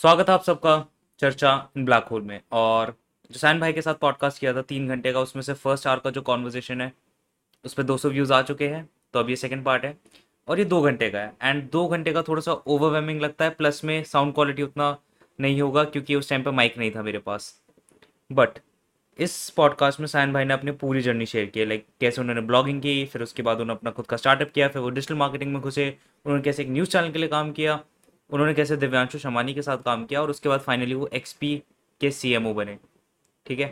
स्वागत है आप सबका चर्चा इन ब्लैक होल में। और जो सायन भाई के साथ पॉडकास्ट किया था 3 घंटे का, उसमें से फर्स्ट आवर का जो कॉन्वर्जेशन है उस पर 200 व्यूज़ आ चुके हैं। तो अब ये सेकंड पार्ट है और ये 2 घंटे का है। एंड 2 घंटे का थोड़ा सा ओवरवेलमिंग लगता है, प्लस में साउंड क्वालिटी उतना नहीं होगा क्योंकि उस टाइम पर माइक नहीं था मेरे पास। बट इस पॉडकास्ट में सायन भाई ने अपनी पूरी जर्नी शेयर की है, लाइक कैसे उन्होंने ब्लॉगिंग की, फिर उसके बाद उन्होंने अपना खुद का स्टार्टअप किया, फिर वो डिजिटल मार्केटिंग में घुसे, उन्होंने कैसे एक न्यूज़ चैनल के लिए काम किया, उन्होंने कैसे दिव्यांशु शर्मानी के साथ काम किया और उसके बाद फाइनली वो एक्सपी के सीएमओ बने। ठीक है,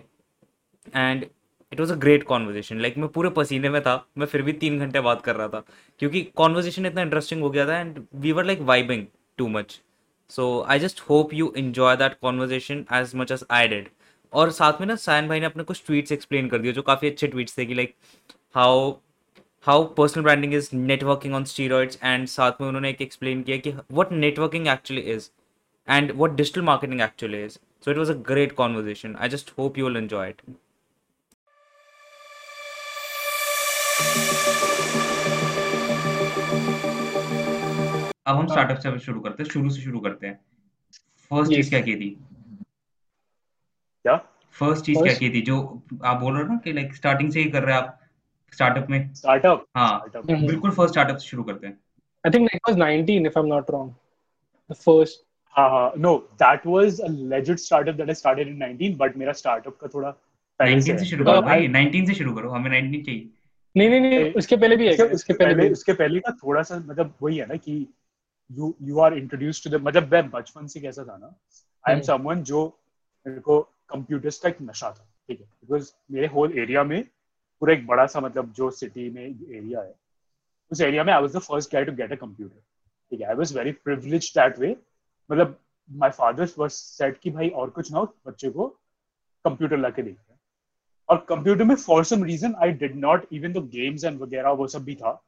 and it was a great conversation. Like मैं पूरे पसीने में था, मैं फिर भी 3 घंटे बात कर रहा था क्योंकि कॉन्वर्जेशन इतना इंटरेस्टिंग हो गया था and we were like vibing too much. So I just hope you enjoy that conversation as much as I did. और साथ में ना सायन भाई ने अपने कुछ ट्वीट्स एक्सप्लेन कर दिए जो काफ़ी अच्छे ट्वीट्स थे कि like how personal branding is networking on steroids. And साथ में उन्होंने एक एक्सप्लेन किया कि what networking actually is and what digital marketing actually is. So it was a great conversation, I just hope you will enjoy it. अब हम startup से शुरू करते हैं। फर्स्ट चीज क्या की थी? फर्स्ट चीज क्या की थी जो आप बोल रहे हो ना कि लाइक स्टार्टिंग से ही कर रहे हैं आप स्टार्टअप में? स्टार्टअप, हाँ बिल्कुल, फर्स्ट स्टार्टअप से शुरू करते हैं। I think it was 19 if I am not wrong the first. हां no that was a legit startup that I started in 19, but मेरा स्टार्टअप का थोड़ा 19 से शुरू करो भाई, 19 से शुरू करो, हमें 19 चाहिए। नहीं उसके पहले भी है, उसके पहले का थोड़ा सा मतलब वही है ना कि you are introduced to the, मतलब मैं बचपन से कैसा था ना, आई एम समवन जो मेरे को कंप्यूटर्स का एक नशा था। ठीक है, बिकॉज मेरे होल एरिया में पूरा एक बड़ा सा मतलब जो सिटी में एरिया है उस एरिया में I was the first guy to get a computer. ठीक है, I was very privileged that way, मतलब माय फादर वाज सेड कि भाई और कुछ ना हो, बच्चे को कंप्यूटर ला के देखते हैं। और कंप्यूटर में for some reason I did not, even the games and वगैरह वो सब भी था,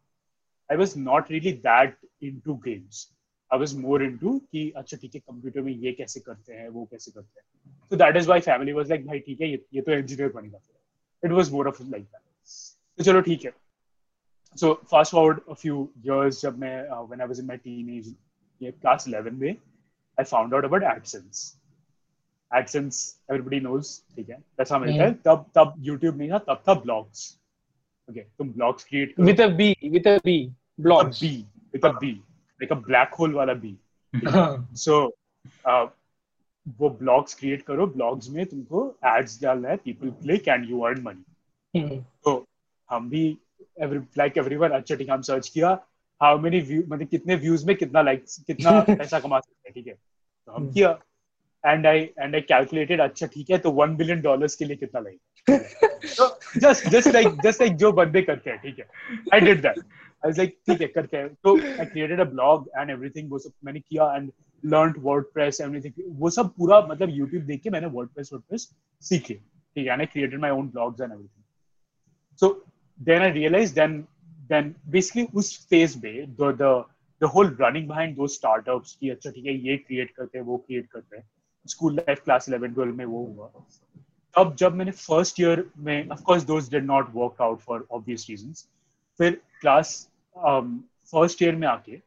I was not really that into games. I was more into कि अच्छा ठीक है कंप्यूटर में ये कैसे करते हैं वो कैसे करते हैं। So that is why family was like भाई ठीक है ये तो engineer बनेगा। It was more of like that. तो चलो ठीक है। So fast forward a few years, जब मैं when I was in my teenage, ये class 11 में I found out about AdSense. AdSense everybody knows, ठीक है पैसा मिलता है। तब YouTube नहीं था, तब था blogs। Okay, तुम blogs create करो with a B blogs, B with a B like a black hole वाला B। So वो ब्लॉग्स क्रिएट करो, ब्लॉग्स में तुमको एड्स डालना है, people click and you earn money. तो हम भी एवरीवन अच्छा ठीक हम सर्च किया हाउ मेनी व्यू, मतलब कितने व्यूज में कितना लाइक्स कितना पैसा कमा सकते हैं। ठीक है, तो हम किया एंड आई कैलकुलेटेड अच्छा ठीक है तो $1 बिलियन के लिए कितना लगेगा, तो जस्ट लाइक जो बंदे करते हैं। ठीक है, I did that, I was like ठीक है करते हैं। तो I created a blog and everything, वो सब मैंने किया एंड learned WordPress everything, वो सब पूरा मतलब YouTube देख के मैंने WordPress सीखे। ठीक है, I created my own blogs and everything. So then I realized then basically उस phase में the whole running behind those startups की अच्छा ठीक है ये create करते हैं वो create करते हैं। School life class 11-12 में वो हुआ। तब जब मैंने first year में of course those did not work out for obvious reasons, फिर class first year में आके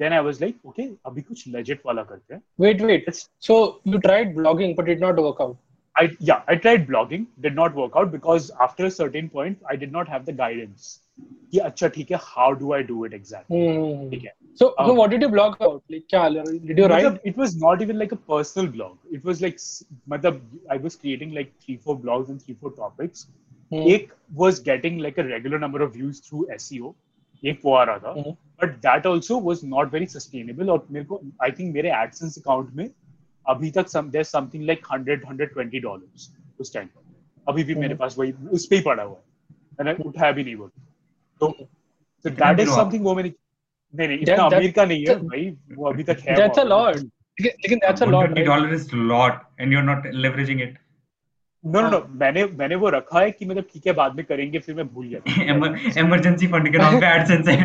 then I was like okay abhi kuch legit wala karte hain. Wait so you tried blogging but did not work out? I tried blogging, did not work out because after a certain point I did not have the guidance ki acha theek hai how do I do it exactly. Theek hai, so what did you blog about, like kya did you write? It was not even like a personal blog, it was like matlab I was creating like 3-4 blogs and 3-4 topics. Ek was getting like a regular number of views through SEO, एक वो आ रहा था, but that also was not very sustainable. और मेरे को I think मेरे AdSense account में अभी तक there's something like $100-$120 उस टाइम पर, अभी भी मेरे पास वही उस पे ही पड़ा हुआ है, मैंने उठाया भी नहीं वो। तो दैट इज समथिंग वो मैंने नहीं इतना अमीर का नहीं है भाई, वो अभी तक है। दैट्स अ लॉट, लेकिन that's a lot, $100 is lot and you are not leveraging it. No, मैंने वो रखा है कि मतलब ठीक है बाद में करेंगे, फिर मैं भूल गया। इमरजेंसी फंड के नाम पे एडसेंस है।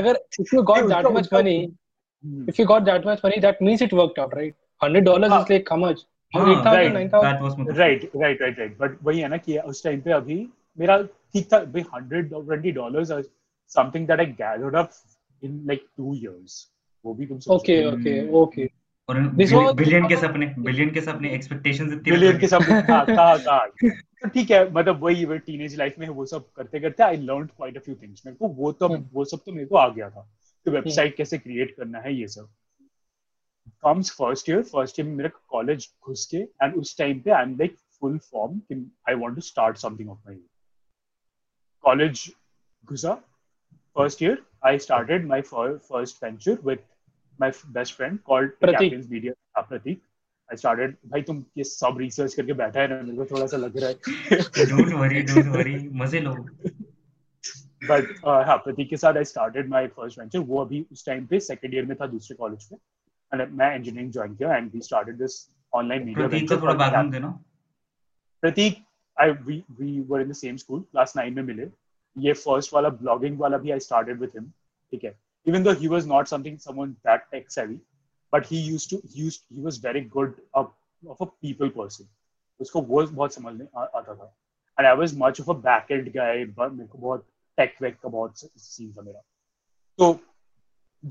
अगर if you got that much money that means it worked out, right? $100 is like how much? 8,000, 9,000. Right. But वही है ना कि उस टाइम पे अभी मेरा ठीक था भाई, $100-$20 something that I gathered up in like 2 years. वो भी तुमसे ओके और बिलियन के सपने एक्सपेक्टेशंस इतनी बिलियन के सपने था ठीक है मतलब वही टीनेज लाइफ में वो सब करते करते I learned quite a few things मेरे को वो सब तो मेरे को आ गया था कि वेबसाइट कैसे क्रिएट करना है ये सब कम्स फर्स्ट ईयर मेरा कॉलेज घुस के एंड उस टाइम पे I am like full form कि I want to start something of my college घुसा first year I started my first venture with my best friend called Catalyst Media Labs Pratik I started भाई तुम ये सब research करके बैठा है ना मेरे को थोड़ा सा लग रहा है don't worry मजे लो but हाँ Pratik के साथ I started my first venture वो अभी उस time पे second year में था दूसरे college में and मैं engineering join किया and we started this online media venture Pratik को थोड़ा background देना Pratik we were in the same school class 9 में मिले ये first वाला blogging वाला भी I started with him ठीक है even though he was not someone that tech savvy but he was very good of a people person usko wo bahut samajh mein aata tha and I was much of a back end guy but mere ko bahut tech ka bahut scene tha mera so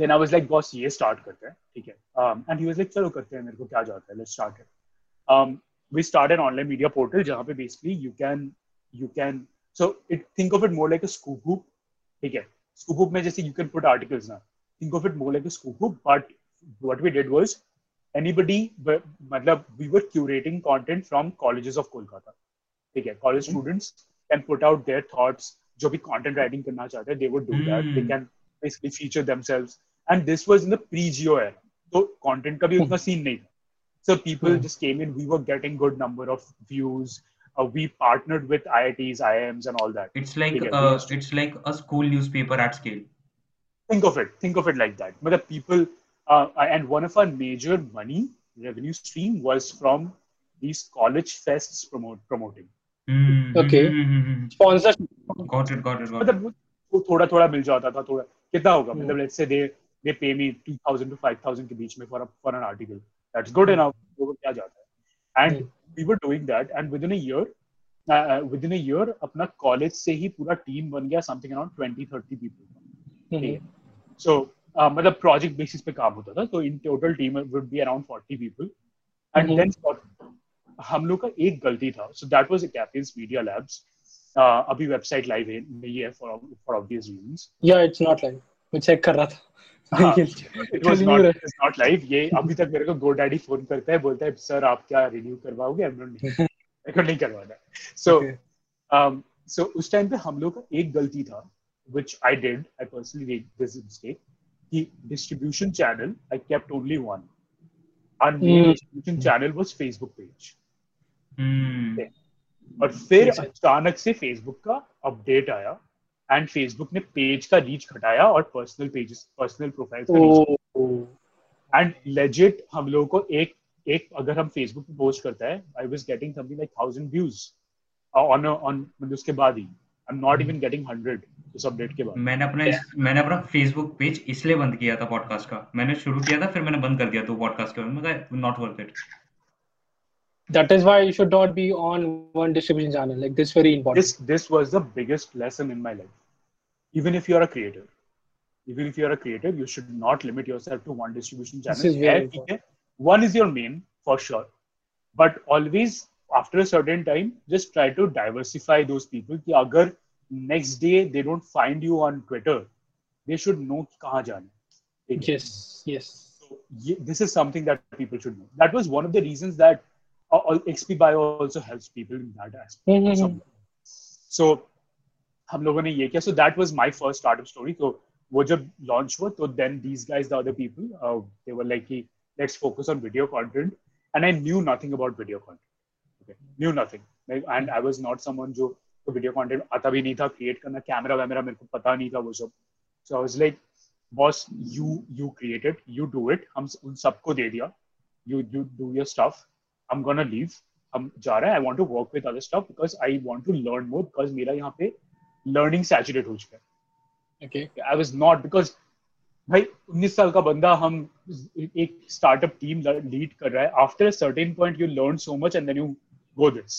then I was like boss ye start karte hain theek hai and he was like chalo karte hain mere ko kya jata hai let's start it we started an online media portal jahan pe basically you can so it think of it more like a Scoopwhoop theek hai Scoopwhoop में जैसे you can put articles ना think of it more like a Scoopwhoop but what we did was anybody मतलब we were curating content from colleges of Kolkata ठीक है college students can put out their thoughts जो भी content writing करना चाहते हैं they would do that they can basically feature themselves and this was in the pre-geo era तो content का भी उतना scene नहीं था so people just came in we were getting good number of views we partnered with IITs, IIMs and all that. It's like a school newspaper at scale. Think of it like that. But people and one of our major money revenue stream was from these college fests promoting. Okay. Sponsorship. Got it. मतलब थोड़ा मिल जाता था थोड़ा कितना होगा मतलब let's say they pay me 2,000 to 5,000 के बीच में for an article. That's good enough. वो क्या जाता है. And we were doing that and within a year अपना college से ही पूरा team बन गया something around 20-30 people so मतलब project basis पे काम होता था तो in total team would be around 40 people and then हम लोग का एक गलती था so that was a Catalyst Media Labs अभी website live है नहीं है for obvious reasons yeah it's not live मैं check कर रहा था It was not live. ये अभी तक मेरे को GoDaddy फोन करता है बोलता है सर आप क्या रिन्यू करवाओगे नहीं करवाना so उस टाइम पे हम लोग का एक गलती था which I personally made this mistake कि distribution channel I kept only one our main distribution channel was Facebook page और फिर अचानक से Facebook का अपडेट आया एंड फेसबुक ने पेज का रीच घटाया और पर्सनल प्रोफाइल का रीच एंड लेजिट हम लोगों को एक अगर हम फेसबुक पे पोस्ट करता है I was getting something like 1000 views on मतलब उसके बाद ही I am not even getting 100 उस अपडेट के बाद मैंने अपना फेसबुक पेज इसलिए बंद किया था पॉडकास्ट का मैंने शुरू किया था फिर मैंने बंद कर दिया तो पॉडकास्ट के बाद मतलब not worth it That is why you should not be on one distribution channel. Like this very important. This was the biggest lesson in my life. Even if you are a creator, you should not limit yourself to one distribution channel. This is very important. One is your main for sure, but always after a certain time, just try to diversify those people. कि अगर next day they don't find you on Twitter, they should know कहाँ जाना. Yes. So this is something that people should know. That was one of the reasons that. XP Bio also helps people in that aspect. So, हम लोगों ने ये किया. So that was my first startup story. So वो जब launch हुआ, तो then these guys, the other people, they were like, let's focus on video content. And I knew nothing about video content. Okay, knew nothing. And I was not someone जो video content आता भी नहीं था, create करना, camera मेरे को पता नहीं था वो सब. So I was like, boss, you create it, you do it. हम उन सबको दे दिया. You do your stuff. I'm gonna leave. I'm जा रहा है. I want to work with other stuff because I want to learn more because मेरा यहाँ पे learning saturate हो चुका है. Okay. I was not because भाई 19 साल का बंदा हम एक startup team lead कर रहा है. After a certain point you learn so much and then you go this.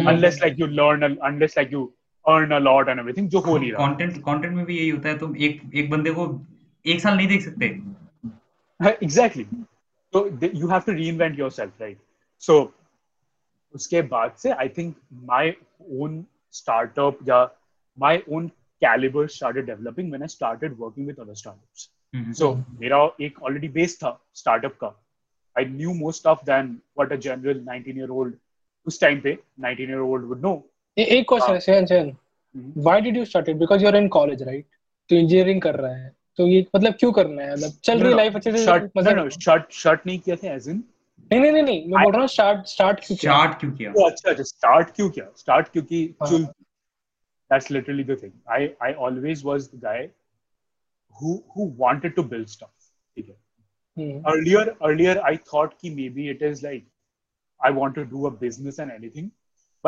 Unless like you earn a lot and everything जो हो नहीं रहा. Content में भी यही होता है तुम एक बंदे को एक साल नहीं देख सकते. Exactly. So you have to reinvent yourself, right? So उसके बाद से I think my own startup या my own caliber started developing when I started working with other startups. Mm-hmm. So मेरा एक already base था startup का. I knew more stuff than what a general 19-year-old उस time पे 19-year-old would know. एक question है Sayan. Why did you start it? Because you're in college, right? तो engineering कर रहा है. तो ये मतलब क्यों करना है? मतलब चल रही लाइफ अच्छे से शॉर्ट नहीं किया था as in नहीं मैं बोल रहा हूँ स्टार्ट क्यों किया वो अच्छा स्टार्ट क्योंकि चुल that's literally the thing. I always was the guy who wanted to build stuff. ठीक है. Earlier I thought कि maybe it is like I want to do a business and anything,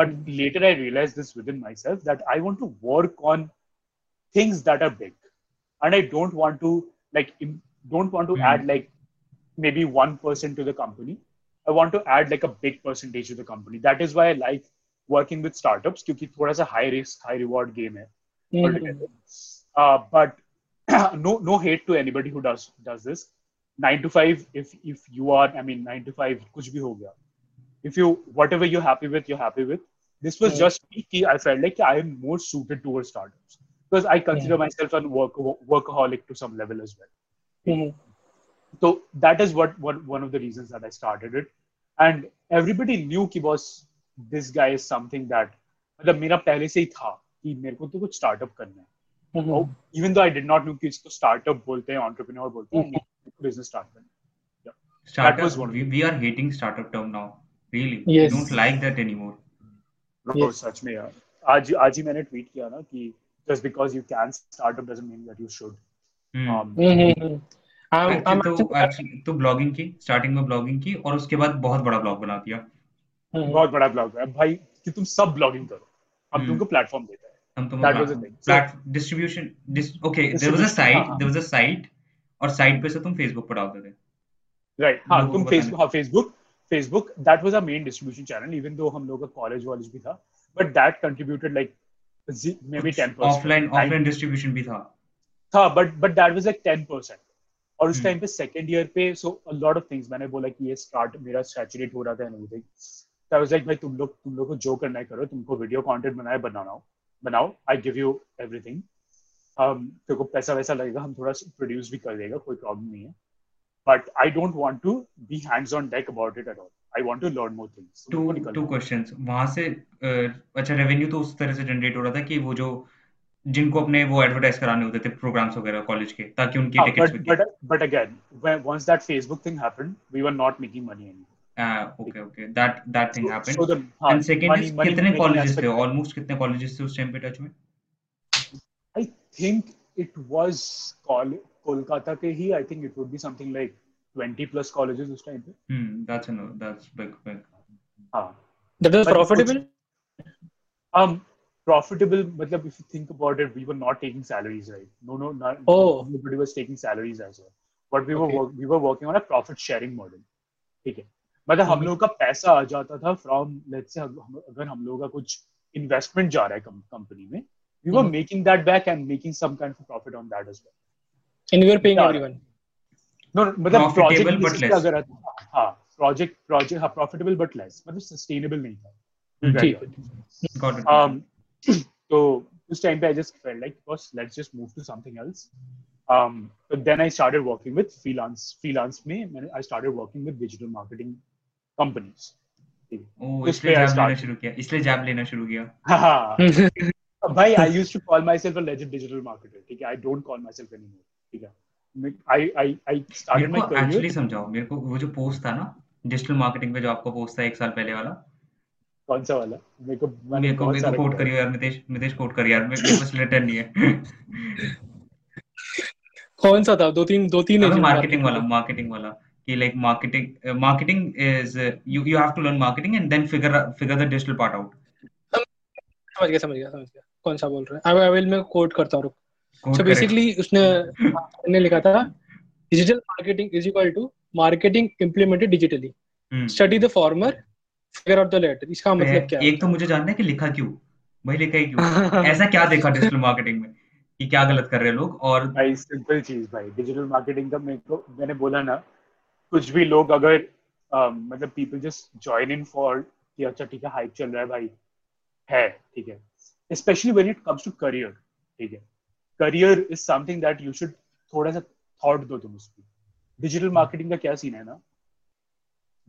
but later I realized this within myself that I want to work on things that are big. And I don't want to add like maybe 1% to the company. I want to add like a big percentage to the company. That is why I like working with startups because it's thoda sa high risk, high reward game hai. Mm-hmm. But no hate to anybody who does this. 9 to 5. If you are, 9 to 5, kuch bhi ho gaya. If you whatever you're happy with, you're happy with. This was just me. I felt like I am more suited towards startups. Because I consider myself a workaholic to some level as well. Mm-hmm. So that is what one of the reasons that I started it. And everybody knew ki boss, this guy is something that मेरा पहले से ही था कि मेरे को तो कुछ startup करना है. Mm-hmm. Even though I did not know कि इसको startup बोलते हैं, entrepreneur बोलते हैं, business start करना है. Yeah. Startup. We are hating startup term now. Really, yes. We don't like that anymore. No, सच में यार. आज ही मैंने tweet किया ना कि just because you can start up doesn't mean that you should. तो blogging की starting में blogging की और उसके बाद बहुत बड़ा blog बना दिया. बहुत बड़ा blog है भाई कि तुम सब blogging करो. हम तुमको platform देता है. हम तुमको that was a thing. Distribution. Okay, there was a site और site पे से तुम Facebook पर डालते थे. Right. हाँ तुम Facebook. That was our main distribution channel even though हम लोग का college भी था. But that contributed like maybe 10%. Offline distribution भी था. But that was like 10%. और उस टाइम पे second year पे so a lot of things मैंने बोला कि ये start मेरा saturate हो रहा था नहीं था. I was like भाई तुम लोग को जो करना है करो. तुमको video content बनाओ. I give you everything. तुमको पैसा वैसा लगेगा हम थोड़ा produce भी कर देगा कोई problem नहीं है. But I don't want to be hands on deck about it at all. I want to learn more things. Two questions. वहाँ से अच्छा revenue तो उस तरह से generate हो रहा था कि वो जो जिनको अपने वो advertise कराने होते थे programs वगैरह college के ताकि उनकी tickets बिके. But again, once that Facebook thing happened, we were not making money anymore. Okay. That thing happened. So and second is कितने colleges थे? Almost कितने colleges थे उस time पे touch में? I think it was Kolkata के ही. I think it would be something like 20 plus colleges उस टाइम पे. That's big. हाँ. That was profitable? Profitable मतलब if you think about it, we were not taking salaries, right? No. Oh. Nobody was taking salaries as well. But we were working on a profit sharing model. ठीक है. मतलब हम लोगों का पैसा आ जाता था from let's say अगर हम लोगों का कुछ investment जा रहा है कंपनी में, we were making that back and making some kind of profit on that as well. And we were paying everyone. No, मतलब project but less. हाँ, project profitable but less. मतलब sustainable नहीं था. ठीक. Got it. तो उस time पे I just felt like, boss, let's just move to something else. But then I started working with freelance में I started working with digital marketing companies. ओह इसलिए job लेना शुरू किया. हाँ. भाई I used to call myself a legit digital marketer. ठीक है. I don't call myself anymore. ठीक है. I started my career. Actually समझाओ मेरे को वो जो पोस्ट था ना डिजिटल मार्केटिंग पे जो आपका पोस्ट था 1 साल पहले वाला कौन सा वाला मेरे को कोट करियो यार मितेश कोट कर यार मेरे पास लेटर नहीं है. कौन सा था? दो तीन है मार्केटिंग वाला कि like marketing is you have to learn marketing and then figure the digital part out. समझ गया कौन सा बोल रहे हैं. आई विल मैं कोट करता हूं. So basically, उसने लिखा था digital marketing is equal to marketing implemented digitally. Study the former, figure out the latter. इसका मतलब क्या है? एक तो मुझे जानना है कि लिखा क्यों. ऐसा क्या देखा digital marketing में कि क्या गलत कर रहे हैं लोग। और भाई सिंपल चीज भाई, डिजिटल मार्केटिंग का मैंने बोला ना, कुछ भी लोग अगर मतलब people just join in for कि अच्छा ठीक है हाइप चल रहा है भाई है, ठीक है, specially when it comes to career, ठीक है, career is something that you should थोड़ा सा थॉट दो तुम उसकी। डिजिटल मार्केटिंग का क्या सीन है ना,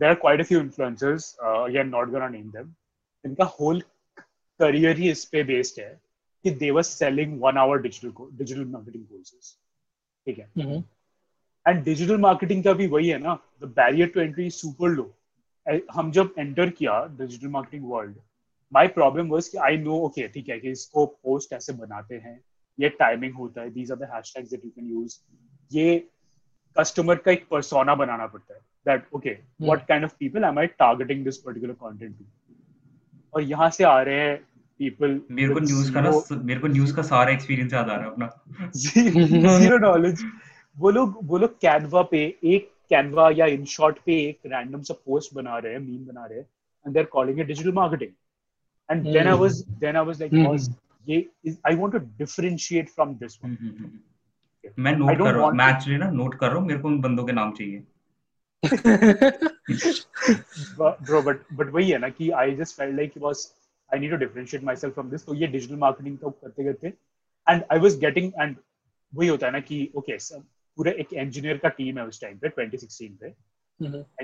there are quite a few influencers, again not gonna name them, इनका होल करियर ही इस पे बेस्ड है कि they were selling 1 hour digital marketing courses, ठीक है, and digital marketing का भी वही है ना, the barrier to entry is super low। हम जब enter किया digital marketing world, my problem was कि I know okay ठीक है कि इसको post ऐसे बनाते हैं, ये timing होता है, these are the hashtags that you can use, ये customer का एक persona बनाना पड़ता है that okay what kind of people am I targeting this particular content to, और यहाँ से आ रहे हैं people, मेरे को न्यूज़ का सारा एक्सपीरियंस याद आ रहा है अपना जीरो नॉलेज। वो लोग कैनवा पे एक कैनवा या इन शॉर्ट पे एक रैंडम सा पोस्ट बना रहे हैं, मीम बना रहे हैं, and they are calling it digital marketing, and then I was like ये I want to differentiate from this one. मैं एक्चुअली नोट कर रहा हूं मेरे को उन बंदों के नाम चाहिए ब्रो, बट वही है ना कि I just felt like I need to differentiate myself from this, तो ये digital marketing का करते करते, and I was getting, and वही होता है ना कि okay पूरा एक engineer का team है उस time पे 2016 पे,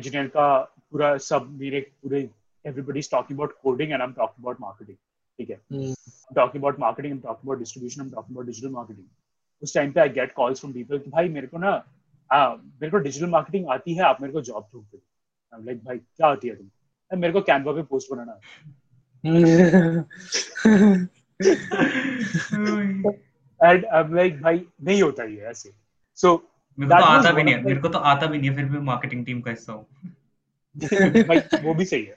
engineer का पूरा सब मेरे पूरे everybody is talking about coding and I'm talking about marketing, ठीक है, I'm talking about marketing, I'm talking about distribution, I'm talking about digital marketing। उस time पे I get calls from people कि भाई मेरे को digital marketing आती है, आप मेरे को job ढूंढ दो। I'm like भाई क्या आती है तुम? मेरे को Canva पे post बनाना है। And I'm like भाई नहीं होता ये ऐसे, so मेरे को तो आता भी नहीं है, फिर मैं marketing team का हिस्सा हूँ भाई, वो भी सही है।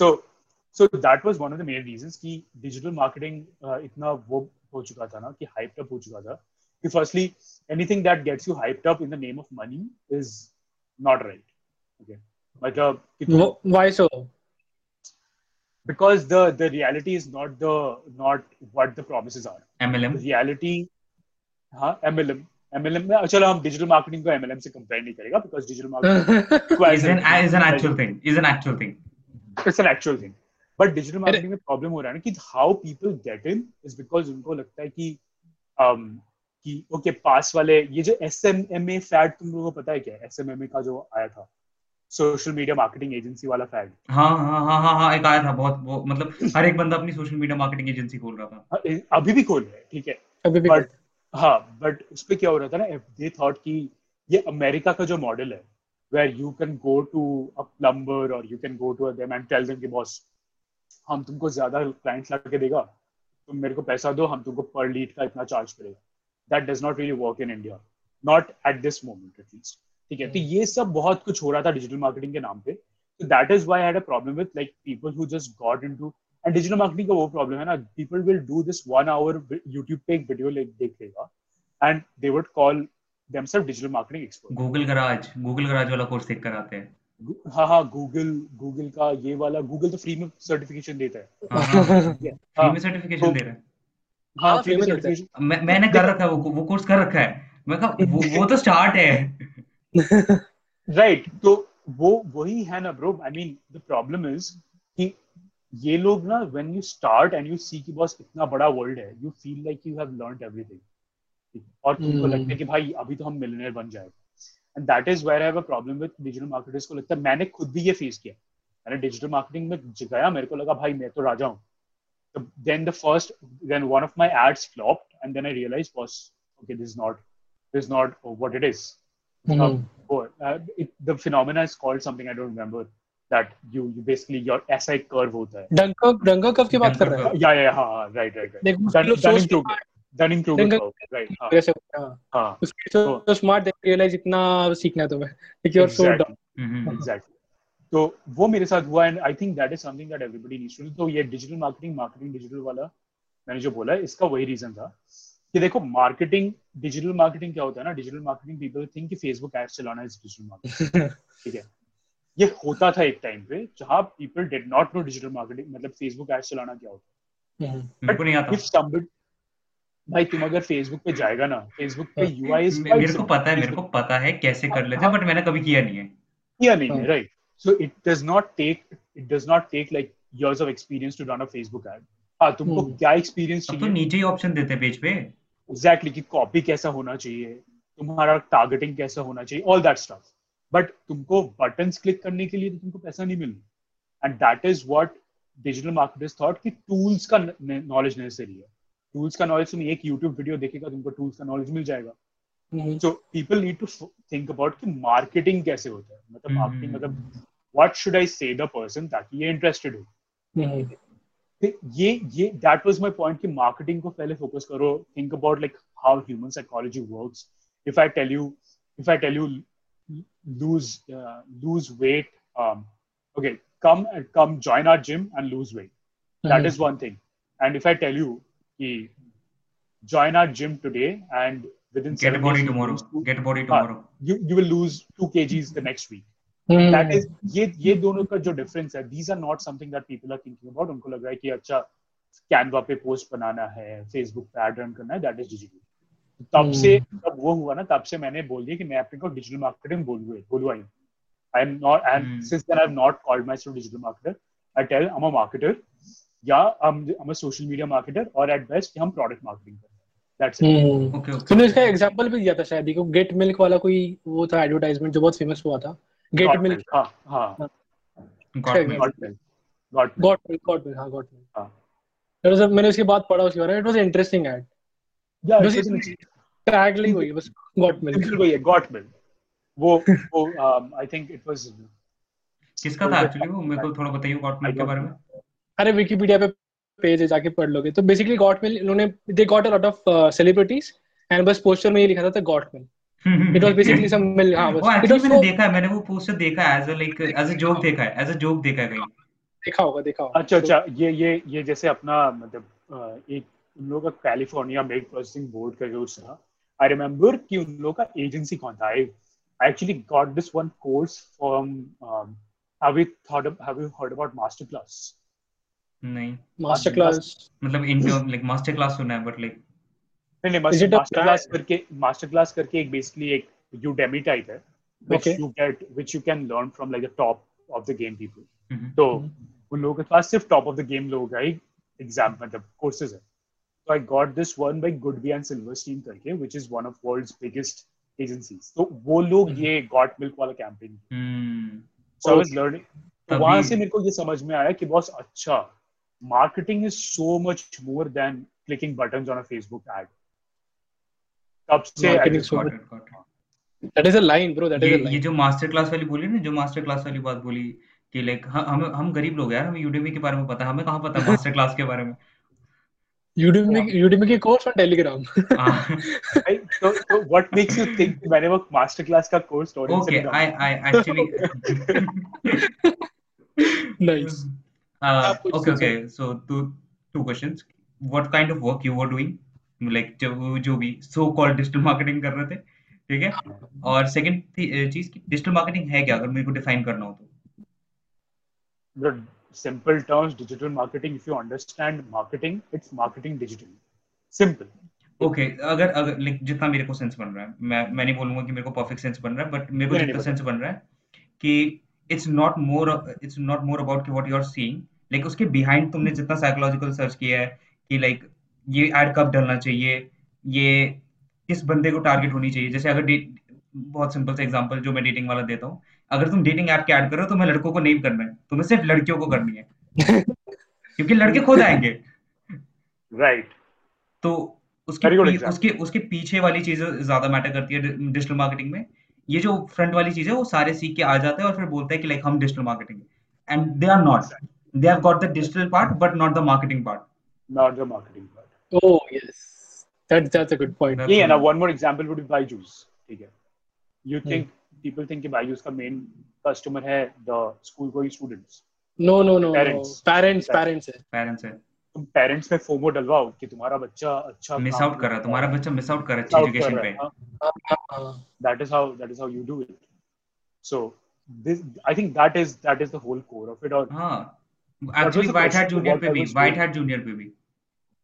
so that was one of the main reasons कि digital marketing इतना वो हो चुका था ना, कि hyped up हो चुका था, कि firstly anything that gets you hyped up in the name of money is not right, okay, मतलब why so? Because the reality is not what the promises are. MLM reality, हाँ MLM में चलो हम digital marketing को MLM से compare नहीं करेगा, because digital marketing is an actual thing. But digital marketing में problem हो रहा है ना कि how people get in is because उनको लगता है कि okay पास वाले, ये जो SMMA fad तुम लोगों को पता है क्या है? SMMA का जो आया था सोशल मीडिया मार्केटिंग एजेंसी वाला फैड, हाँ एक आया था बहुत, वो मतलब हर एक बंदा अपनी सोशल मीडिया मार्केटिंग एजेंसी खोल रहा था, अभी भी खोल रहा है, ठीक है, बट उस पे क्या हो रहा था ना, दे थॉट कि ये अमेरिका का जो मॉडल है, where you can go to a plumber और you can go to them and tell them कि बॉस हम तुमको ज्यादा क्लाइंट्स लाके देगा, तुम मेरे को पैसा दो, हम तुमको पर लीड का इतना चार्ज करेगा। That does not really work in India, not at this moment at least, ठीक है। तो ये सब बहुत कुछ हो रहा था डिजिटल मार्केटिंग के नाम पे, तो that is why I had a problem with like people who just got into, and digital marketing का वो प्रॉब्लम है ना, people will do this 1 hour YouTube पे एक वीडियो देखेगा and they would call themselves digital marketing expert. Google garage वाला course देख कर आते हैं, हाँ गूगल का ये वाला, गूगल तो फ्री में सर्टिफिकेशन देता है, फ्री में सर्टिफिकेशन दे रहा है, हाँ फ्री में सर्टिफिकेशन, मैंने कर रखा है वो कोर्स कर रखा है, मैं कहा वो तो स्टार्ट है राइट। तो वही है ना bro, I mean the problem is कि ये लोग ना, when you start and you see कि बॉस इतना बड़ा वर्ल्ड है, you feel like you have learned everything, और तुमको लगता है कि भाई अभी तो हम मिलियनेयर बन जाएंगे, and that is where I have a problem with digital marketers को लगता है। मैंने खुद भी ये फेस किया, मैंने डिजिटल मार्केटिंग में गया, मेरे को लगा भाई मैं तो राजा हूँ, then the first then one of my ads flopped and then I realise boss okay this is not what it is. The phenomena is called something, I don't remember, that you basically your SI curve होता है। Dunning curve की बात कर रहे हैं? Yeah, हाँ, right. Dunning-Kruger curve, right? हाँ। उसके तो smart they realize इतना सीखना है तुम्हें, कि you're so dumb. Exactly. तो वो मेरे साथ हुआ, and I think that is something that everybody needs to do। तो ये digital marketing digital वाला मैंने जो बोला, इसका वही रीजन था कि देखो मार्केटिंग, डिजिटल मार्केटिंग क्या होता है ना, डिजिटल मार्केटिंग पीपल थिंक कि फेसबुक एड्स चलाना इज डिजिटल मार्केटिंग, ठीक है। ये होता था एक टाइम पे जहां people did not know digital marketing, मतलब फेसबुक एड्स चलाना क्या होता है, बट इफ समबडी भाई तुम अगर फेसबुक पे जाएगा ना, फेसबुक पे यूआई मेरे को पता है कैसे कर लेते हैं, बट मैंने कभी किया नहीं है, right? So it does not take like years of experience to run a Facebook ad. हाँ, तुमको क्या experience चाहिए? अब तो नीचे ही option देते हैं पेज पे. Exactly कि copy कैसा होना चाहिए, तुम्हारा targeting कैसा होना चाहिए, all that stuff. But तुमको buttons click करने के लिए तो तुमको पैसा नहीं मिलना. And that is what digital marketers thought कि tools का knowledge necessary है. Tools का knowledge तुम एक YouTube video देखेगा तुमको tools का knowledge मिल जाएगा. So people need to think about कि marketing कैसे होता है. मतलब marketing मतलब what should I say the person ताकि ये interested हो. ये that was my point कि marketing को पहले focus करो. Think about like how human psychology works. If I tell you lose weight, okay, come join our gym and lose weight. That is one thing. And if I tell you कि join our gym today and within 7 days get a body tomorrow, you will lose 2 kgs the next week. That is ये दोनों का जो difference है, these are not something that people are thinking about. उनको लग रहा है कि अच्छा Canva पे post बनाना है, Facebook पे ad run करना है, that is digital. तब से जब वो हुआ ना, तब से मैंने बोल दिया कि मैं अपने को digital marketing बोलूँगा ही. I am not, and since then I have not called myself digital marketer. I tell I'm a marketer, या I'm a social media marketer, और at best हम product marketing करते हैं. That's it. Okay. तुमने इसका example भी दिया था शायद, देखो Get Milk वाला कोई वो था advertisement जो बहुत famous हुआ था. अरे विकिपीडिया पे पेज है, जाके पढ़ लोगे. तो बेसिकली गॉट मिल इन्होंने they got a lot of celebrities and बस पोस्टर में ये लिखा था got milk. It was basically some mill. हाँ बस. मैंने वो पोस्टर देखा है as a joke देखा है कहीं. देखा होगा. अच्छा ये जैसे अपना मतलब एक उन लोगों का कैलिफोर्निया मिल्क प्रोसेसिंग बोर्ड का यूज़ था. I remember कि उन लोगों का एजेंसी कौन था. I actually got this one course from have you heard about Masterclass? नहीं. Masterclass मतलब इंटर्न लाइक Masterclass सुना है but like मास्टर क्लास करके एक बेसिकली एक यूडेमी टाइप है which you can learn from like the top of the game people. तो उन लोगों के पास सिर्फ टॉप ऑफ द गेम लोगों का ही एग्जाम मतलब कोर्सेज है. तो I got this one by Goodby and Silverstein करके which is one of world's biggest agencies. तो वो लोग ये गॉट मिल्क वाला campaign so I was learning. तो वहां से मेरे को ये समझ में आया कि बॉस अच्छा marketing is so much more than clicking buttons on a Facebook ad. ये जो मास्टर क्लास वाली बोली ना, जो मास्टर क्लास वाली बात बोली कि लाइक हम गरीब लोग यार, हमें यूडेमी के बारे में पता है, हमें कहाँ पता मास्टर क्लास के बारे में. यूडेमी के कोर्स और टेलीग्राम. तो व्हाट मेक्स यू थिंक मैंने वो मास्टर क्लास का कोर्स ऑडियंस से. Okay I actually nice. Okay so two questions. What kind of work you were doing like जो भी सो कॉल्ड डिजिटल मार्केटिंग कर रहे थे, ठीक है? और सेकंड चीज कि डिजिटल मार्केटिंग है क्या, अगर मेरे को डिफाइन करना हो तो. Simple terms, digital marketing, if you understand marketing, it's marketing digitally, simple. Okay, अगर लाइक जितना मेरे को सेंस बन रहा है, मैं नहीं बोलूंगा कि मेरे को परफेक्ट सेंस बन रहा है, बट मेरे को जितना सेंस बन रहा है कि it's not more about what you are seeing, like उसके बिहाइंड तुमने जितना साइकोलॉजिकल सर्च किया है कि लाइक ये ऐड कब डालना चाहिए, ये किस बंदे को टारगेट होनी चाहिए. जैसे अगर बहुत सिंपल सा एग्जांपल जो मैं डेटिंग वाला देता हूँ, अगर तुम डेटिंग ऐप के ऐड कर रहे हो तो मैं लड़कों को नहीं करना है, तुम्हें सिर्फ लड़कियों को करनी है क्योंकि लड़के खुद आएंगे, राइट? तो उसके पीछे वाली चीजें ज्यादा मैटर करती है डिजिटल मार्केटिंग में. ये जो फ्रंट वाली चीज है वो सारे सीख के आ जाते हैं और फिर बोलते हैं कि लाइक हम digital marketing, and they are not. They have got the digital part but not the marketing part. Not the marketing part. Oh yes, that's a good point. Yeah, now one more example would be Byju's. Okay, you think people think that Byju's का main customer है the school-going students? No. Parents है. तुम parents में FOMO डलवाओ कि तुम्हारा बच्चा अच्छा miss out कर रहा है education पे. That is how you do it. So this, I think that is the whole core of it all. हाँ. Actually, White Hat Junior पे भी.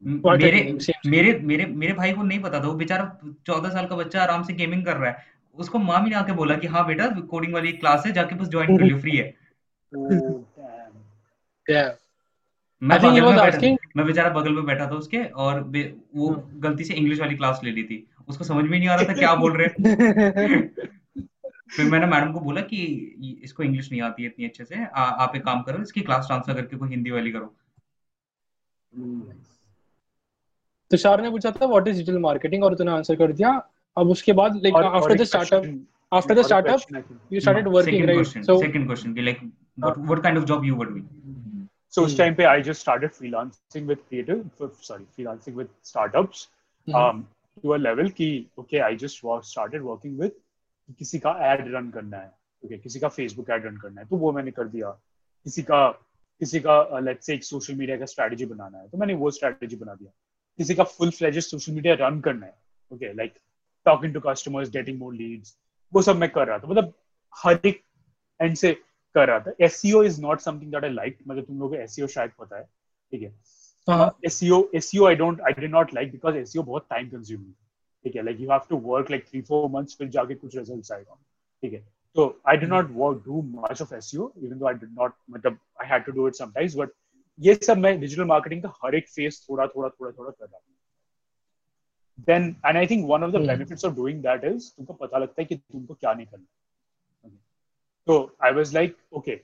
मेरे भाई को नहीं पता था, वो बेचारा 14 साल का बच्चा आराम से गेमिंग कर रहा है, उसको माँ भी ने आके बोला कि हाँ बेटा कोडिंग वाली क्लास है, जाके बस ज्वाइन कर लियो, फ्री है। मैं बेचारा बगल में बैठा था उसके, और वो गलती से इंग्लिश वाली क्लास ले ली थी, उसको समझ में नहीं आ रहा था क्या बोल रहे। फिर मैंने मैडम को बोला कि इसको इंग्लिश नहीं आती है इतनी अच्छे से, आप एक काम करो इसकी क्लास ट्रांसफर करके कोई हिंदी वाली करो। तुषार ने पूछा था व्हाट इज डिजिटल मार्केटिंग, और तूने आंसर कर दिया। अब उसके बाद like after the startup you started working, right? So second question कि like what kind of job you were doing. So उस टाइम पे I just started freelancing with startups to a level कि okay I just started working with, किसी का ad run करना है, okay, किसी का फेसबुक एड रन करना है तो वो मैंने कर दिया, किसी का लेट्स से एक सोशल मीडिया का स्ट्रेटजी बनाना है तो मैंने वो स्ट्रेटजी बना दिया, किसी का full fledged social media run करना है, okay like talking to customers, getting more leads, वो सब मैं कर रहा था, मतलब हर एक एंड से कर रहा था। SEO is not something that I like, मतलब तुम लोगों को एसईओ शायद पता है, ठीक है? SEO I did not like because SEO बहुत टाइम कंज्यूमिंग, ठीक है? Like you have to work like 3-4 months फिर जाके कुछ रिजल्ट्स आएगा, ठीक है? तो I did not work do much of SEO even though I did not, मतलब I had to do it sometimes, but ये सब मैं डिजिटल मार्केटिंग का हर एक फेज थोड़ा कर रहा हूँ। Then and I think one of the benefits of doing that is तुमको पता लगता है कि तुमको क्या नहीं करना है। तो I was like okay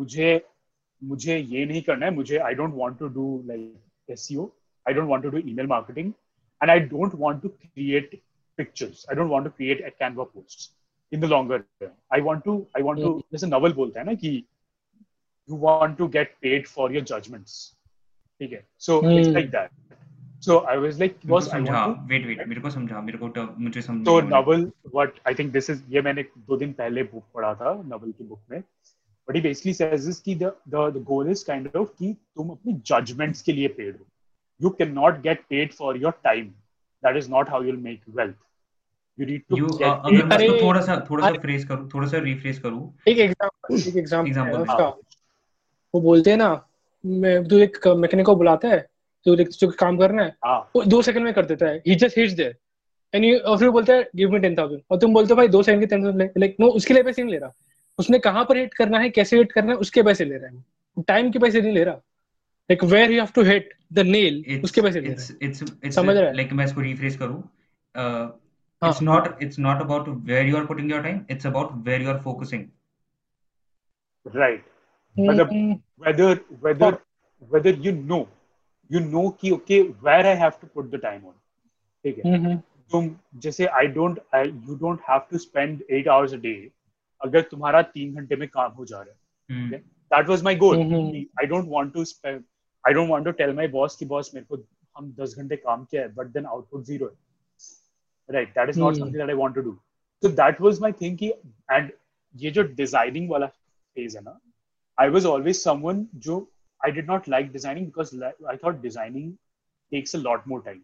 मुझे ये नहीं करना है, मुझे I don't want to do like SEO, I don't want to do email marketing, and I don't want to create pictures, I don't want to create a Canva posts in the longer term. I want to जैसे Naval बोलता है ना कि you want to get paid for your judgments, ठीक है? So it's like that. So I was like मेरे को समझा तो Naval what I think this is, ये मैंने 2 दिन पहले बुक पढ़ा था Naval की बुक में, but he basically says this कि the goal is kind of कि तुम अपनी judgments के लिए paid हो, you cannot get paid for your time, that is not how you'll make wealth, you need to get paid. अगर इसको थोड़ा सा रिफ्रेश करूं एक एग्जांपल उसका, वो बोलते हैं ना मैं तू एक मैकेनिक को बुलाता है तो जो काम करना है वो 2 सेकंड में कर देता है, he just hits there and you, और फिर बोलता है give me 10,000 और तुम बोलते हो भाई 2 सेकंड के 10,000 लाइक नो, उसके लिए पैसे नहीं ले रहा, उसने कहाँ पर हिट करना है, कैसे हिट करना है, उसके पैसे ले रहा है, टाइम के पैसे नहीं ले रहा, like where you have to hit the nail उसके पैसे ले रहा है। इट्स समझ रहा है? लाइक मैं इसको रिफ्रेस करूं, it's not about where you are putting your time, it's about where you are focusing, right? मतलब whether you know कि okay where I have to put the time on, ठीक है? तुम जैसे you don't have to spend 8 hours a day अगर तुम्हारा 3 घंटे में काम हो जा रहा है, okay? That was my goal. I don't want to tell my boss कि boss मेरे को हम 10 घंटे काम किया है but then output 0 है, right? That is not something that I want to do. So that was my thing कि and ये जो designing वाला phase है ना, I was always someone जो I did not like designing because I thought designing takes a lot more time,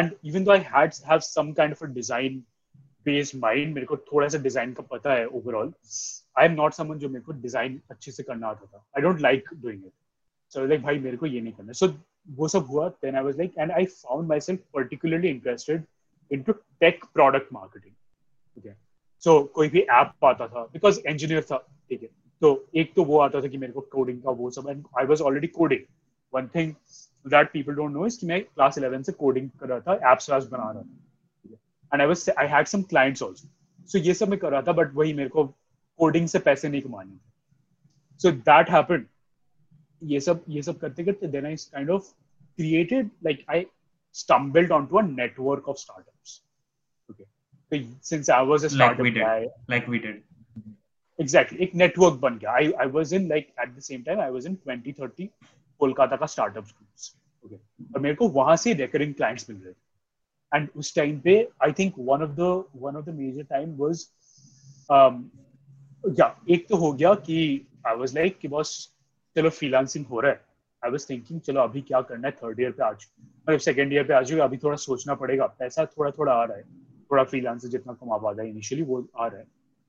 and even though I have some kind of a design based mind, मेरे को थोड़ा सा design का पता है overall, I am not someone जो मेरे को design अच्छे से करना आता था, I don't like doing it, so like भाई मेरे को ये नहीं करना, so वो सब हुआ, then I was like and I found myself particularly interested into tech product marketing, okay? So कोई भी app आता था because engineer था, ठीक है? तो एक तो वो आता था कि मेरे को कोडिंग का वो सब, and I was already coding, one thing that people don't know is कि मैं क्लास 11 से कोडिंग कर रहा था, एप्स वैप्स बना रहा था, and I had some clients also, so ये सब मैं कर रहा था, बट वही मेरे को कोडिंग से पैसे नहीं कमाने थे, सो दैट हैपेंड। ये सब करते करते then I kind of created like I stumbled onto a network of startups, okay? Since I was a startup guy like we did Exactly, एक network बन गया। I was in like at the same time I was in 20-30 Kolkata का startup groups, okay? और मेरे को वहाँ से recurring clients मिल रहे थे, and उस time पे I think one of the major time was एक तो हो गया कि I was like कि बस चलो freelancing हो रहा है, I was thinking चलो अभी क्या करना है, third year पे आ चुके, मतलब second year पे आ चुके, अभी थोड़ा सोचना पड़ेगा, पैसा थोड़ा आ रहा है, थोड़ा freelancer जितना कमा पाता है initially वो आ रहा है,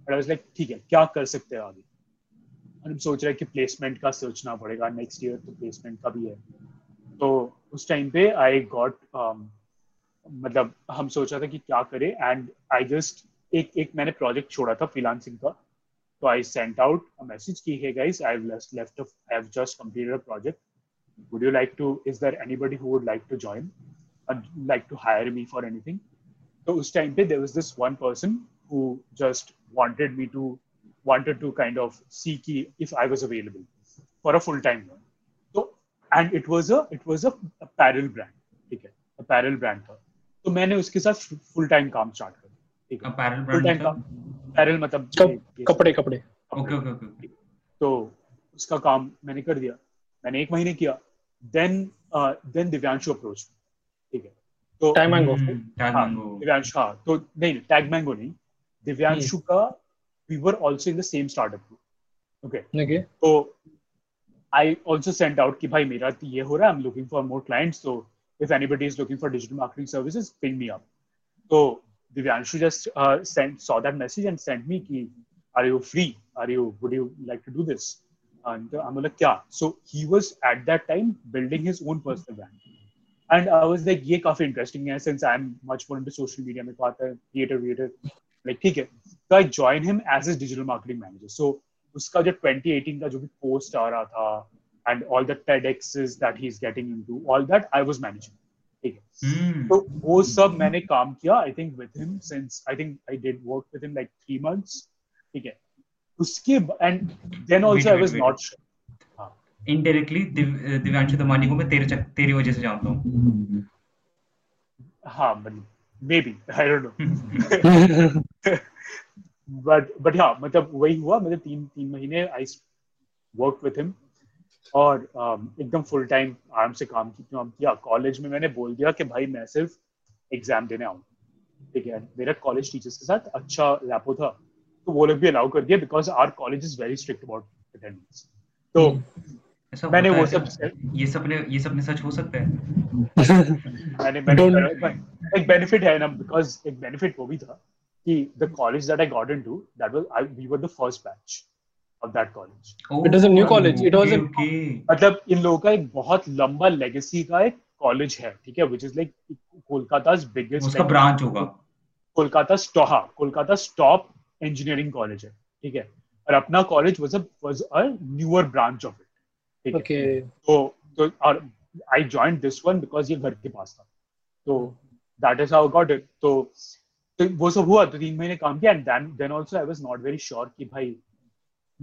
but I was like ठीक है क्या कर सकते हैं आगे, और हम सोच रहे हैं कि प्लेसमेंट का सोचना पड़ेगा, नेक्स्ट ईयर तो प्लेसमेंट का भी है, तो उस टाइम पे आई गॉट मतलब हम सोचा था कि क्या करें, एंड आई जस्ट एक मैंने प्रोजेक्ट छोड़ा था फ्रीलांसिंग का, तो I sent out a message कि hey guys, I have left I have just completed a project, would you like to, is there anybody who would like to join and like to hire me for anything. So us time pe there was this one person who just wanted to kind of see ki if I was available for a full time job. So and it was a apparel brand, theek hai, apparel brand tha. So maine uske sath full time kaam start kar diya, theek hai, apparel brand full time kaam, apparel matlab kapde. Okay. So uska kaam maine kar diya, maine ek mahine kiya, then Divyanshu approached me. ठीक है, तो TagMango Divyanshu, हाँ, तो नहीं TagMango नहीं, दिव्यांशु का we were also in the same startup group. Okay, तो I also sent out कि भाई मेरा ये हो रहा है, I am looking for more clients, so if anybody is looking for digital marketing services ping me up. तो Divyanshu just sent saw that message and sent me कि are you free, are you would you like to do this, and I am like क्या. So he was at that time building his own personal brand. And I was like, ये काफी interesting है, since I'm much more into social media, मेरे को आता है creator, like ठीक है. So I joined him as his digital marketing manager. So उसका जो 2018 का जो भी post आ रहा था, and all the TEDx's that he's getting into, all that I was managing. ठीक है. So वो सब मैंने काम किया, I think with him, since I think I did work with him like 3 months. ठीक है. उसके and then also I was not sure. Indirectly Divyanshu Damani को मैं तेरी वजह से जानता हूँ. हाँ, maybe I don't know. but हाँ, मतलब वही हुआ, मतलब तीन महीने I worked with him और एकदम फुल टाइम आराम से काम किया. कॉलेज में मैंने बोल दिया कि भाई मैं सिर्फ एग्जाम देने आऊँ. ठीक है, मेरा कॉलेज टीचर्स के साथ अच्छा रैपो था, तो वो लोग भी अलाउ कर दिया, because our college is very strict about attendance. तो मैंने वो सब ये सब सच हो सकता है. मैंने एक बेनिफिट है ना, बिकॉज़ एक बेनिफिट वो भी था कि the college that I got into, that was we were the first batch of that college. It was a new college, it was मतलब इन लोगों का एक बहुत लंबा लेगेसी का एक कॉलेज है. ठीक है, which is like Kolkata's biggest, उसका ब्रांच होगा कोलकाता's टॉप इंजीनियरिंग कॉलेज है. ठीक है, और अपना college was a newer branch of it. Okay. तो और I joined this one because ये घर के पास था. तो that is how I got it. तो वो सब हुआ, तो 3 महीने काम किया, and then also I was not very sure कि भाई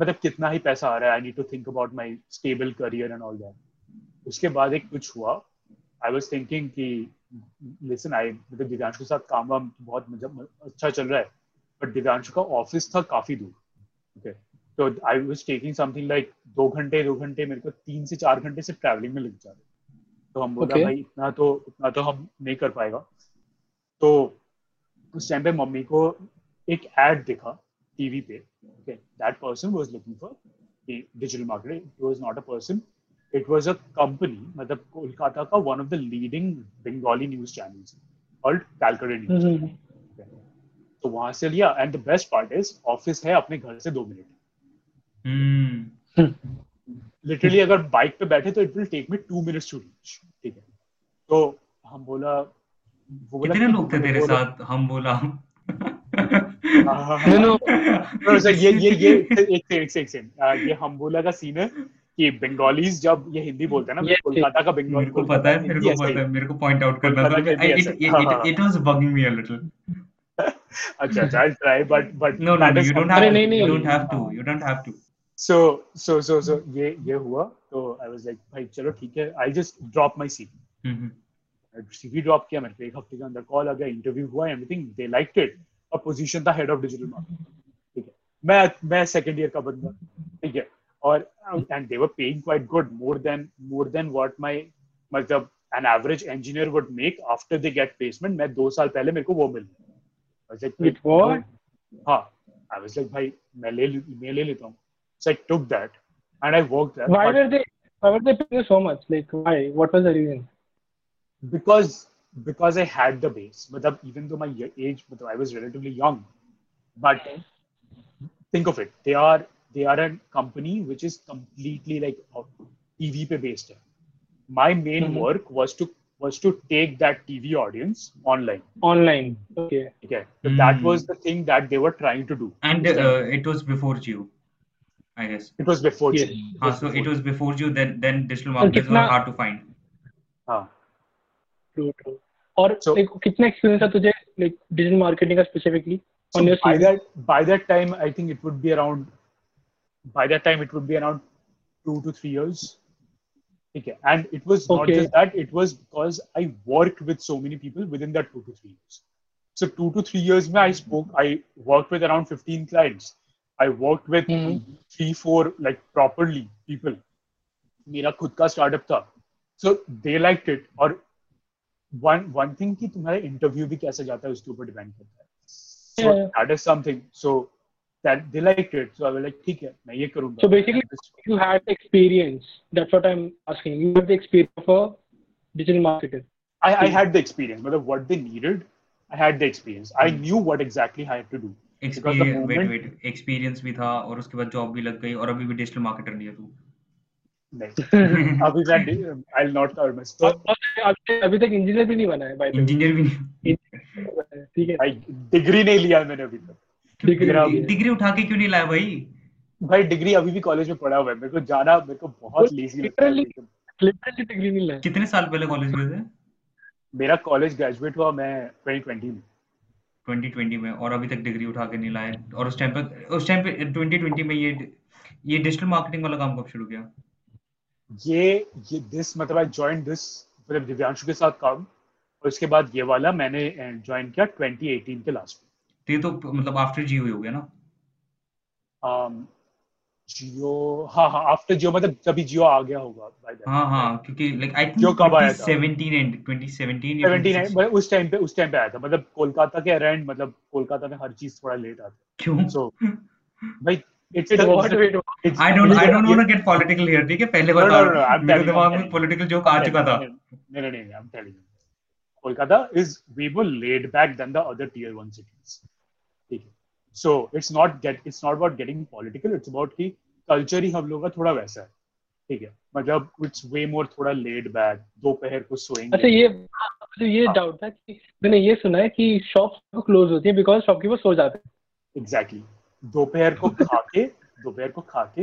मतलब कितना ही पैसा आ रहा है. I need to think about my stable career and all that. उसके बाद एक कुछ हुआ, I was thinking कि listen, I मतलब दिव्यांशु के साथ काम वाम बहुत मतलब अच्छा चल रहा है, but दिव्यांशु का ऑफिस था काफी दूर. Okay. So I was taking something like 2 घंटे मेरे को 3 से 4 घंटे से ट्रैवलिंग में लग जा रहे. तो हम बोला भाई इतना तो हम नहीं कर पाएगा. तो उस टाइम पे मम्मी को एक एड दिखा टीवी पे. Okay. That person was looking for a digital marketer. It was not a person. It was a company. मतलब कोलकाता का one of the leading Bengali news channels called Calcutta News. Mm-hmm. तो वहां से लिया, and the best part is office है अपने घर से 2 मिनट. लिटरली अगर बाइक पे बैठे तो it will take me 2 minutes to reach. ठीक है, तो हम बोला कितने लोग थे तेरे साथ, हम बोला ये हम बोला का सीन है कि बंगालीज जब ये हिंदी बोलते हैं ना, कोलकाता का बंगाली को पता है, मेरे को पॉइंट आउट करना था. It was bugging me a little. Achha, I'll try, but no, you don't have to. So ये हुआ, तो I was like भाई चलो ठीक है, I'll just drop my CV. CV drop किया, मेरे को 1 हफ्ते के अंदर call आ गया, interview हुआ, everything, they liked it, और position था head of digital marketing. ठीक है, मैं second year का बंदा. ठीक है, और and they were paying quite good, more than what my मतलब an average engineer would make after they get placement. मैं 2 साल पहले मेरे को वो मिल गया. my main work was to take that TV audience online. Online. Okay. Okay. So that was the thing that they were trying to do. And it was before Jio, I guess. It was before Jio. Yeah. It was before Jio, then digital markets were hard to find. True. और कितना experience है तुझे like digital marketing specifically? So by that time, I think it would be around. By that time, it would be around 2 to 3 years. Okay, and it was not just that; it was because I worked with so many people within that 2 to 3 years. So 2 to 3 years, I worked with around 15 clients. I worked with 3-4 like properly people. मेरा खुद का startup था, so they liked it. और one thing कि तुम्हारे interview भी कैसे जाता है उसके ऊपर depend करता है. So that is something. So that they liked it. So I was like, ठीक है, मैं ये करूँगा. So basically, you had experience. That's what I'm asking. You had the experience of a digital marketer. I had the experience. But what they needed, I had the experience. I knew what exactly I had to do. Experience. Wait. Experience भी था और उसके बाद job भी लग गई और अभी भी digital marketer नहीं है तू. नहीं. अभी मैं I'll not cover my story. अभी तक इंजीनियर भी नहीं बना है भाई. इंजीनियर भी नहीं. ठीक है भाई, डिग्री नहीं लिया मैंने अभी तक. डिग्री उठा के क्यों नहीं लाया भाई? डिग्री अभी भी कॉलेज में पढ़ा हुआ है. मेरे को बहुत लेजी लगता है. लिटरली डिग्री नहीं लाया. कितने साल पहले कॉलेज में थे? मेरा कॉलेज ग्रेजुएट हुआ मैं 2020 में और अभी तक डिग्री उठा के नहीं लाया. और उस टाइम पे 2020 में ये डिजिटल मार्केटिंग वाला काम कब शुरू किया? ये दिस मतलब आई जॉइंड दिस मतलब दिव्यांशु के साथ काम और उसके बाद ये वाला मैंने ज्वाइन किया 2018 के लास्ट में. ये तो मतलब आफ्टर जियो हो गया ना? जियो हाँ आफ्टर जियो मतलब तभी जियो आ गया होगा बाय दैट. हाँ क्योंकि लाइक आई थिंक 2017 मतलब उस टाइम पे आया था. मतलब कोलकाता के अराउंड मतलब कोलकाता में हर चीज थोड़ा लेट आता है. क्यों? सो भाई it's I don't want to get political here. ठीक है, पहले बता मेरे दिमाग में पॉलिटिकल जोक आ चुका था. नहीं I'm telling you Kolkata is way more laid back than the other tier 1 cities. Okay. So it's not about getting political. It's about कि culture ही हम लोगों का थोड़ा वैसा है. ठीक है, मतलब it's way more थोड़ा laid back. दोपहर को सोएंगे. अच्छा ये doubt था कि मैंने ये सुना है कि shops को close होती है because shopkeeper सो जाते हैं. Exactly. दोपहर को खा के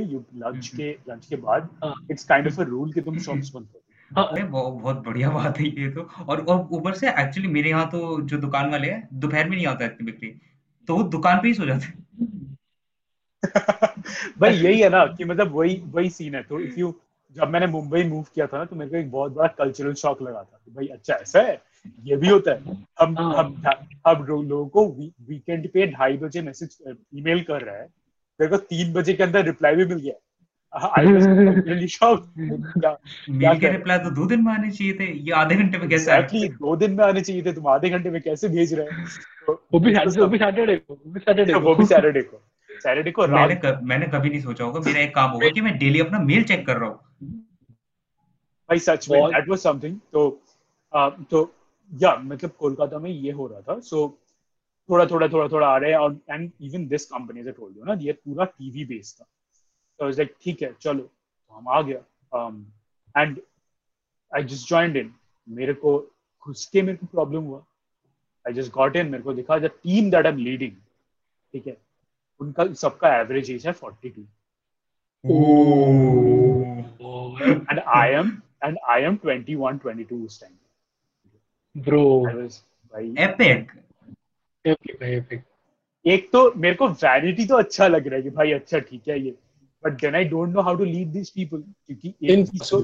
you lunch के बाद it's kind of a rule कि तुम shops बंद करो. अरे बहुत बढ़िया बात है ये तो. और ऊपर से एक्चुअली मेरे यहाँ तो जो दुकान वाले हैं दोपहर में नहीं आता इतनी बिक्री तो वो दुकान पे ही सो जाते हैं. भाई यही है ना कि मतलब वही सीन है. तो जब मैंने मुंबई मूव किया था ना तो मेरे को एक बहुत बड़ा कल्चरल शॉक लगा था कि भाई अच्छा ऐसा है, ये भी होता है. हम लोगों को वीकेंड पे 2:30 बजे मैसेज ईमेल कर रहा है, मेरे को 3 बजे के अंदर रिप्लाई भी मिल गया. मैंने कभी नहीं सोचा होगा मेरा एक काम होगा कि मैं डेली अपना मेल चेक कर रहा हूँ भाई. सच में दैट वाज समथिंग. तो या मतलब कोलकाता में ये हो रहा था. सो थोड़ा आ रहा है. और एंड इवन दिस कंपनी से टोल्ड यू ना ये पूरा टीवी बेस्ड था. So I was like, ठीक है चलो हम आ गया. And I just joined in. मेरे को प्रॉब्लम हुआ. I just got in. मेरे को दिखा the team that I'm leading. ठीक है, उनका सबका एवरेज एज है 42. And I am 21, 22 उस टाइम. Bro, I was भाई epic. एक तो मेरे को वैनिटी तो अच्छा लग रहा है कि भाई अच्छा ठीक है ये. But then I don't know how to lead these people. So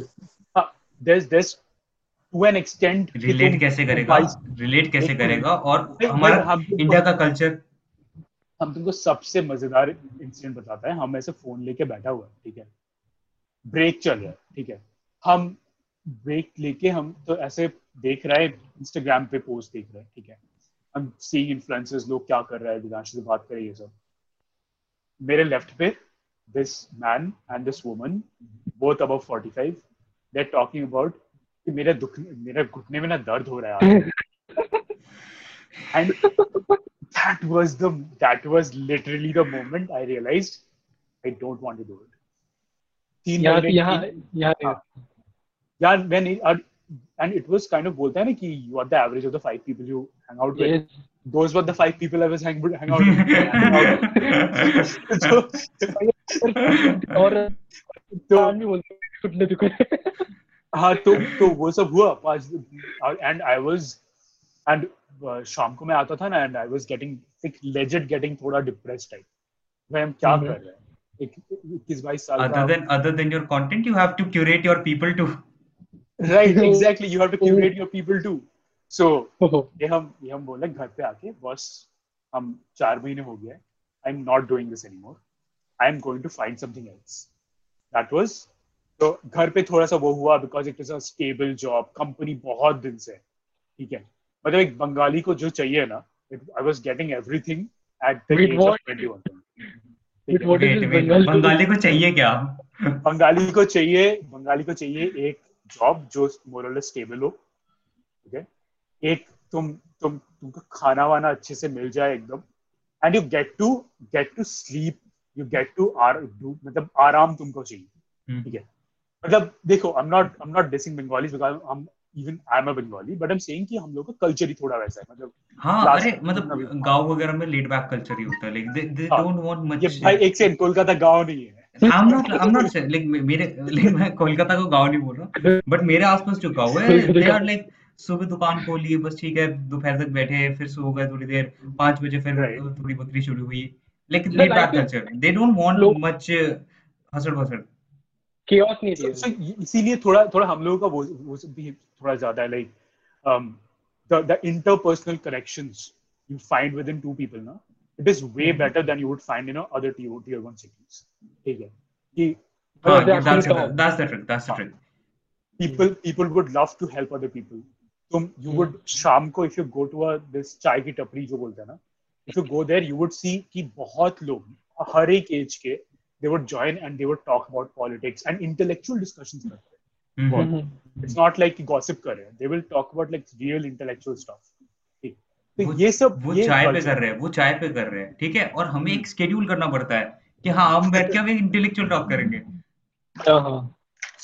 there's to an extent. Relate कैसे करेगा? और हमारा इंडिया का कल्चर. हम तुमको सबसे मजेदार इंसिडेंट बताते हैं. हम ऐसे फोन लेके बैठा हुआ है, ठीक है, ब्रेक चल रहा है, ठीक है, हम ब्रेक लेके हम तो ऐसे देख रहे हैं, इंस्टाग्राम पे पोस्ट देख रहे हैं, ठीक है, हम सीइंग इन्फ्लुएंसर्स लोग क्या कर रहे हैं, दिव्यांशु से बात कर रहे हैं, ये सब. मेरे लेफ्ट पे this man and this woman, both above 45, they're talking about कि मेरे घुटने में ना दर्द हो रहा है. And that was literally the moment I realized I don't want to do it. Yeah, when it, and it was kind of बोलते हैं ना कि you are the average of the five people you hang out with. Yes. Those were the five people I was hang out with. So, और आदमी बोलते हैं कितने दिक्कत. हाँ तो वो सब हुआ and शाम को मैं आता था ना and I was getting like legit getting थोड़ा depressed type. मैं क्या कर रहा है? Other than your content, you have to curate your people too. Right, exactly. You have to curate your people too. So ये हम बोले घर पे आके बस हम 4 महीने हो गया है. I'm not doing this anymore. I'm going to find something else. That was तो घर पे थोड़ा सा वो हुआ because it was a stable job. Company बहुत दिन से ठीक है. मतलब एक बंगाली को जो चाहिए ना, I was getting everything at the age of 21. Bengali को चाहिए क्या? बंगाली को चाहिए एक जॉब जो मोर और लेस स्टेबल हो, ठीक है? एक तुमको खाना वाना अच्छे से मिल जाए एकदम, and you get to sleep, you get to मतलब आराम तुमको चाहिए, ठीक है? मतलब देखो, I'm not dissing Bengalis because I'm a Bengali, but I'm saying कि हम लोग का कल्चर ही थोड़ा वैसा है, मतलब हाँ अरे मतलब गांव वगैरह में लेट बैक कल्चर ही होता है, like they don't want much. ये भाई एक सेकंड कोलकाता गांव नहीं है. I'm not saying like मैं कोलकाता को गांव नहीं बोल रहा, but मेरे आसपास जो गांव है they are like सुबह दुकान खोली बस ठीक है, दोपहर तक बैठे फिर सो गए थोड़ी देर, 5 बजे फिर थोड़ी बकरी शुरू हुई, like laid back culture. They don't want much hustle bustle. इसीलिए थोड़ा हम लोगों का वो सब भी थोड़ा ज्यादा है, like the interpersonal connections you find within two people ना, it is way better than you would find in other tier 1 cities, ठीक है? कि that's the trick. People would love to help other people. You would शाम को if you go to this चाय की टपरी जो बोलते हैं ना, if you go there you would see कि बहुत लोग हर एक एज के they would join and they would talk about politics and intellectual discussions. Mm-hmm. It's not like gossip kar rahe. They will talk about like real intellectual stuff. ठीक. तो ये सब वो चाय पे कर रहे हैं, ठीक है? और हमें एक schedule करना पड़ता है कि हाँ हम बैठ के अभी intellectual talk करेंगे. हाँ.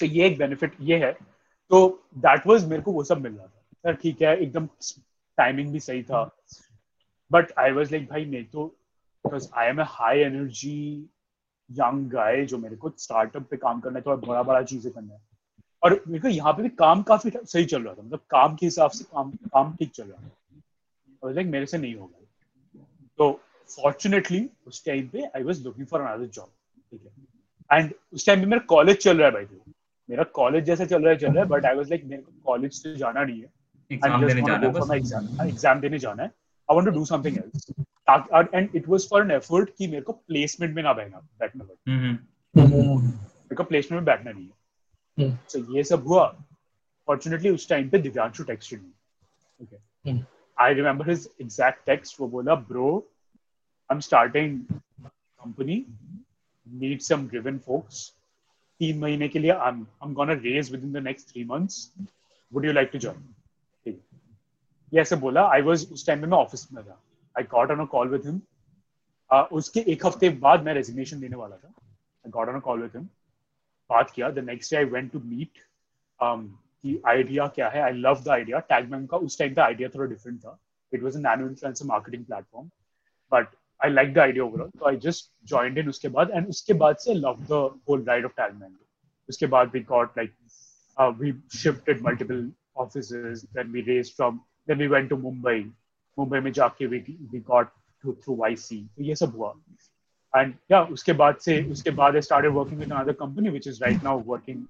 So ये एक benefit ये है. तो that was मेरे को वो सब मिल रहा था. सर ठीक है, एकदम timing भी सही था. But I was like भाई नहीं तो, because I am a high energy young guy जो मेरे को स्टार्टअप पे काम करना है, थोड़ा बड़ा बड़ा चीजें करना है, और मेरे को यहाँ पे भी काम काफी सही चल रहा था, मतलब काम के हिसाब से काम ठीक चल रहा था, और लाइक मेरे से नहीं होगा. तो फॉर्चुनेटली उस टाइम पे I was looking for another job, ठीक है? एंड उस टाइम पे मेरा कॉलेज चल रहा है भाई, तो मेरा कॉलेज जैसे चल रहा है बट आई वाज लाइक मेरे को कॉलेज से जाना नहीं है, एग्जाम देने जाना है, I want to do something else. And it was for an effort कि मेरे को placement में ना बैठना पड़े, मेरे को placement में बैठना नहीं है. So ये सब हुआ. Fortunately उस time पे Divyanshu texted me. Okay. I remember his exact text. वो बोला, bro, I'm starting a company, need some driven folks. 3 महीने के लिए I'm gonna raise within the next 3 months. Would you like to join? ठीक. ये ऐसे बोला. I was उस time पे मैं office में था. I got on a call with him. उसके एक हफ्ते बाद मैं resignation देने वाला था. I got on a call with him. बात किया. The next day I went to meet. कि idea क्या है? I love the idea. Tag Mango का उस time पे idea थोड़ा different था. It was a nano influencer marketing platform. But I liked the idea overall. So I just joined in उसके बाद. And उसके बाद से I loved the whole ride of Tag Mango. उसके बाद we got like, we shifted multiple offices. Then we raised from, then we went to Mumbai. Mumbai में जाके we got through YC. ये सब हुआ. And yeah, उसके बाद I started working with another company which is right now working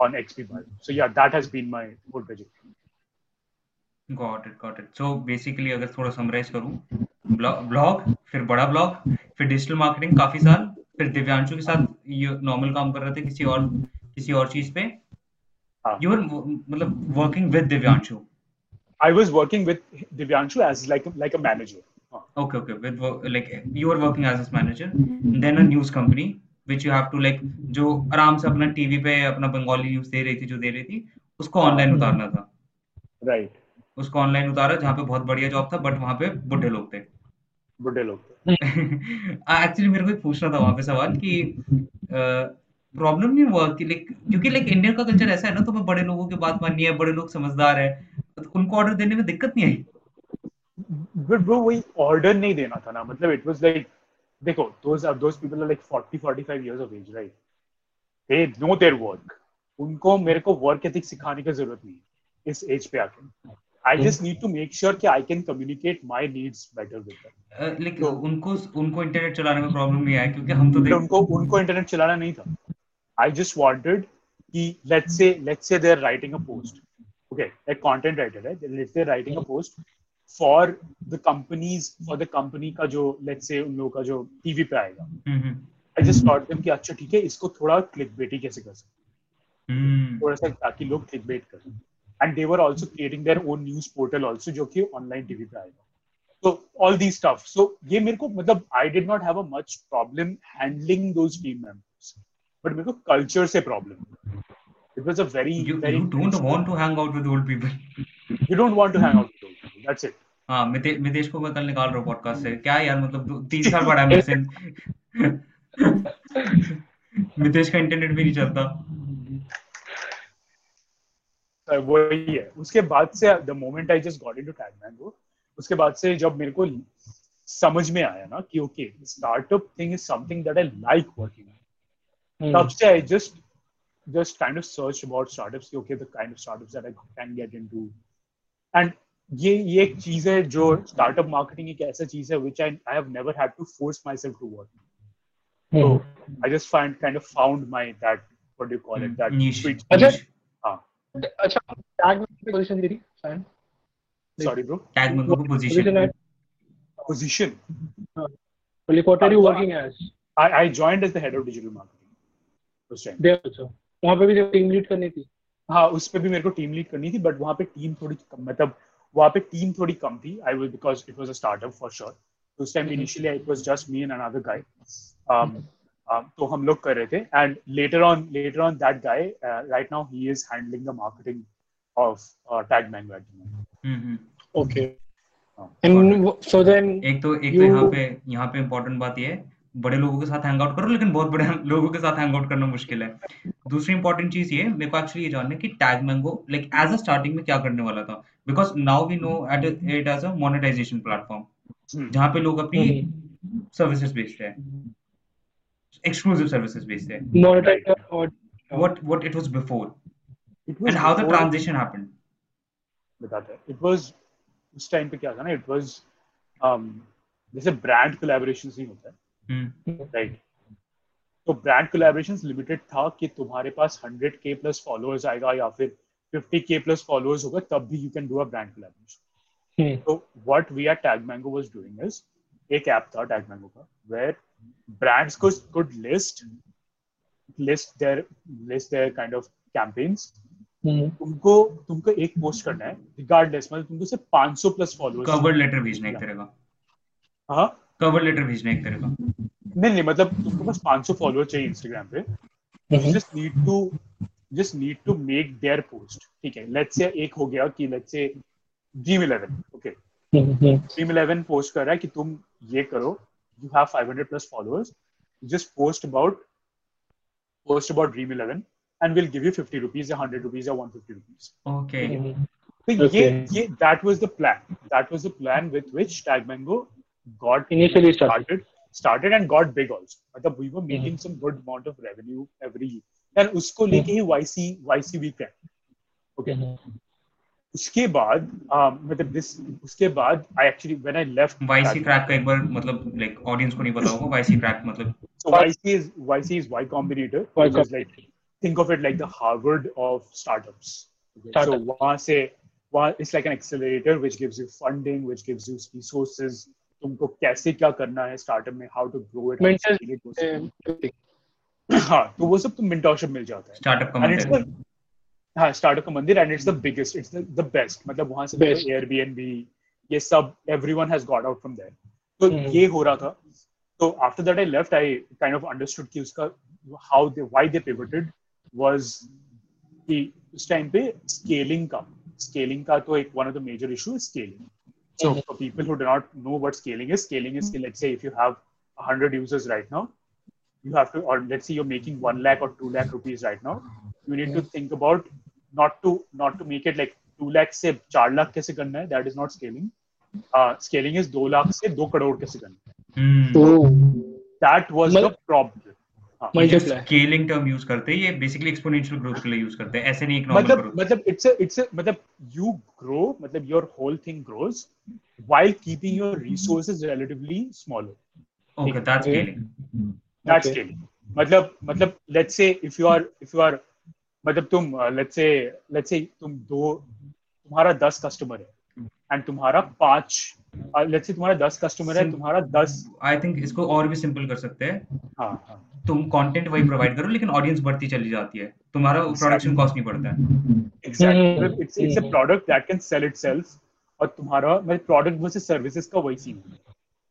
on XP Bio. So yeah, that has been my whole trajectory. Got it. So basically अगर थोड़ा summarize करूँ, blog, फिर बड़ा blog, फिर digital marketing काफी साल, फिर दिव्यांशु के साथ ये normal काम कर रहे थे किसी और चीज पे. You were मतलब working with Divyanshu. I was working with Divyanshu as like a manager. Okay. With like you were working as his manager, then a news company which you have to like जो आराम से अपना TV पे अपना Bengali news दे रही थी उसको online उतारना था. Right. उसको ऑनलाइन उतारा जहाँ पे बहुत बढ़िया जॉब था, बट वहाँ पे बुढ़े लोग थे. एक्चुअली मेरे को पूछना था वहाँ पे सवाल कि प्रॉब्लम नहीं हुआ कि लाइक, क्योंकि लाइक इंडियन का कल्चर ऐसा है ना, तो मैं बड़े लोगों की बात माननी है, बड़े लोग समझदार है, तो उनको ऑर्डर देने में दिक्कत नहीं आई। बट ब्रो वही ऑर्डर नहीं देना था ना, मतलब इट वाज लाइक देखो those people are like 40 45 years of age, right? They know their work. उनको मेरे को वर्क एथिक्स सिखाने की जरूरत नहीं है इस एज पे आके। I just need to make sure कि I can communicate my needs better with them. लेकिन उनको इंटरनेट चलाने में प्रॉब्लम नहीं आई, क्योंकि हम तो देख उनको इंटरनेट चलाना नहीं था। I just wanted कि let's say they're writing a post, okay, like content writer, right? Let's say writing a post for the company का जो let's say उन लोगों का जो टीवी पे आएगा। I just taught them कि अच्छा ठीक है, इसको थोड़ा क्लिकबेटी कैसे कर सकते हैं, थोड़ा सा ताकि लोग क्लिकबेट करें। And they were also creating their own news portal also, जो कि online TV पे आएगा। So all these stuff. So ये मेरे को मतलब I did not have a much problem handling those team members, but मेरे को culture से problem। It was a very very. You don't want to hang out with old people. You don't want to hang out with old people. That's it. हाँ मितेश को मैं कल निकाल रहा हूँ podcast से। क्या यार मतलब 3 साल बड़ा है मुझसे। मितेश का इंटरनेट भी नहीं चलता। वही है। उसके बाद से the moment I just got into Tag Mango, उसके बाद से जब मेरे को समझ में आया ना कि okay, startup thing is something that I like working on, तब से I just kind of searched about startups कि okay, the kind of startups that I can get into, and ये एक चीज है जो startup marketing एक ऐसा चीज है which I have never had to force myself to work, so I just found my that what do you call it, that niche. अच्छा टैग में पोजीशन दे रही सायन, सॉरी ब्रो, टैग में को पोजीशन पहले क्वार्टर ही working as I joined as the head of digital marketing उस time. अच्छा वहां पे भी टीम लीड करनी थी? हां उस पे भी मेरे को टीम लीड करनी थी, बट वहां पे टीम थोड़ी कम थी। I was because it was a startup for sure, उस time initially it was just me and another guy, तो हम लोग कर रहे थे। And later on that guy right now he is handling the marketing of tag mango at the moment. Okay and so then एक तो यहाँ पे इम्पोर्टेंट बात ये है, बड़े लोगों के साथ हैंग आउट करो, लेकिन बहुत बड़े लोगों के साथ हैंग आउट करना मुश्किल है। दूसरी इंपॉर्टेंट चीज ये मेरे को एक्चुअली ये जानना है कि tag mango like as a starting में क्या करने वाला था, because now we know it as a monetization platform जहाँ पे लोग अपनी सर्विसेज बेच रहे हैं, exclusive services based there. Monetizer or what it was before? It was and how the transition happened. बताते हैं। It was उस time पे क्या था ना? It was जैसे brand collaborations नहीं होता है, right? तो brand collaborations limited था कि तुम्हारे पास 100k plus followers आएगा या फिर 50k plus followers होगा तब भी you can do a brand collaboration. So what we at Tag Mango was doing is एक app था Tag Mango का where brands could list their kind of campaigns. तुमको एक पोस्ट करना है regardless, मतलब तुमको सिर्फ 500 प्लस फॉलोअर्स कवर लेटर भेजना एक तरह का नहीं मतलब तुमको बस 500 फॉलोअर चाहिए Instagram पे। You just need to make their post, ठीक है? Let's say एक हो गया कि let's say Dream11, okay, Dream11 post कर रहा है कि तुम ये करो, you have 500 plus followers, you just post about Dream11 and we'll give you 50 rupees or 100 rupees or 150 rupees. Okay. So okay. That was the plan with which Tag Mango got initially started and got big also. But we were making some good amount of revenue every year. And usko leke hi YC weekend. Okay. उसके बाद मतलब this उसके बाद I actually when I left YC crack का एक बार मतलब like audience को नहीं पता होगा YC क्रैक मतलब so YC is Y Combinator, which is like think of it like the Harvard of startups. So वहां it's like an accelerator which gives you funding, which gives you resources, तुमको कैसे क्या करना है startup में, how to grow it, mentorship। हां तो वो सब तुम मेंटरशिप मिल जाता है स्टार्टअप का, हाँ स्टार्टअप का मंदिर। And it's the biggest, it's the best, मतलब वहां से एयरबीएनबी ये सब everyone has got out from there. तो ये हो रहा था। तो after that I left, I kind of understood कि उसका how they why they pivoted was कि उस टाइम पे स्केलिंग का तो एक one of the major issue is scaling. So for people who do not know what scaling is, scaling is कि let's say if you have 100 users right now you have to, or let's say you're making 1 lakh or 2 lakh rupees right now, you need to think about not to make it like 2 lakh से 4 lakh कैसे करना है, that is not scaling. Scaling is 2 lakh से 2 करोड़ कैसे करना है. That was the problem. Scaling term use करते हैं, ये बेसिकली एक्सपोनेंशियल ग्रोथ के लिए यूज करते हैं, ऐसे नहीं एक नॉर्मल ग्रोथ. मतलब इट्स अ मतलब यू ग्रो, मतलब your whole thing grows while keeping your resources relatively smaller. Okay, that's scaling. That's scaling. मतलब let's say if you are मतलब तुम लेट्स से तुम तुम्हारा 10 कस्टमर है एंड तुम्हारा 5 लेट्स से तुम्हारा 10 कस्टमर है, तुम्हारा 10 आई थिंक इसको और भी सिंपल कर सकते हैं. हां, तुम कंटेंट वही प्रोवाइड करो लेकिन ऑडियंस बढ़ती चली जाती है, तुम्हारा प्रोडक्शन कॉस्ट नहीं बढ़ता है. Exactly, it's a product that can sell itself. और तुम्हारा मतलब प्रोडक्ट वर्सेस सर्विसेज का वही सीन है.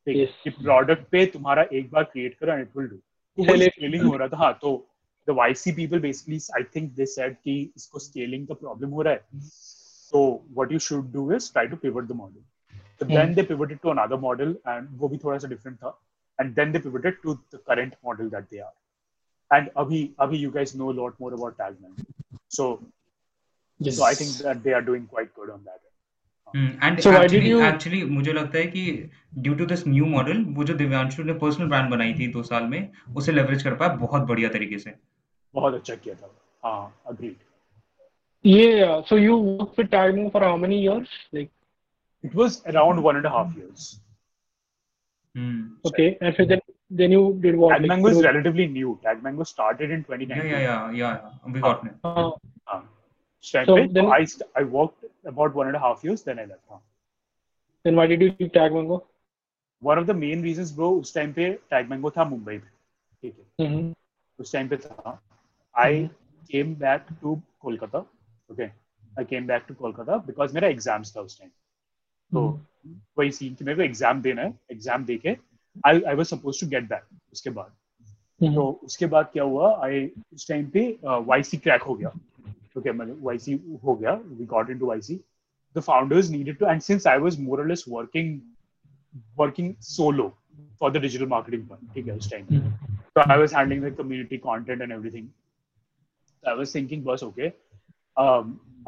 ठीक है, कि प्रोडक्ट पे तुम्हारा एक बार क्रिएट करो एंड इट विल डू. तो पहले स्केलिंग हो रहा था. हां, तो the YC people basically I think they said कि इसको स्केलिंग का प्रॉब्लम हो रहा है, so what you should do is try to pivot the model. So then they pivoted to another model and वो भी थोड़ा सा डिफरेंट था. And then they pivoted to the current model that they are. And abhi you guys know a lot more about Tag Mango. So, yes. So I think that they are doing quite good on that. And so actually मुझे लगता है कि due to this new model, वो जो दिव्यांशु ने personal brand बनाई थी 2 साल में, उसे leverage कर पाया बहुत बढ़िया तरीके से. बहुत अच्छा किया था. हाँ, agreed. Yeah. So you worked with Tag Mango for how many years? Like it was around 1.5 years. Okay, and so then you did what? Tag Mango is relatively new. Tag Mango started in 2019. Yeah. We got it. So I worked about 1.5 years, then I left. Then why did you leave Tag Mango? One of the main reasons, bro, उस time पे Tag Mango था मुंबई में. ठीक है. उस time पे था. I came back to Kolkata. Okay, I came back to Kolkata because मेरा exams था उस time. तो वही सीन कि मेरे को एग्जाम देना है. एग्जाम देके I was supposed to get back उसके बाद. तो उसके बाद क्या हुआ, आई उस टाइम पे YC क्रैक हो गया. ओके, मतलब YC हो गया, we got into YC. The founders needed to, and since I was more और less working solo for the digital marketing part. ठीक है, उस टाइम तो I was handling the community content and everything. I was thinking बस okay,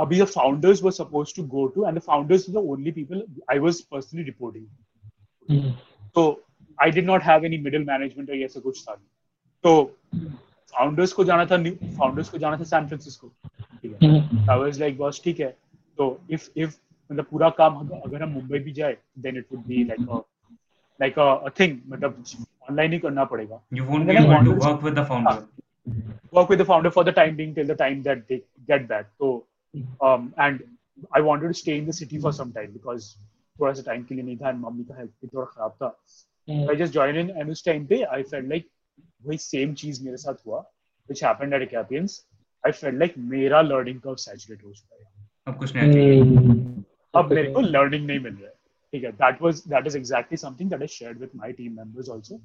abhi the founders were supposed to go to, and the founders were the only people I was personally reporting. So I did not have any middle management or aisa kuch tha. So founders ko jana tha San Francisco. I was like boss theek hai, so if matlab pura kaam agar hum Mumbai bhi jaye then it would be like a thing, matlab online hi karna padega. You won't be able to work with the founder for the time being till the time that they get back. So and I wanted to stay in the city for some time because thoda sa time ke liye nahi tha, and mummy ka health bhi thoda kharab tha. I just joined in, and us time pe I felt like wahi same cheez mere sath hua which happened at Capiens. I felt like mera learning curve saturated ho chuka hai, ab kuch nahi hai, ab mere ko learning nahi mil raha hai. theek hai, that is exactly something that I shared with my team members also.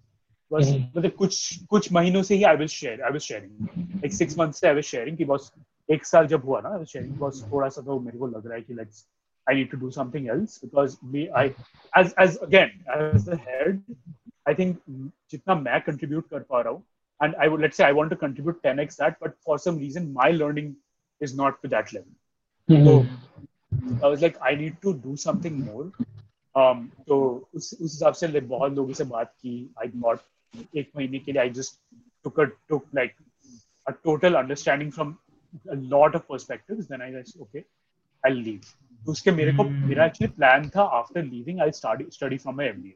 बस मतलब कुछ महीनों से ही I was sharing like 6 months से I was sharing कि बस एक साल जब हुआ ना शेयरिंग, बस थोड़ा सा तो मेरे को लग रहा है कि let's I need to do something else because me I as again as the head I think जितना मैं कंट्रीब्यूट कर पा रहा हूं, and I would let's say I want to contribute 10x that, but for some reason my learning is not to that level. तो I was like I need to do something more. तो उस हिसाब से बहुत लोगों से बात की. आई गॉट एक महीने के लिए I just took like a total understanding from a lot of perspectives. Then I said, okay, I'll leave. तो उसके मेरा actually plan था after leaving I'll study from my MBA.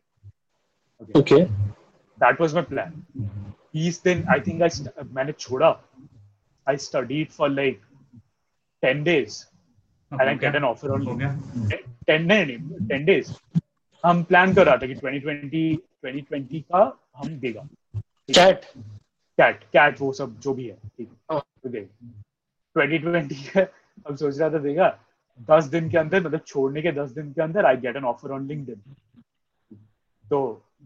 Okay. That was my plan. 20 दिन I think मैंने छोड़ा. I studied for like 10 days and I get an offer on 10 days. हम plan कर रहा था कि 2020 का हम देगा कैट वो सब जो भी है. ठीक है, तो देख 2020 का हम सोच रहा था देगा 10 दिन के अंदर, मतलब छोड़ने के 10 दिन के अंदर I get an offer on LinkedIn. तो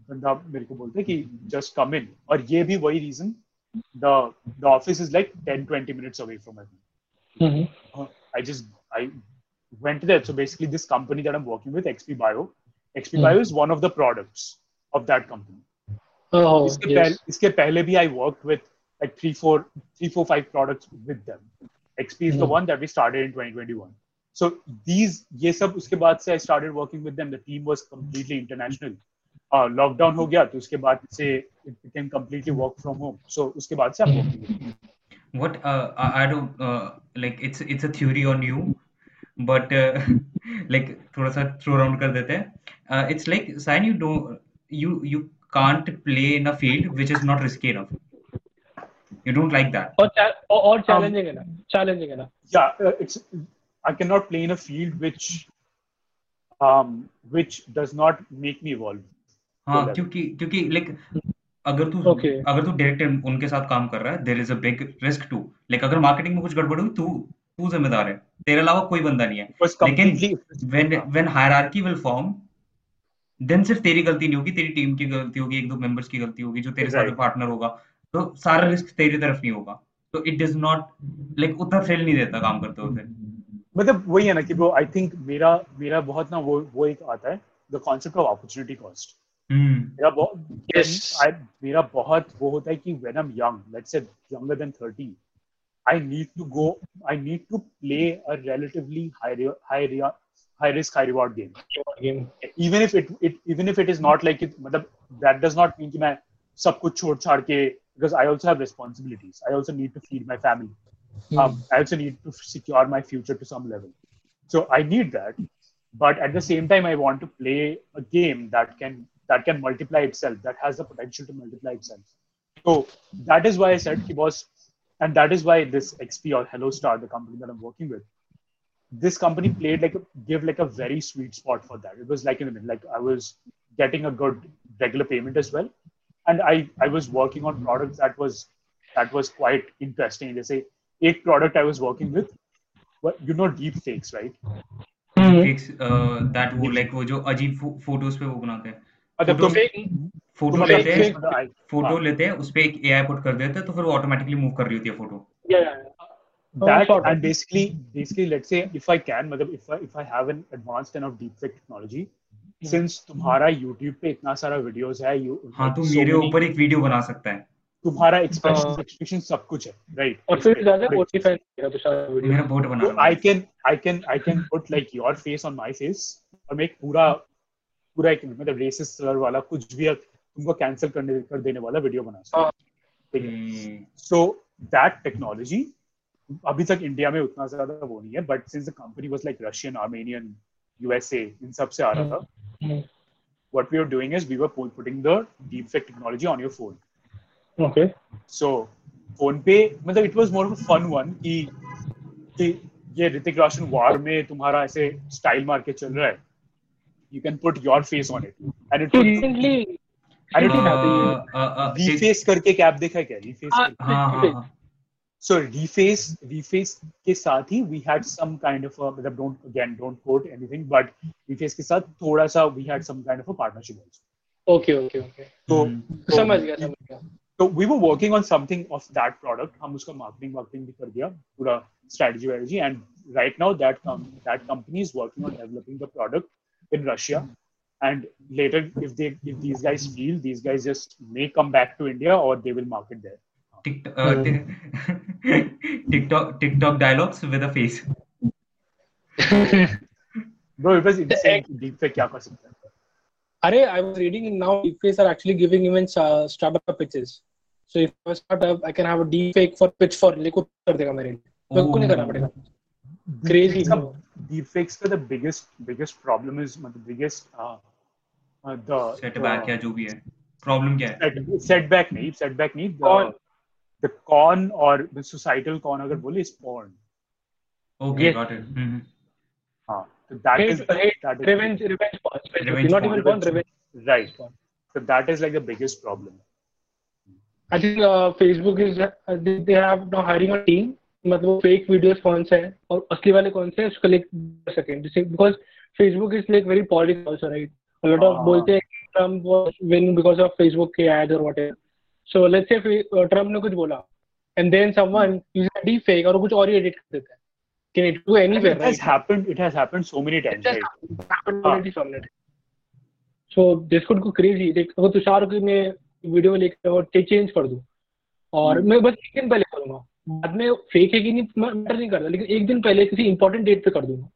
बंदा मेरे को बोलते कि जस्ट कम इन. और ये भी वही reason the office is like 10-20 minutes away from me. I went there. So basically this company that I'm working with, XP Bio is one of the products of that company. इसके पहले भी I worked with like 3-4-5 products with them. XP is the one that we started in 2021. So these, ये सब उसके बाद से I started working with them. The team was completely international. Lockdown हो गया तो उसके बाद से it became completely work from home. So उसके बाद से आप working with them. What I do like it's a theory on you, but like थोड़ा सा throw round कर देते हैं. It's like Sayan, you can't play in a field which is not risky enough. You don't like that. Or challenging enough. Yeah, I cannot play in a field which does not make me evolve. हाँ, क्योंकि like अगर तू direct उनके साथ काम कर रहा है, there is a big risk too. Like अगर मार्केटिंग में कुछ गड़बड़ हुई, तू जिम्मेदार है. तेरे अलावा कोई बंदा नहीं है. लेकिन when hierarchy will form, then सिर्फ तेरी गलती नहीं होगी, तेरी टीम की गलती होगी, 1-2 मेंबर्स की गलती होगी, जो तेरे साथ पार्टनर होगा, तो सारा रिस्क तेरी तरफ नहीं होगा. तो इट डज नॉट लाइक उतना थ्रिल नहीं देता काम करते हुए. मतलब वही है ना कि आई थिंक मेरा बहुत ना वो एक आता है the concept of opportunity cost. मेरा बहुत वो होता है कि when I am young, let's say younger than 30, I need to play a relatively high risk, high reward game. Even if it is not like it, that does not mean कि मैं सब कुछ छोड़ छाड़ के, because I also have responsibilities. I also need to feed my family. I also need to secure my future to some level. So I need that, but at the same time, I want to play a game that can multiply itself, that has the potential to multiply itself. So that is why I said कि boss, and that is why this XP or Hello Star, the company that I'm working with, this company played a very sweet spot for that. It was like in the middle, like I was getting a good regular payment as well, and I was working on products that was quite interesting. They say a product I was working with, you know, deepfakes, right? That वो like वो जो अजीब photos पे वो बनाते हैं. Photo लेते हैं उसपे एक AI put कर देते हैं तो फिर वो automatically move कर रही होती है photo. That and basically let's say if I can, if I have an advanced enough deepfake technology, since तुम्हारा YouTube पे इतना सारा videos है, हाँ तो मेरे ऊपर एक video बना सकता है, तुम्हारा expression सब कुछ है, right? और फिर ज़्यादा modify करेगा तो शायद video मेरा बहुत बना होगा. I can put like your face on my face और मैं पूरा एक racist slur वाला कुछ भी तुमको cancel कर देने वाला video बना सकता हूँ, ठीक है? So that technology अभी तक इंडिया में उतना ज्यादा वो नहीं है, but since the company was like Russian, Armenian, USA, इन सब से आ रहा था, what we are doing is we were putting the deepfake technology on your phone. Okay, so phone पे it was more of a fun one कि ये ऋतिक रोशन वार में तुम्हारा ऐसे स्टाइल मार के चल रहा है, you can put your face on it and it recently I don't know Reface करके क्या आप देखा है क्या रीफेस? हां. So reface के साथ ही we had some kind of a, don't quote anything, but reface के साथ थोड़ा सा we had some kind of a partnership also. Okay. So समझ गया. So we were working on something of that product. हम उसका marketing भी कर दिया, पूरा strategy, and right now that company is working on developing the product in Russia, and later if these guys feel, these guys just may come back to India or they will market there. TikTok dialogues with a face. Bro, it was insane. Deepfake क्या कर सकता है? अरे, I was reading and now deepfakes are actually giving even startup pitches. So if I start up, I can have a deepfake for pitch for लेको कर देगा मेरे लिए. मेरे को नहीं करना पड़ेगा. Crazy. Deepfakes का the biggest problem is the setback या जो भी है. Problem क्या है? Setback नहीं. The con or the societal con, अगर बोले, is porn. Okay, yes. Got it. हाँ, so that is revenge porn. Not even porn, revenge. Right. So that is like the biggest problem. I think Facebook is they have now hiring a team. मतलब fake videos कौन से हैं और असली वाले कौन से हैं उसको like second. Because Facebook is like very political also, right? A lot of बोलते हैं कि Trump was win because of Facebook के ads or whatever. So let's say Trump ने कुछ बोला and then someone uses a deepfake और कुछ और ही edit कर देता है. Can it do anywhere? It has happened. It has happened so many times. It has happened already so many times. So this could go crazy. Like अगर तुषार ने video लेकर और चेंज कर दूँ, और मैं बस एक दिन पहले करूँगा, बाद में फेक है कि नहीं मैटर नहीं करता, लेकिन एक दिन पहले किसी इंपॉर्टेंट डेट पे कर दूँगा,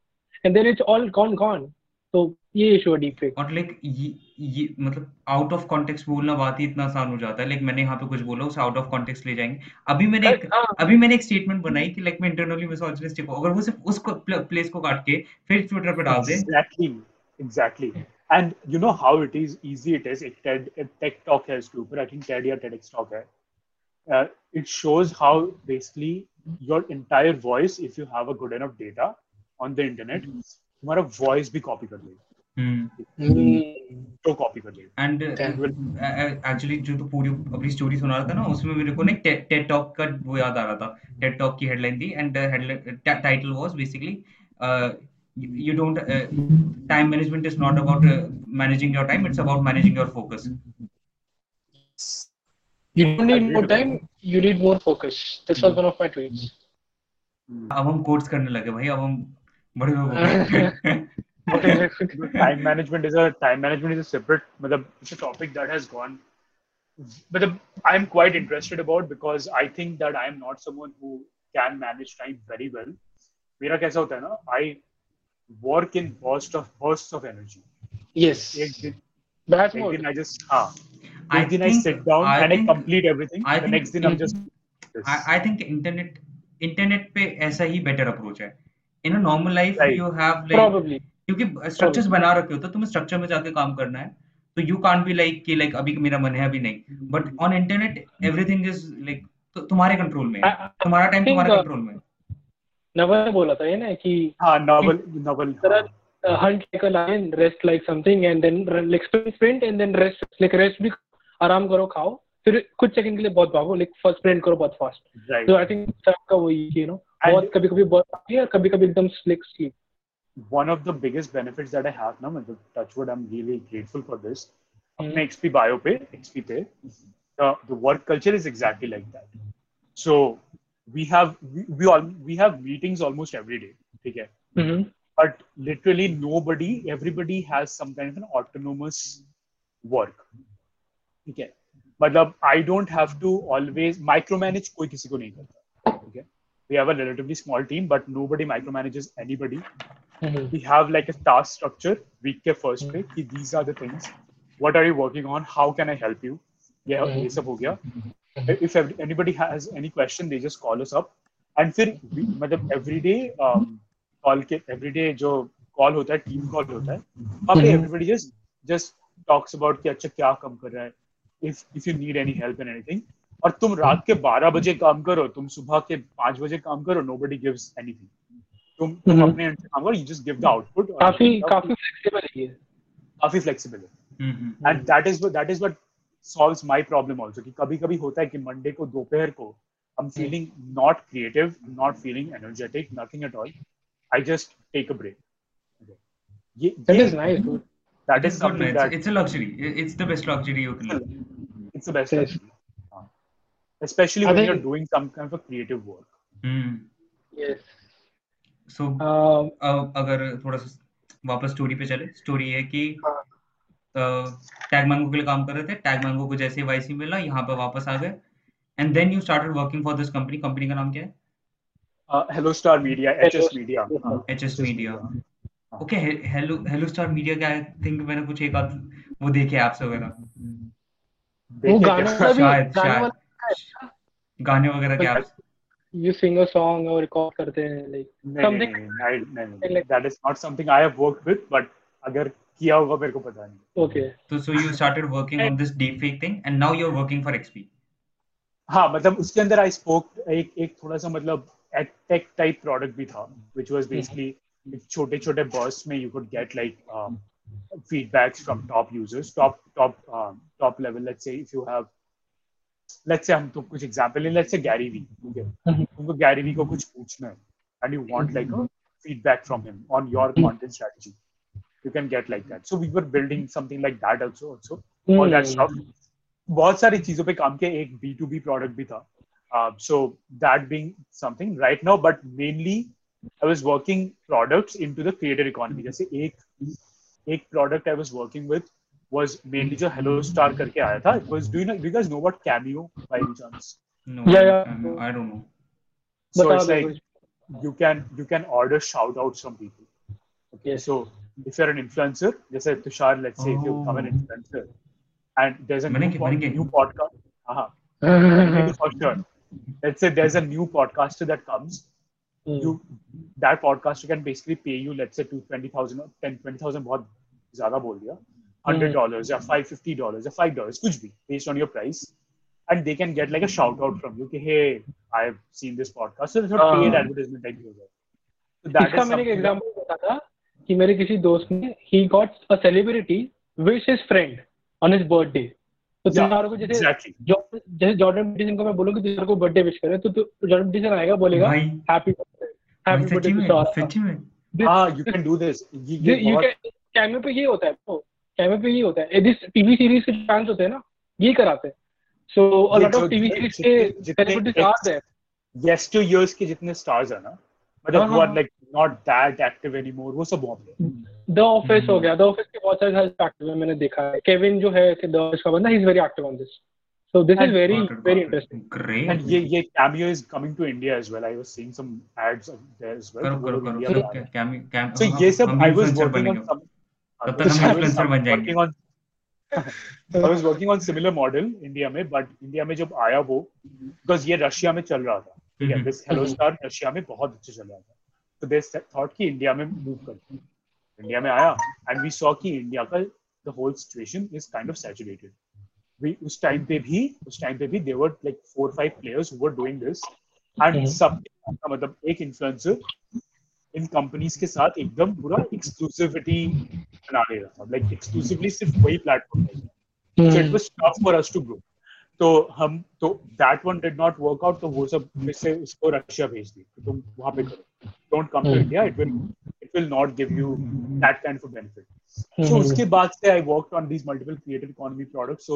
and then it's all gone. तो ये इशू है डीप फेक। और लाइक ये मतलब आउट ऑफ कॉन्टेक्स्ट बोलना बात ही इतना आसान हो जाता है। लाइक मैंने यहाँ पे कुछ बोला, उसे आउट ऑफ कॉन्टेक्स्ट ले जाएंगे। अभी मैंने एक स्टेटमेंट बनाई कि लाइक मैं इंटरनली मिसऑजिनिस्टिक हूं, अगर वो सिर्फ उसको प्लेस को काट के फिर ट्विटर पे डाल दे। Exactly and you know how it is easy, it is एक टेक टॉक है इसके ऊपर, आई थिंक टेड या टेडएक्स टॉक है। It shows how basically your entire voice, if you have a good enough data on the internet, तुम्हारा voice भी copy कर लेगा। तो कॉपी कर लेगा। एंड एक्चुअली जो तो पूरी अपनी स्टोरी सुना रहा था ना, उसमें मेरे को ना टेड टॉक का वो याद आ रहा था। टेड टॉक की हेडलाइन थी एंड title was basically you don't time management is not about managing your time, it's about managing your focus. You don't need more time, you need more focus. This was one of my tweets. अब हम quotes करने लगे भाई, अब हम बड़े लोग हो गए। Time management is a separate, मतलब it's a topic that has gone, मतलब I'm quite interested about, because I think that I'm not someone who can manage time very well. मेरा कैसा होता है ना, I work in bursts of energy. Yes. एक दिन I just एक दिन I sit down and I complete everything. The next दिन I'm just. I think internet पे ऐसा ही better approach है. In a normal life you have like probably, क्योंकि स्ट्रक्चर्स बना रखे होते, तुम्हें स्ट्रक्चर में जाके काम करना है, तो यू कांट बी लाइक कि लाइक अभी मेरा मन है अभी नहीं, but on internet everything is like तुम्हारे कंट्रोल में, तुम्हारा टाइम तुम्हारे कंट्रोल में। नवल बोला था ये ना कि हां नवल तरह hunt like a lion, rest like something, and then sprint and then rest, like rest भी आराम करो, खाओ, फिर कुछ सेकंड के लिए बहुत भागो, लाइक फर्स्ट स्प्रिंट करो बहुत फास्ट। तो आई थिंक सबका वही यू नो, बहुत कभी-कभी बहुत आती है, कभी-कभी एकदम slick sleep. One of the biggest benefits that I have now, and touchwood, I'm really grateful for this. अपने XP Bio पे, the work culture is exactly like that. So we have meetings almost every day, ठीक है? But literally everybody has some kind of an autonomous work, ठीक है? मतलब I don't have to always micromanage, कोई किसी को नहीं करता, ठीक है? We have a relatively small team, but nobody micromanages anybody. We have like a task structure, week ke first week, ki these are the things, what are you working on, how can I help you, ye sab ho gaya. If anybody has any question, they just call us up, and fir matlab every day jo call hota hai, team call hota hai, aap everybody just talks about ki acha kya kam kar raha hai, if you need any help in anything. और तुम रात के 12 बजे काम करो, तुम सुबह के 5 बजे काम करो, nobody gives anything. तुम अपने काम करो, you just give the output. काफी flexible है ये. काफी flexible है. And that is what solves my problem also. कि कभी-कभी होता है कि मंडे को दोपहर को I'm feeling not creative, not feeling energetic, nothing at all. I just take a break. That is nice, dude. That is something that it's a luxury. It's the best luxury you can live. It's the best luxury. Especially when you're doing some kind of a creative work. Yes. So, अगर थोड़ा सा वापस story पे चले, story है कि tag mango के लिए काम कर रहे थे, टैग मैंगो को जैसे वाईसी मिला, यहाँ पे वापस आ गए, and then you started working for this company. Company का नाम क्या है? Hello star media, HS media. Okay, hello star media का आई थिंक मैंने कुछ एक आध वो देखे ऐप्स वगैरह, गाने वगैरह के आप you sing a song और record करते हैं like something. नहीं, that is not something I have worked with, but अगर किया होगा मेरे को पता नहीं. Okay. So you started working on this deepfake thing, and now you're working for XP. हाँ, मतलब उसके अंदर I spoke एक थोड़ा सा मतलब tech type product भी था, which was basically छोटे-छोटे bursts में you could get like feedbacks from top users, top level. Let's say if you have हम तो कुछ एग्जांपल ले, लेट्स से गैरी वी, ठीक है? तुमको गैरी वी को कुछ पूछना है and you want like a feedback from him on your content strategy, you can get like that. So we were building something like that also all that stuff. बहुत सारी चीजों पे काम किया, एक B2B प्रोडक्ट भी था. So that being something right now, but mainly I was working products into the creator economy. जैसे एक product I was working with was mainly जो Hello Star करके आया था. Do you guys know what Cameo by any chance? No, yeah. I don't know. So it's like you can order shout outs from people. Okay, so if you're an influencer, just like Tushar, let's say if you become an influencer, and there's a new podcast. For sure. Let's say there's a new podcaster that comes. That podcaster can basically pay you, let's say, $20,000 or $10,000 बहुत ज़्यादा बोल दिया, $100 या $550 या $5 कुछ भी, based on your price, and they can get like a shout out from you कि hey, I've seen this podcast, so it's not paid advertisement type of thing. इसका मैंने एक example बताया था कि मेरे किसी दोस्त ने he got a celebrity wish his friend on his birthday. तो तुम्हारे को जैसे जॉर्डन पेटरसन को मैं बोलूँ कि तुम्हारे को बर्थडे विश करे तो जॉर्डन पेटरसन आएगा बोलेगा हैप्पी बर्थडे सच में हां you can do this you can cameo पे ये होता है तो कैमियो पे ये होता है दिस टीवी सीरीज के फैंस होते हैं ना ये कराते हैं so a lot of TV series के जितने स्टार्स है यस टू इयर्स के जितने स्टार्स है ना मतलब वो like not that active anymore वो सब बहुत The Office हो गया. The Office के बहुत सारे एक्टिव है मैंने देखा है. Kevin जो है The Office का बंदा he is very active on this. So this is very very interesting. Great. And ये Cameo is coming to India as well. I was seeing some ads of there as well. करो Cameo. So ये सब I was working on some. तब तक हम influencer बन जाएंगे. I was working on similar model India में but India में जब आया वो because ये रशिया में चल रहा था. Yeah, this Hello Star Russia में बहुत अच्छे चल रहा था. So they thought कि इंडिया में move करते हैं. India में आया and we saw कि India का the whole situation is kind of saturated. We उस टाइम पे भी there were like 4 or 5 players who were doing this and सब मतलब एक influencer इन companies के साथ एकदम पूरा exclusivity बना ले रहा था like exclusively सिर्फ वही platform है. So it was tough for us to grow. तो that one did not work out तो वो सब फिर से उसको रशिया भेज दी तो तुम वहाँ पे करो don't come to India it will not give you that kind of a benefit. So उसके बाद से I worked on these multiple creator economy products. So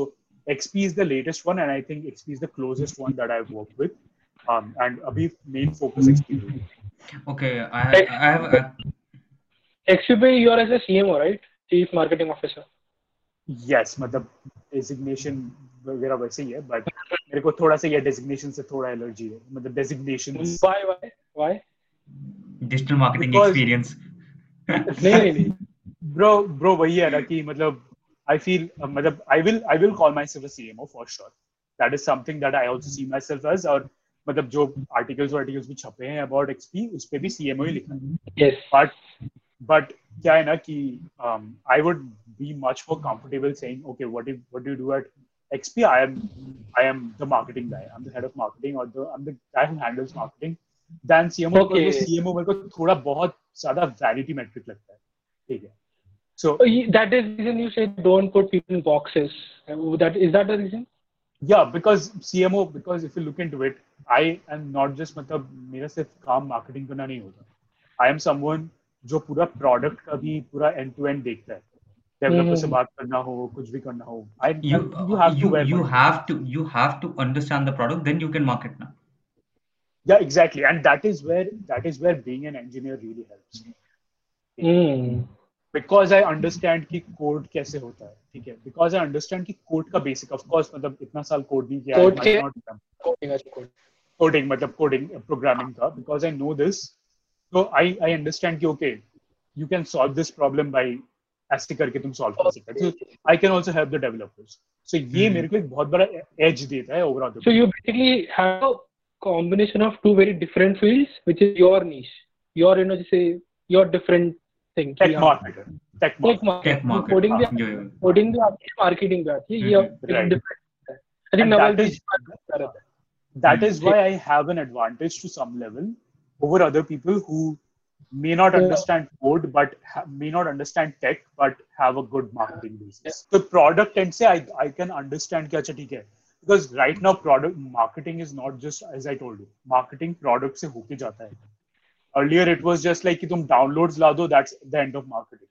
XP is the latest one and I think XP is the closest one that I've worked with. And अभी main focus XP. Okay, I have XP पे you are as a CMO right? Chief Marketing Officer. Yes, मतलब designation वगैरह वैसे ही है but मेरे को थोड़ा सा ये designation से थोड़ा allergy है मतलब designation. Why? Digital marketing because, experience. नहीं bro वही है ना कि मतलब I feel मतलब I will call myself a CMO for sure. That is something that I also see myself as और मतलब जो articles भी छपे हैं about XP उस पे भी CMO ही लिखा है. Yes. But क्या है ना कि I would be much more comfortable saying okay what do you do at XP? I am the marketing guy. I'm the head of marketing or I'm the guy who handles marketing. Than CMO okay. CMO मेरे को थोड़ा बहुत ज़्यादा vanity metric लगता है, ठीक है? So that is reason you say don't put people in boxes. Is that the reason? Yeah, because if you look into it, I am not just मतलब मेरा सिर्फ काम marketing करना नहीं होता. I am someone जो पूरा product का भी पूरा end-to-end देखता है. Developer से बात करना हो, कुछ भी करना हो. You have to understand the product, then you can market now. Yeah, exactly, and that is where being an engineer really helps me. Because I understand कि code कैसे होता है, ठीक है? Because I understand कि code का basic, of course, मतलब इतना साल code नहीं किया है, coding, programming का. Because I know this, so I understand कि okay, you can solve this problem by ऐसे करके तुम solve कर सकते हो. So I can also help the developers. So ये मेरे को एक बहुत बड़ा edge देता है overall. So you basically have combination of two very different fields, which is your niche, your different thing. Tech marketer. Coding भी आती है, marketing भी आती है, ये different है. I think Naval that is why I have an advantage to some level over other people who may not understand code, but may not understand tech, but have a good marketing business. So product end से I can understand कि अच्छा ठीक है. Because right now product marketing is not just as I told you marketing product se hoke jata hai earlier it was just like ki tum downloads la do that's the end of marketing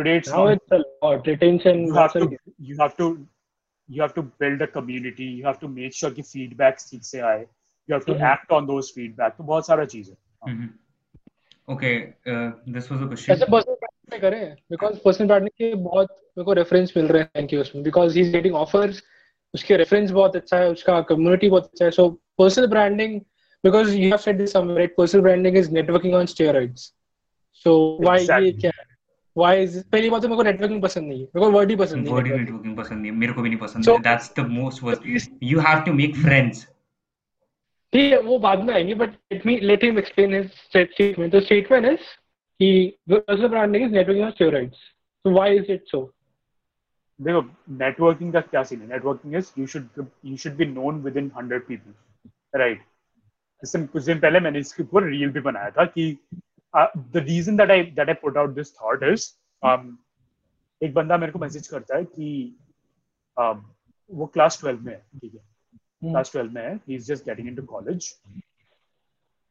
today it's now not, it's a lot retention you have to build a community you have to make sure ki feedback theek se aaye you have to act on those feedback to bahut sara cheez hai okay this was a question में करें, because personal branding के बहुत मेरे को reference मिल रहे हैं कि उसमें, because he is getting offers, उसके रेफरेंस बहुत अच्छा है, उसका कम्युनिटी बहुत अच्छा है. So personal branding, because you have said this somewhere, personal branding is networking on steroids. So why ये क्या है, व्हाई इज, पहली बात तो मेरे को नेटवर्किंग पसंद नहीं है, मेरे को वर्ड ही पसंद नहीं है, वर्ड नेटवर्किंग पसंद नहीं है, मेरे को भी नहीं पसंद. That's the most worst. You have to make friends. ठीक है, वो बाद में आएंगे, but let him explain his statement. The statement is कि personal branding is networking on steroids. So why is it so? देखो, नेटवर्किंग का क्या सीन है? Networking is you should be known within 100 people, right? इससे कुछ दिन पहले मैंने इसके ऊपर रील भी बनाया था कि the reason that I put out this thought is, एक बंदा मेरे को मैसेज करता है कि वो क्लास 12 में है, ठीक है, क्लास 12 में है, he is just getting into college.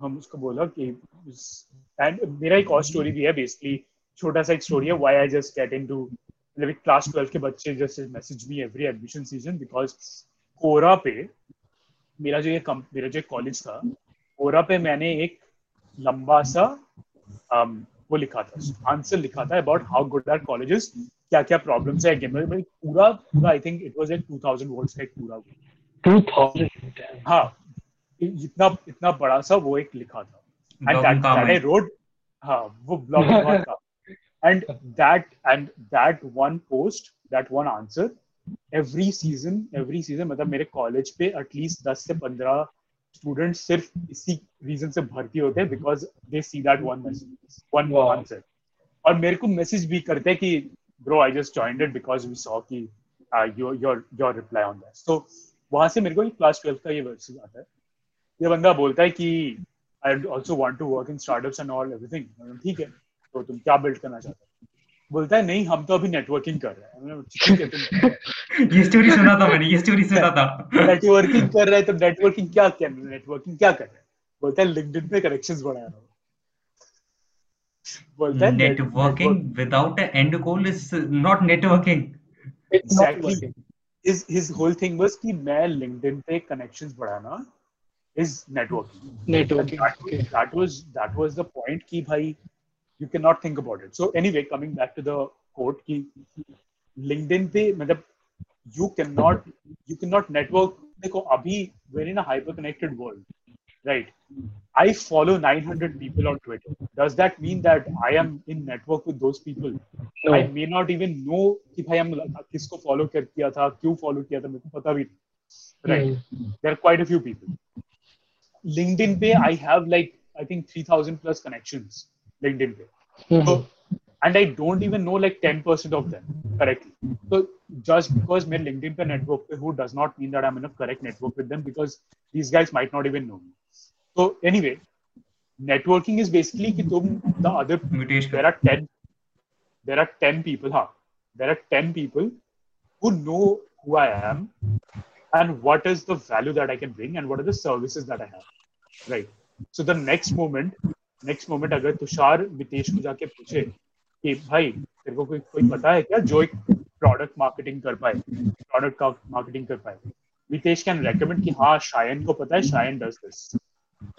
हम उसको बोला कि, and मेरा एक और स्टोरी भी है, basically छोटा सा एक स्टोरी है, why I just get into, मतलब क्लास 12 के बच्चे just message me every admission season, because Quora पे मेरा जो कॉलेज था, कोरा पे मैंने एक लंबा सा वो लिखा था, आंसर लिखा था about how good are colleges, क्या क्या प्रॉब्लम्स है. पूरा I think it was like 2000 words का एक पूरा 2000, हाँ, इतना बड़ा सा वो एक लिखा था, एंड दैट आई रोड, हाँ, वो ब्लॉग था. And that one post, that one answer, every season, मतलब मेरे कॉलेज पे at least 10 से 15 students सिर्फ इसी reason से भर्ती होते हैं, because they see that one message, one wow. answer. और मेरे को message भी करते हैं कि bro, I just joined it because we saw कि your reply on that. So वहाँ से मेरे को class 12 का ये verse आता है. ये बंदा बोलता है कि I also want to work in startups and all everything. ठीक है, तो तुम क्या बिल्ड करना चाहते हो? बोलता है नहीं, हम तो अभी नेटवर्किंग कर रहे हैं. ये स्टोरी सुना था मैंने, नेटवर्किंग कर रहे हैं, तो नेटवर्किंग क्या कर रहे हैं? बोलता है लिंक्डइन पे कनेक्शंस बढ़ा रहा हूँ. बोलता है networking without an end goal is not networking. Exactly, his whole thing was कि मैं लिंक्डइन पे कनेक्शंस बढ़ाना is networking. That was the point कि भाई you cannot think about it. So anyway, coming back to the quote ki LinkedIn pe matlab you cannot network. देखो अभी we're in a hyper connected world, right? I follow 900 people on Twitter. Does that mean that I am in network with those people? No. I may not even know ki bhai hum kisko follow kiya tha, kyun follow kiya tha, mujhe pata bhi nahi, right? There are quite a few people LinkedIn pe. I have like I think 3000 plus connections LinkedIn पे. So, and I don't even know like 10% of them correctly. So just because मैं LinkedIn पे network पे हूँ does not mean that I'm in a correct network with them, because these guys might not even know me. So anyway, networking is basically कि तुम the other people, there are 10 people, हाँ, there are 10 people who know who I am and what is the value that I can bring and what are the services that I have, right? So the next moment अगर तुषार मितेश को जाके पूछे कि भाई तेरे को कोई पता है क्या जो एक प्रोडक्ट मार्केटिंग कर पाए, मितेश कैन रेकमेंड कि हाँ शायन को पता है, Shayan does this.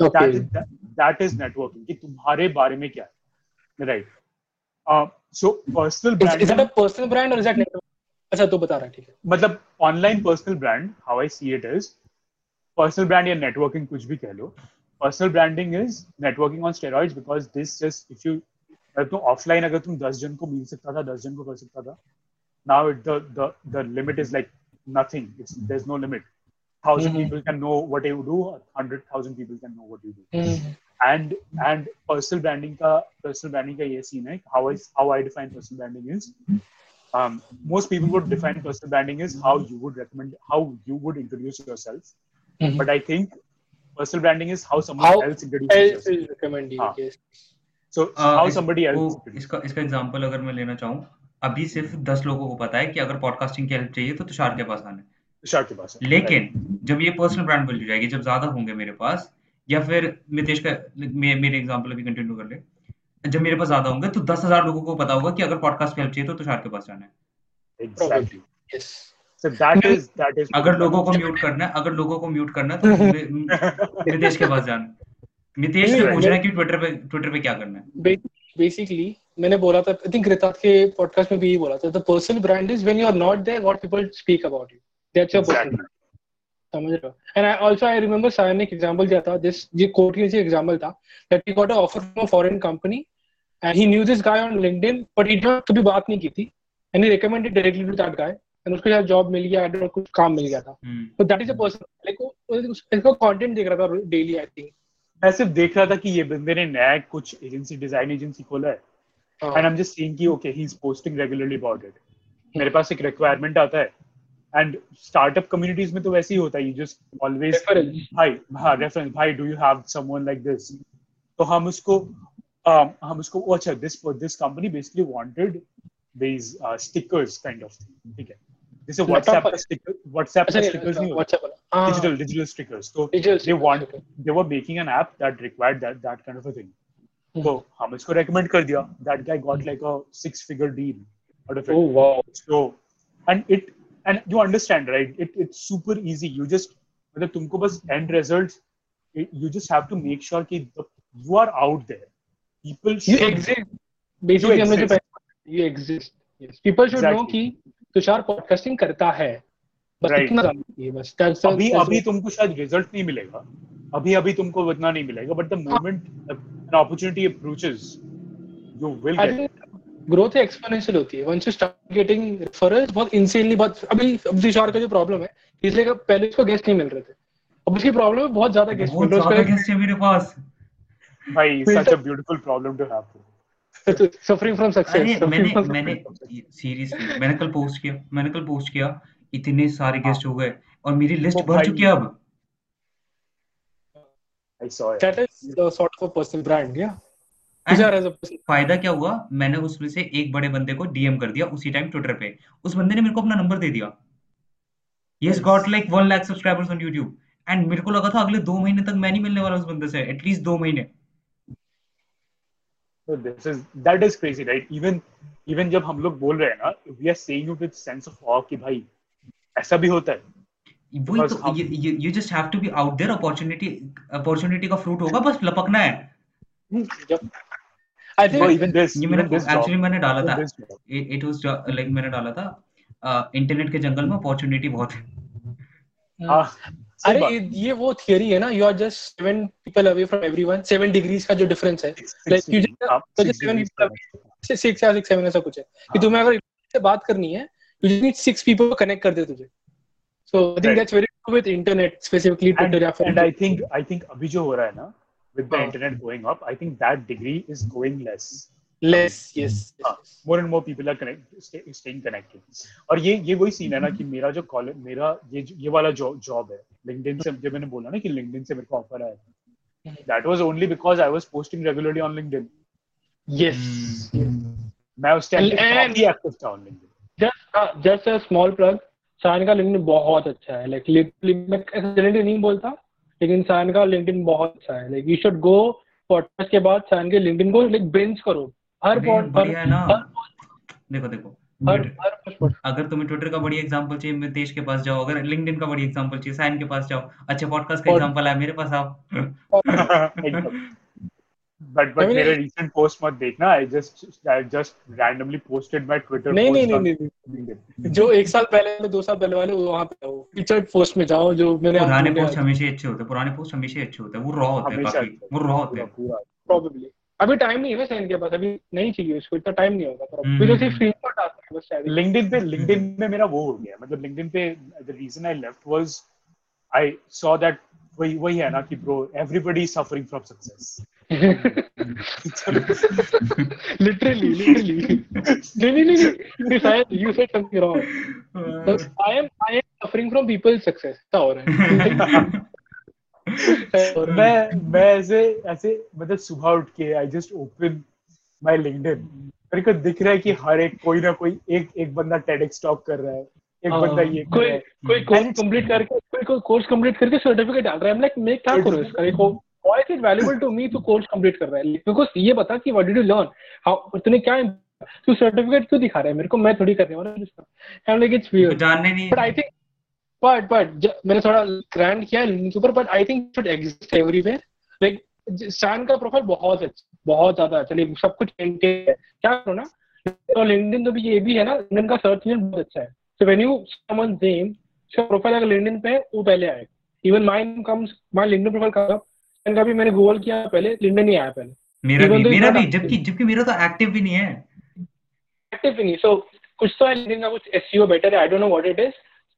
That is networking कि तुम्हारे बारे में क्या है, right? So personal brand, is it a personal brand और इज इट नेटवर्क? अच्छा तो बता रहा है, ठीक है, मतलब online personal brand, how I see it is personal brand या नेटवर्किंग, कुछ भी कह लो. Personal branding is networking on steroids, because this just, if you offline agar tum 10 jan ko mil sakta tha, 10 jan ko kar sakta tha, now the limit is like nothing. There's no limit. 1000 people can know what you do, 100,000 people can know what you do. And personal branding ka ye scene hai, how I define personal branding is, most people would define personal branding is how you would introduce yourself, but I think personal branding is how someone else introduces you. So how somebody else. इसका example अगर मैं लेना चाहूँ, अभी सिर्फ 10 लोगों को पता है कि अगर पॉडकास्टिंग की हेल्प चाहिए तो तुषार के पास आना है. लेकिन जब ये पर्सनल ब्रांड बन जाएगी, जब ज्यादा होंगे मेरे पास, या फिर मितेश का मेरे एग्जाम्पल अभी कंटिन्यू कर ले, जब मेरे पास ज्यादा होंगे तो 10,000 लोगों को पता होगा कि अगर पॉडकास्ट की हेल्प चाहिए तो तुषार के पास जाना है. Exactly. Yes. So that is अगर लोगों को म्यूट करना है, तो मितेश के पास जाना, मितेश से पूछना है कि ट्विटर पे क्या करना है. बेसिकली मैंने बोला था, आई थिंक रितात के पॉडकास्ट में भी यही बोला था, the personal brand is when you are not there what people speak about you, that's your personal, समझ रहे हो? And I also I remember Sayan ने एक एग्जांपल दिया था, दिस ये कोट के नीचे एग्जांपल था, that he got a offer from a foreign company and he knew this guy on LinkedIn but he don't कभी बात नहीं की थी and he recommended directly to that guy and उसको यार जॉब मिल गया, और कुछ काम मिल गया था, तो दैट इज अ पर्सन। उसका कंटेंट देख रहा था डेली, आई थिंक मैं सिर्फ देख रहा था कि ये बंदे ने नया कुछ एजेंसी, डिजाइन एजेंसी खोला है and I am just seeing कि okay he is posting regularly about it. मेरे पास एक रिक्वायरमेंट आता है एंड स्टार्टअप कम्युनिटीज में तो वैसे ही होता है, यू जस्ट ऑलवेज भाई, हां रेफरेंस, भाई do you have someone like this, तो हम उसको अच्छा this company basically wanted these stickers kind of thing, ठीक है, जैसे WhatsApp का stickers नहीं होता, digital stickers, so they were making an app that required that kind of a thing, so hum isko recommend kar diya, that guy got like a 6-figure deal out of it. Oh wow. So and you understand, right, it's super easy, you just matlab tumko bas end results, you just have to make sure ki you are out there, people should, you exist basically, humne jo you exist, yes, people should know ki Tushar podcasting करता है, बस इतना जानती है बस। अभी तुमको शायद रिजल्ट नहीं मिलेगा, अभी तुमको इतना नहीं मिलेगा, but the moment an opportunity approaches you will get. Growth exponential होती है once you start getting referrals, बहुत इंसेनली, बहुत। अभी तुषार का जो प्रॉब्लम है, इसलिए कि पहले उसको गेस्ट नहीं मिल रहे थे, अब उसकी प्रॉब्लम है बहुत ज्यादा गेस्ट मिल रहे हैं मेरे पास। भाई such a beautiful problem to have, suffering from success। मैंने seriously मैंने कल पोस्ट किया, इतने सारे गेस्ट हो गए और मेरी लिस्ट भर चुकी है अब। I saw it. That is the sort of a personal brand, yeah. फायदा क्या हुआ, मैंने उसमें से एक बड़े बंदे को डीएम कर दिया उसी टाइम ट्विटर पे, उस बंदे ने मेरे को अपना नंबर दे दिया। Yes, got like 100,000 subscribers on YouTube, and मेरे को लगा था अगले 2 महीने तक मैं नहीं मिलने वाला उस बंदे से, एटलीस्ट 2 महीने। So that is crazy, right? Even जब हम लोग बोल रहे हैं ना, we are saying it with sense of awe कि भाई ऐसा भी होता है। वही तो, you just have to be out there, opportunity का fruit होगा, बस लपकना है। I think even this, actually मैंने डाला था, it was like मैंने डाला था, इंटरनेट के जंगल में opportunity बहुत है। अरे ये वो थियरी है ना, you are just 7 people away from everyone, 7 degrees का जो डिफरेंस है, लाइक यू जस्ट 7 से 6 या 6 7 ऐसा कुछ है कि तुम्हें अगर से बात करनी है, यू जस्ट नीड 6 पीपल को कनेक्ट कर दे तुझे। So I think that's very good with internet, specifically Twitter या फेसबुक। एंड आई थिंक अभी जो हो रहा है ना with the internet going up, I think that degree is going less, yes, more and more people are connect staying connected. और ये वही सीन है ना कि मेरा जो कॉलेज, मेरा ये वाला जॉब है LinkedIn से, जब मैंने बोला ना कि LinkedIn से मेरे को ऑफर आया था, that was only because I was posting regularly on LinkedIn। Yes, मैं उस टाइम काफी एक्टिव था on LinkedIn। Just a small plug, Sayan का LinkedIn बहुत अच्छा है, लाइक लिटरली मैं एक्सीडेंटली नहीं बोलता, लेकिन सायन का LinkedIn बहुत अच्छा है, like you should go podcast के बाद सायन के LinkedIn को लाइक बेंच करो, हर पॉड पर है ना, देखो अगर तुम्हें ट्विटर का बढ़िया एग्जांपल चाहिए, मितेश के पास जाओ, अगर लिंक्डइन का बढ़िया एग्जांपल चाहिए, सायन के पास जाओ, अच्छा पॉडकास्ट का एग्जांपल है मेरे पास, आओ। बट मेरे रीसेंट पोस्ट मत देखना, I just randomly posted my Twitter. नहीं, जो 1 साल पहले में 2 साल पहले वाले, वहां पे जाओ, फीचर्ड पोस्ट में जाओ, जो मैंने पुराने पोस्ट हमेशा अच्छे होते, वो रॉ होते हैं काफी, प्रोबेबली अभी टाइम नहीं है साइन के पास, अभी नहीं चाहिए उसको, इतना टाइम नहीं होगा, पर मुझे सिर्फ स्क्रीनशॉट आता है बस। लिंक्डइन पे मेरा वो हो गया, मतलब लिंक्डइन पे the reason I left was I saw that वही है ना कि bro everybody is suffering from success, literally. नहीं, शायद you said something wrong, I am suffering from people's success, ऐसा हो रहा है। और मैं ऐसे मतलब सुबह उठ के I just open my LinkedIn, मेरे को दिख रहा है कि हर एक कोई ना कोई एक बंदा TEDx टॉक कर रहा है, एक बंदा ये कोई कोर्स कंप्लीट करके सर्टिफिकेट डाल रहा है। आई एम लाइक मैं क्या करूं इसका, देखो why is it valuable to me, तू कोर्स कंप्लीट कर रहा है बिकॉज़ ये बता कि what did you learn, how, तूने क्या, तू सर्टिफिकेट क्यों दिखा रहा है मेरे को, मैं थोड़ी करने वाला हूं इसका। I am like it's weird, जानने नहीं, बट आई थिंक बट मैंने थोड़ा ग्रैंड किया है LinkedIn के ऊपर, but I think it should exist everywhere, like San का प्रोफाइल बहुत ज्यादा चलिए सब कुछ है क्या करो ना तो लिंक्डइन तो भी ये भी है ना लिंक्डइन का सर्च इंजन बहुत अच्छा है so when you summon name so profile अगर लिंक्डइन पे वो पहले आए even mine comes my LinkedIn profile का सैन का भी मैंने गूगल किया पहले लिंक्डइन ही आया पहले मेरा भी जबकि मेरा तो एक्टिव भी नहीं है सो कुछ तो लिंक्डइन का कुछ एसईओ बेटर है I don't know what it is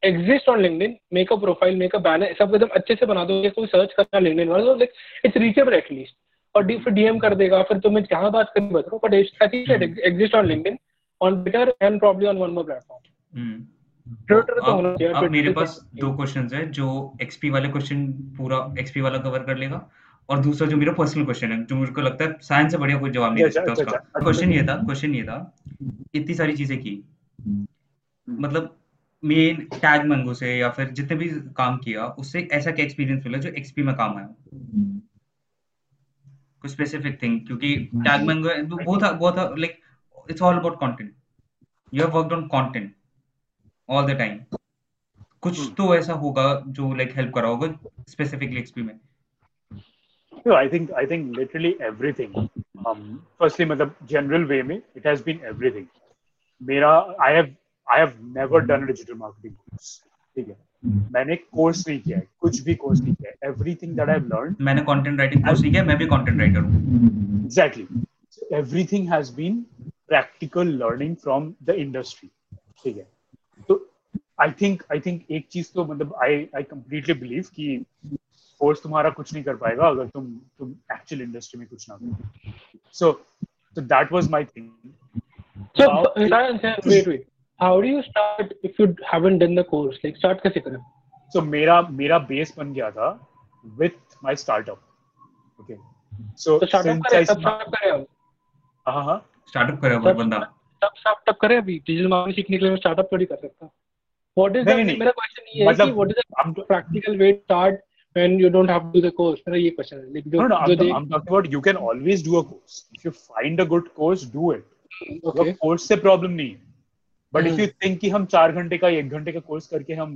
exist on LinkedIn, make a profile, make a banner, सब एकदम अच्छे से बना दोगे कोई सर्च करना LinkedIn वाला तो लाइक इट्स रीचेबल एटलीस्ट और फिर DM कर देगा फिर तुम्हें क्या बात करनी बताओ but I think exist on LinkedIn, on Twitter and probably on one more platform. Twitter तो होना चाहिए. अब मेरे पास दो क्वेश्चंस हैं जो XP वाले क्वेश्चन पूरा XP वाला कवर कर लेगा और दूसरा जो मेरा पर्सनल क्वेश्चन है जो मुझको लगता है साइंस से बढ़िया कोई जवाब नहीं दे सकता उसका. क्वेश्चन ये था इतनी सारी चीजें की मतलब मेन टैग मंगो से या फिर जितने भी काम किया उससे ऐसा क्या एक्सपीरियंस मिला जो एक्सपी में काम आया कुछ स्पेसिफिक थिंग क्योंकि टैग मंगो वो था like it's all about content you have worked on content all the time कुछ तो ऐसा होगा जो लाइक हेल्प करा होगा स्पेसिफिकली एक्सपी में. I think literally everything firstly मतलब जनरल वे में इट हैज बीन एवरीथिंग मेरा I have never done a digital marketing course. ठीक है, मैंने कोर्स नहीं किया है, कुछ भी कोर्स नहीं किया है. Everything that I've learned, मैंने content writing कोर्स नहीं किया, मैं भी content writer हूँ. Exactly. So everything has been practical learning from the industry. ठीक है, तो I think एक चीज तो मतलब I completely believe कि कोर्स तुम्हारा कुछ नहीं कर पाएगा अगर तुम actual industry में कुछ ना करो. So that was my thing. So wait. How do you start if you haven't done the course? Like start कैसे करें? So मेरा base बन गया था with my startup. Okay. So startup करें अभी digital marketing सीखने के लिए मैं startup थोड़ी कर सकता. What is that? मेरा question ये है कि what is the practical way to start when you don't have to do the course? मेरा ये question है. No, I'm talking about you can always do a course. If you find a good course, do it. Okay. Course से problem नहीं है. But if you think कि हम 4 घंटे का 1 घंटे का कोर्स करके हम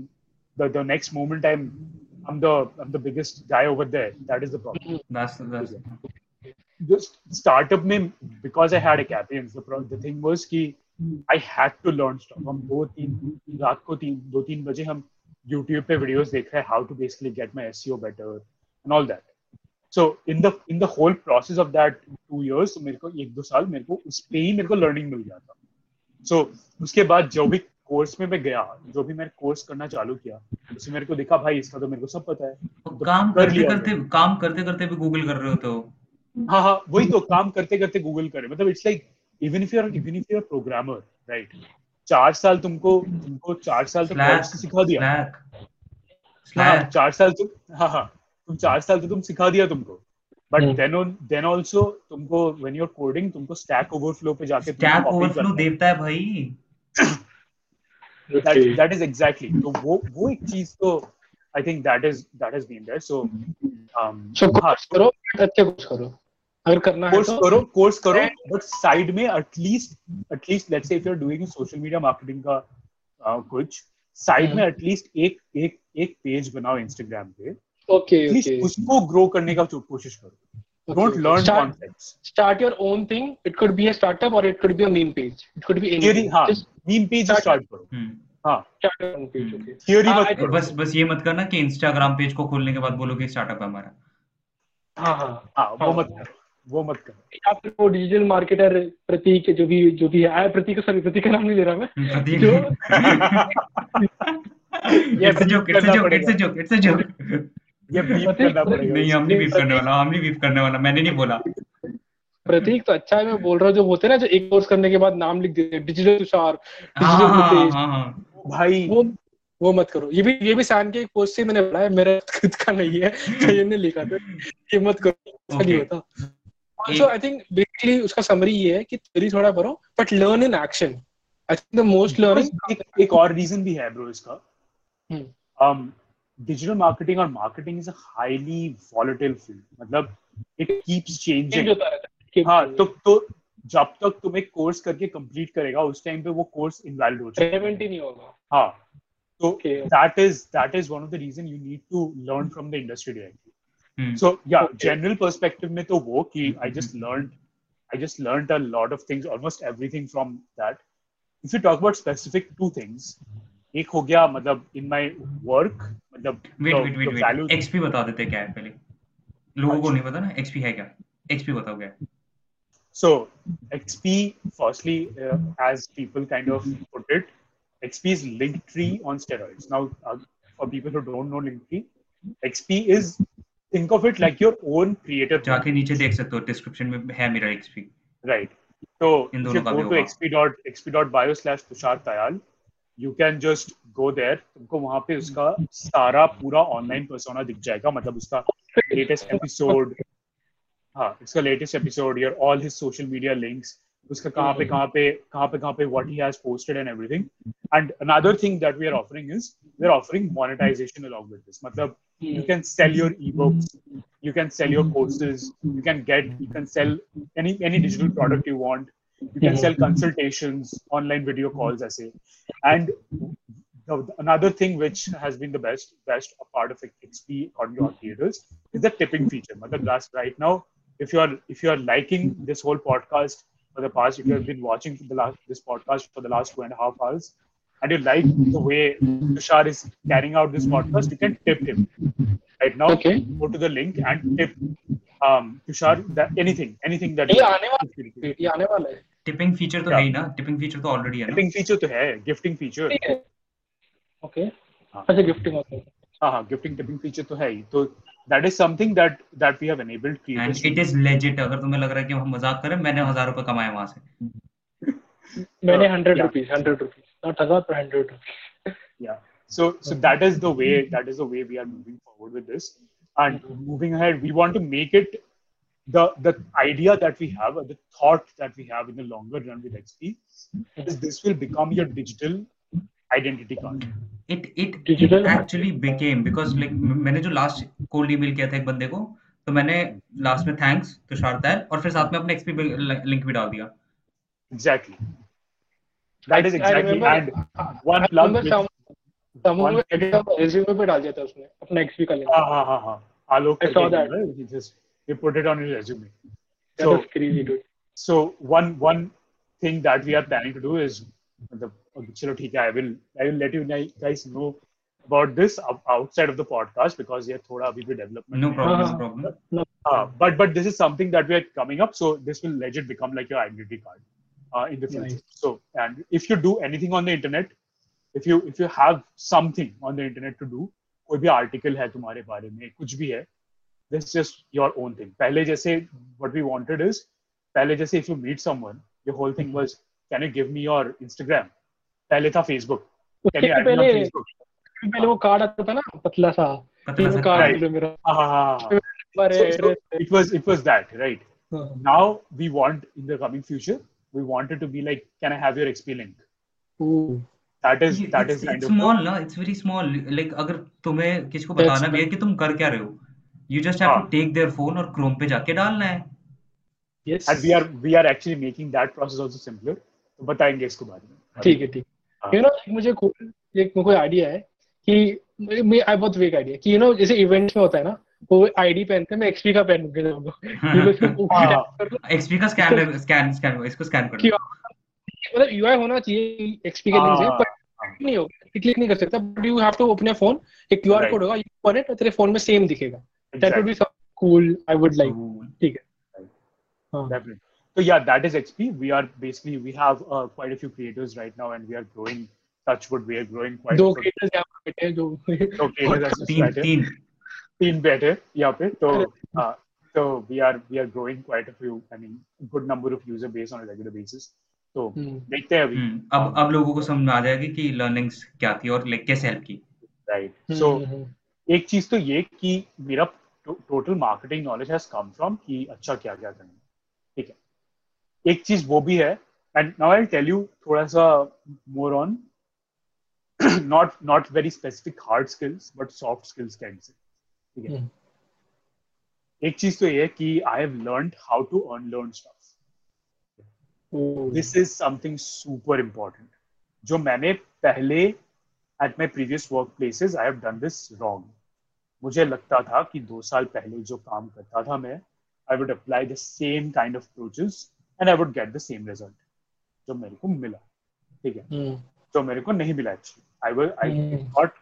the next moment I'm the biggest guy over there. That is the problem. That's startup में because I had a cafe and the thing was कि I had to learn stuff. हम 2-3 बजे हम YouTube पे videos देख रहे हैं how to basically get my SEO better and all that. So in the whole process of that 2 years, तो मेरे को 1-2 साल मेरे को उस पे ही मेरे को learning मिल गया था. So, उसके बाद जो भी कोर्स में मैं गया जो भी मैंने कोर्स करना चालू किया उससे मेरे को दिखा भाई इसका तो मेरे को सब पता है तो काम करते करते भी गूगल कर रहे हो तो हाँ वही तो काम करते करते गूगल कर रहे मतलब it's like even if you are programmer right 4 साल तुमको 4 साल तो कोर्स सिखा दिया 4 साल तो तुम सिखा दिया तुमको बट देन ऑल्सो तुमको व्हेन यू आर कोडिंग तुमको स्टैक ओवरफ्लो पे जाके स्टैक ओवरफ्लो देता है भाई दैट इज एग्जैक्टली तो वो एक चीज तो I think that has been there so करो अच्छे कुछ करो अगर करना है तो कोर्स करो बट साइड में at least let's say if you are doing social media marketing का कुछ साइड में एटलीस्ट एक पेज बनाओ इंस्टाग्राम पे Okay. उसको ग्रो करने का कोशिश करो. Don't learn concepts. Start your own thing. It could be a startup or it could be a meme page. It could be anything. हाँ, meme page start करो. हाँ. Start your own page. Okay. Theory मत करो. बस ये मत करना कि Instagram पेज को खोलने के बाद बोलो कि स्टार्टअप है हमारा. हाँ. वो मत करो. या फिर वो डिजिटल मार्केटर प्रतीक जो भी है. आया प्रतीक का नाम नहीं ले रहा मैं. It's a joke. नहीं बीप करने वाला मैंने नहीं बोला प्रतीक तो अच्छा है मैं बोल रहा हूँ जो होते ना जो एक कोर्स करने के बाद नाम लिख देते डिजिटल तुषार डिजिटल मितेश भाई वो मत करो ये भी सैन के एक पोस्ट से मैंने पढ़ा है मेरा खुद का नहीं है सैयद ने लिखा था ये मत करो नहीं होता सो आई थिंक बेसिकली उसका समरी ये है कि थ्योरी थोड़ा पढ़ो but learn in action I think the most learning एक और रीजन भी है ब्रो इसका digital marketing or marketing is a highly volatile field. मतलब it keeps changing. हाँ तो जब तक तुम एक कोर्स करके complete करेगा उस टाइम पे वो कोर्स invalid हो जाएगा. Relevant ही नहीं होगा. हाँ तो that is one of the reason you need to learn from the industry directly. So yeah, general perspective में तो वो कि I just learned a lot of things, almost everything from that. If you talk about specific two things, एक हो गया मतलब in my work मतलब wait, XP बता देते क्या है पहले, लोगों को नहीं पता ना XP है क्या, XP बताओ क्या है. So XP, firstly, as people kind of put it, XP is Linktree on steroids. Now, for people who don't know Linktree, XP is, think of it like your own creator. जाके नीचे देख सकते हो, description में है मेरा XP. Right. So if you go to xp.bio/tushartayal, you can just go there. तुमको वहाँ पे उसका सारा पूरा online persona दिख जाएगा, मतलब उसका latest episode. हाँ, इसका latest episode, your all his social media links, उसका कहाँ पे what he has posted and everything. And another thing that we are offering is we are offering monetization along with this. मतलब you can sell your ebooks, you can sell your courses, you can sell any digital product you want, you can sell consultations, online video calls ऐसे. And another thing which has been the best part of XP according to our creators is the tipping feature. Matlab right now, if you are liking this whole podcast for the past, if you have been watching this podcast for the last 2.5 hours, and you like the way Tushar is carrying out this podcast, you can tip him. Right now, go to the link and tip Tushar that anything that you like. ये आने वाला है. Tipping feature तो है ही ना? Tipping feature तो already है ना? Tipping feature तो है, gifting feature. Okay. अच्छा gifting होता है. हाँ, gifting tipping feature तो है ही. तो that is something that we have enabled creators. And it is legit. अगर तुम्हें लग रहा है कि हम मजाक कर रहे हैं, मैंने 1,000 रुपए कमाए वहाँ से. मैंने 100 rupees. Not 1,000 पर 100 rupees. Yeah. So that is the way we are moving forward with this. And moving ahead, we want to make it the idea that we have, or the thought that we have in the longer run with XP, is this will become your digital identity card. It actually became, because like मैंने जो last cold email किया था एक बंदे को, तो मैंने last में thanks तुषार तायल और फिर साथ में अपने XP link भी डाल दिया. Exactly. That is exactly. And one plug. Someone resume पे डाल दिया था उसने अपना XP का link. हाँ. आलोक करके he put it on his resume. That was crazy, dude. So one thing that we are planning to do is चलो ठीक है, I will let you guys know about this outside of the podcast because ये थोड़ा अभी भी development. No problem. But this is something that we are coming up, so this will legit become like your identity card in the future. Nice. So, and if you do anything on the internet, if you have something on the internet to do, कोई भी article है तुम्हारे बारे में, कुछ भी है, this is just your own thing. पहले जैसे what we wanted is, पहले जैसे if you meet someone, the whole thing was, can you give me your Instagram? पहले था Facebook. Can you add me on Facebook? पहले वो card आता था ना, पतला सा कार्ड मेरा. हाँ. So it was that, right? Now we want in the coming future, we want it to be like, can I have your XP link? Ooh. That is kind of small ना, it's very small. Like अगर तुम्हें किसी को बताना भी है कि तुम कर क्या रहे हो, you just have to take their phone और Chrome पे जाके डालना है. Yes. And we are actually making that process also simpler. तो बताएंगे इसको बाद में. ठीक है. You know, मुझे कोई आइडिया है कि मैं बहुत वेग आइडिया कि you know, जैसे इवेंट में होता है ना, वो आईडी पहनते हैं, मैं XP का पहन के जाऊंगा. XP का स्कैन इसको स्कैन कर दो. मतलब UI होना चाहिए XP के लिए, पर नहीं होगा, क्लिक नहीं कर सकता. But you have to open your phone, एक QR कोड होगा, यू ओपन इट, तेरे फोन में सेम दिखेगा. That would be cool, I would like. ठीक है, definitely. So yeah, that is XP. We have quite a few creators right now, and we are growing. Touchwood, we are growing quite. Two creators have Teen better. Yeah, okay. So we are growing quite a few. I mean, good number of user base on a regular basis. So देखते हैं अभी. अब लोगों को समझ आ जाएगी कि learnings क्या थी और like कैसे help की. Right. So एक चीज तो ये कि मेरा total marketing knowledge has come from कि अच्छा क्या करना है. ठीक है. एक चीज वो भी है, and now I will tell you थोड़ा सा more on not very specific hard skills but soft skills can say. ठीक है. एक चीज तो ये है कि I have learned how to unlearn stuff. This is something super important जो मैंने पहले at my previous work places I have done this wrong. मुझे लगता था कि 2 साल पहले जो काम करता था मैं, I would apply the same kind of approaches and I would get the same result जो मेरे को मिला, ठीक है, जो मेरे को नहीं मिला actually. I thought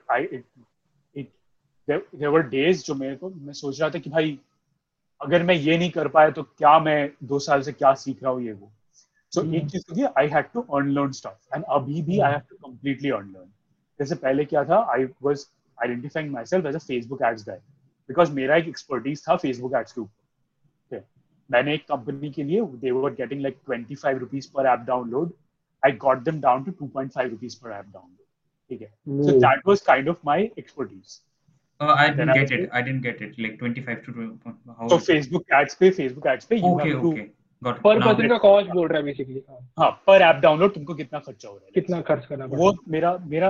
there were days जो मेरे को, मैं सोच रहा था कि भाई अगर मैं ये नहीं कर पाया तो क्या मैं 2 साल से क्या सीख रहा हूँ ये वो. So, एक चीज थी, I had to unlearn stuff, and अभी भी I have to completely unlearn. जैसे पहले क्या था, I was identifying myself as a Facebook ads guy, because मेरा एक expertise था Facebook ads के ऊपर. मैंने एक company के लिए, they were getting like 25 rupees per app download, I got them down to 2.5 rupees per app download. ठीक है, so that was kind of my expertise. I didn't get it. Like 25 to 2. So Facebook ads पे you have to पर person का cost बोल रहा है basically. हाँ, पर ऐप डाउनलोड तुमको कितना खर्चा हो रहा है, कितना खर्च करना पड़ता है, वो मेरा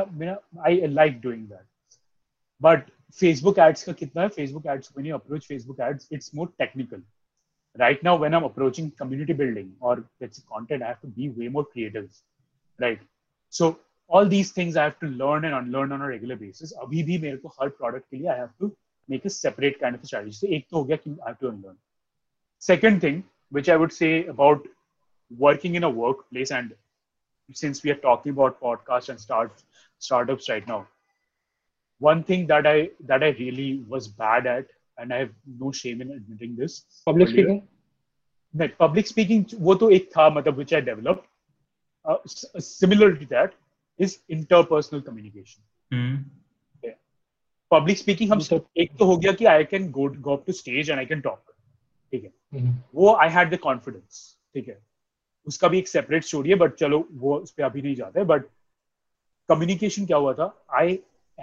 I like doing that. But Facebook ads का कितना है, Facebook ads when you approach Facebook ads it's more technical. Right now when I am approaching community building और that's content, I have to be way more creative, right. So all these things I have to learn and unlearn on a regular basis. अभी भी मेरे को हर product के लिए I have to make a separate kind of strategy. एक तो हो गया कि I have to unlearn. Second thing which I would say about working in a workplace, and since we are talking about podcasts and startups right now, one thing that I really was bad at, and I have no shame in admitting this. Public speaking, वो तो एक था, मतलब which I developed. Similar to that is interpersonal communication. Yeah. Public speaking, हम एक तो हो गया कि I can go up to stage and I can talk. ठीक है, वो I had the confidence. ठीक है, उसका भी एक सेपरेट स्टोरी है, बट चलो वो उस पर अभी नहीं जाते हैं. बट कम्युनिकेशन क्या हुआ था, I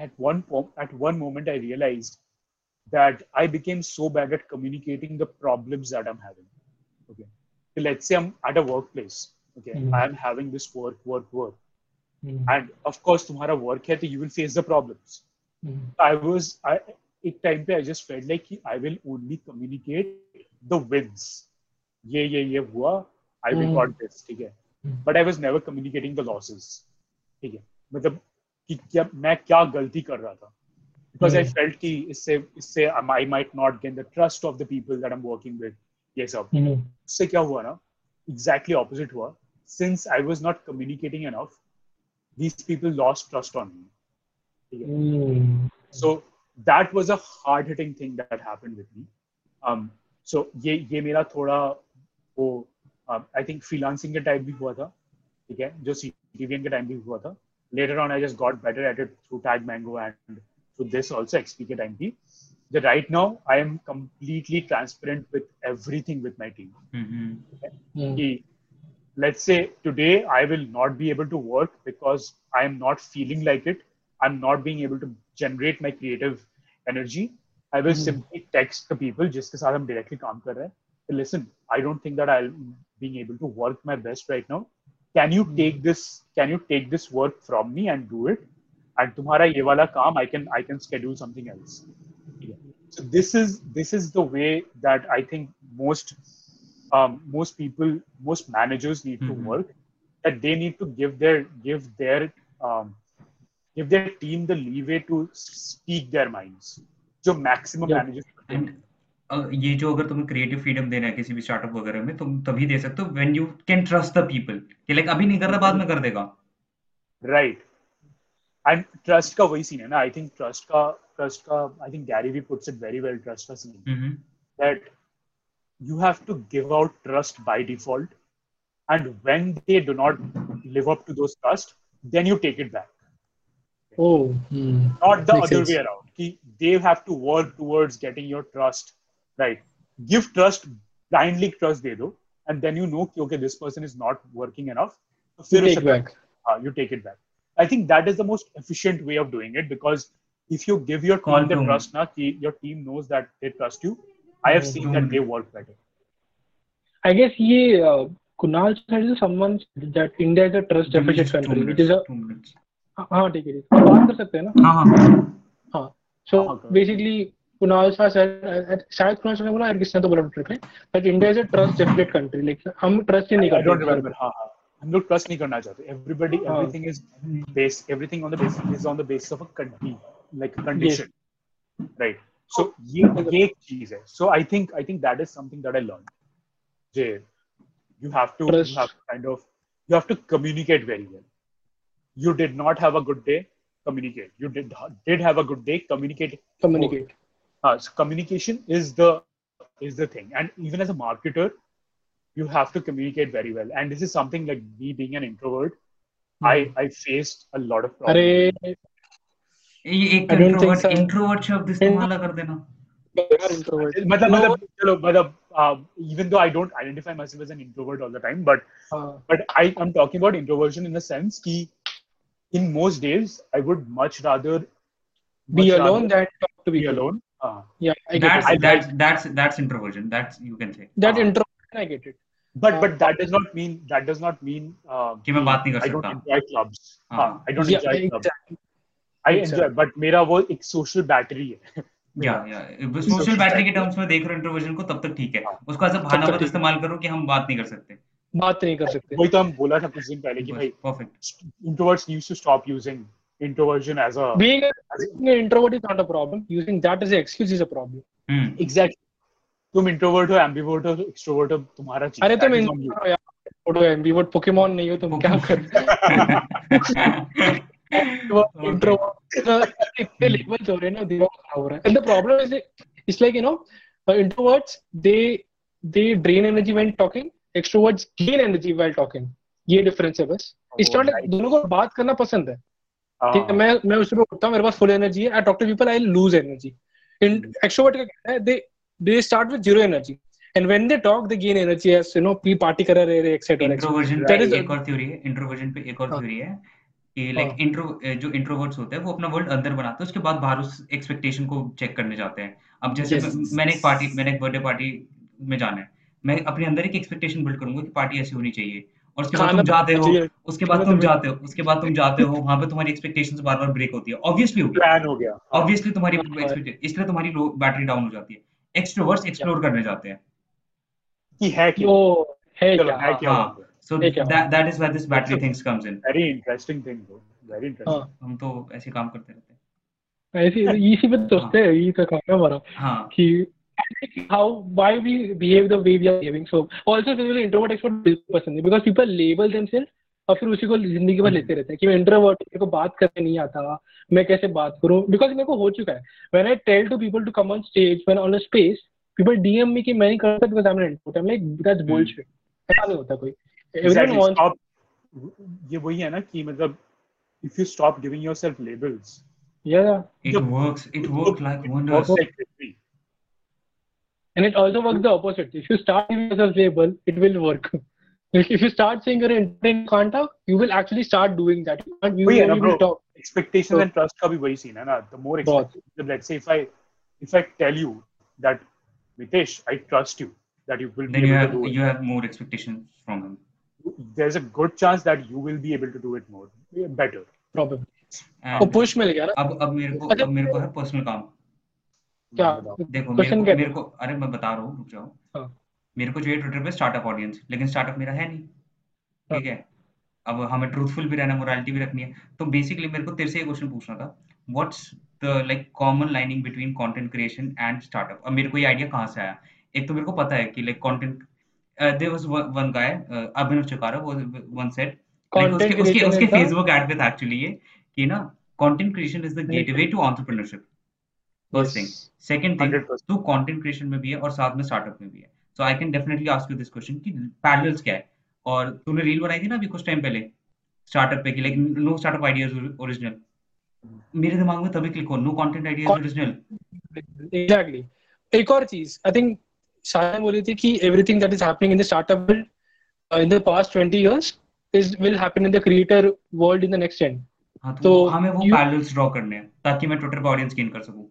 at one moment I realised that I became so bad at communicating the problems that I am having. Okay, so let's say I am at a work place. Okay, I am having this work and of course तुम्हारा work है तो you will face the problems. एक time पे I just felt like कि I will only communicate the wins, ये हुआ, I will got this, ठीक है, but I was never communicating the losses. ठीक है, मतलब कि क्या मैं क्या गलती कर रहा था, बिकॉज आई फेल्ट कि इससे I might not gain the trust of the people that I am working with. ये सब उससे क्या हुआ ना, एग्जैक्टली ऑपोजिट हुआ. Since I was not communicating enough, these people lost trust on me. ठीक है, सो that was a hard hitting thing that happened with me. So ye mera thoda wo I think freelancing ke time bhi hua tha, theek hai, jo CTVN ke time bhi hua tha. Later on I just got better at it through Tag Mango and through this also XP ke time bhi. But right now I am completely transparent with everything with my team. Let's say today I will not be able to work because I am not feeling like it, I'm not being able to generate my creative energy. I will simply text the people जिसके साथ हम directly काम कर रहे हैं. Listen, I don't think that I'll being able to work my best right now. Can you take this work from me and do it? And तुम्हारा ये वाला काम I can schedule something else. Yeah. So this is the way that I think most people, most managers need to work. That they need to give their team the leeway to speak their minds, जो maximum managers. And ये जो अगर तुम्हें creative freedom देना है किसी भी startup वगैरह में, तुम तभी दे सकते हो when you can trust the people. कि like अभी नहीं कर रहा, बाद में कर देगा. Right. And trust का वही scene है ना. I think trust का I think Gary Vee puts it very well. Trust का scene that you have to give out trust by default, and when they do not live up to those trust, then you take it back. Not the other way around. They have to work towards getting your trust, right? Give trust, blindly trust they do, and then you know, okay, this person is not working enough. So you take it back. I think that is the most efficient way of doing it, because if you give your team the trust, na, your team knows that they trust you. I have seen that they work better. I guess ye Kunal said someone that India is a trust deficit country, which is a. हाँ ठीक है, बात कर सकते हैं ना. हाँ, so basically Kunal शायद कुणाल ने बोला, किसने तो बोला ट्रिक है, but India is a trust deficit country. Like हम ट्रस्ट ही नहीं करते, हम लोग ट्रस्ट नहीं करना चाहते. Everybody everything on the basis of a condition, like condition, right. So ये एक चीज है. So I think that is something that I learn. जे you have to communicate very well. You did not have a good day, communicate. You did have a good day, communicate. So communication is the thing. And even as a marketer, you have to communicate very well. And this is something like me being an introvert, I faced a lot of problems. Introvert शब्द इस्तेमाल कर देना. मतलब even though I don't identify myself as an introvert all the time, but I'm talking about introversion in the sense ki in most days I would much rather be alone than to be alone. Yeah, I get that's introversion. That's you can say. That introversion, I get it. But that does not mean कि मैं बात नहीं कर सकता. I don't enjoy clubs. I don't enjoy clubs. I enjoy, but मेरा वो एक social battery है. सोशल बैटरी के टर्म्स में देख रहे हो इंट्रोवर्जन को तब तक ठीक है, उसको ऐसा बहाना मत इस्तेमाल करो कि हम बात नहीं कर सकते. वही तो हम बोला था कुछ दिन पहले कि भाई perfect introverts need to stop using introversion as a being an introvert is not a problem, using that as an excuse is a problem. Exactly. तुम इंट्रोवर्ट हो, एम्बिवर्ट हो, एक्सट्रोवर्ट हो, तुम्हारा चीज. अरे तुम इंट्रोवर्ट हो यार, फोटो एम्बिवर्ट पोकेमॉन नहीं हो तुम, क्या कर दोनों को बात करना पसंद है. मैं उस पर उठता हूँ, मेरे पास फुल एनर्जी है, I talk to people, I lose energy. Extrovert का कहना है they start with zero energy and when they talk they gain energy as you know we party कर रहे हैं etc. Introversion पे एक और theory है, कि लाइक जो इंट्रोवर्ट्स होते हैं वो अपना वर्ल्ड अंदर बनाते हैं, उसके बाद बाहर उस एक्सपेक्टेशन को चेक करने जाते हैं. अब जैसे मैंने एक बर्थडे पार्टी में जाना है, मैं अपने अंदर एक एक्सपेक्टेशन बिल्ड करूंगा कि पार्टी ऐसी होनी चाहिए, और उसके बाद तुम जाते हो वहां पे तुम्हारी एक्सपेक्टेशंस बार बार ब्रेक होती है. ऑब्वियसली तुम्हारी एक्सपेक्टेशन, इसलिए तुम्हारी लो बैटरी डाउन हो जाती है. एक्सट्रोवर्ट्स एक्सप्लोर करने जाते हैं कि है क्या. So that is where this battery things comes in. Very interesting thing though. Very interesting. हम तो ऐसे काम करते रहते हैं. ऐसे इसी पे सोचते हैं, ये तो काम है हमारा. कि how why we behave the way we are behaving. So also generally introvert expert person है because people label themselves और फिर उसी को जिंदगी भर लेते रहते हैं कि मैं इंट्रोवर्ट, मेरे को बात करने नहीं आता, मैं कैसे बात करूँ, because मेरे को हो चुका है. When I tell to people to come on stage, when on a space, people DM me कि मैं नहीं कर सकता because I'm an introvert. I'm like that's bullshit. ऐसा नहीं होता कोई. Exactly. Stop. ये वही है ना कि मतलब if you stop giving yourself labels, it works like wonders, and it also works the opposite. If you start giving yourself label, it will work. If you start saying you're in contact, you will actually start doing that. And you will talk. Expectations and trust का भी वही scene है ना. The more expectations, let's say if I tell you that Mitesh, I trust you that you will be able to do it, you have more expectations from him. There's a good chance that you will be able to do it more better probably. And push मिल गया ना. अब मेरे को है personal काम. क्या देखो मेरे को अरे मैं बता रहा हूँ, रुक जाओ. मेरे को जो है ट्विटर पे स्टार्टअप ऑडियंस, लेकिन स्टार्टअप मेरा है नहीं. ठीक है, अब हमें ट्रूथफुल भी रहना, मोरालिटी भी रखनी है. तो बेसिकली मेरे को तेरे से एक क्वेश्चन पूछना था, what's the like common lining between content creation and startup. अब मेरे को ये आइडिया कहाँ से आया? एक तो मेरे को पता है कि like content there was one guy Abhinav Chakara once said उसके Facebook ad पे था actually ये कि ना content creation is the gateway to entrepreneurship. First thing. Second thing, तू content creation में भी है और साथ में startup में भी है. So I can definitely ask you this question कि parallels क्या है. और तूने reel बनाई थी ना अभी कुछ time पहले startup पे कि like no startup ideas original. मेरे दिमाग में तभी क्लिक हो, no content ideas original. Exactly. एक और चीज I think सायन बोली थी कि everything that is happening in the startup world in the past 20 years is will happen in the creator world in the next 10. हां तो हमें वो पैरेलल्स ड्रा करने हैं ताकि मैं ट्विटर पे ऑडियंस गेन कर सकूं.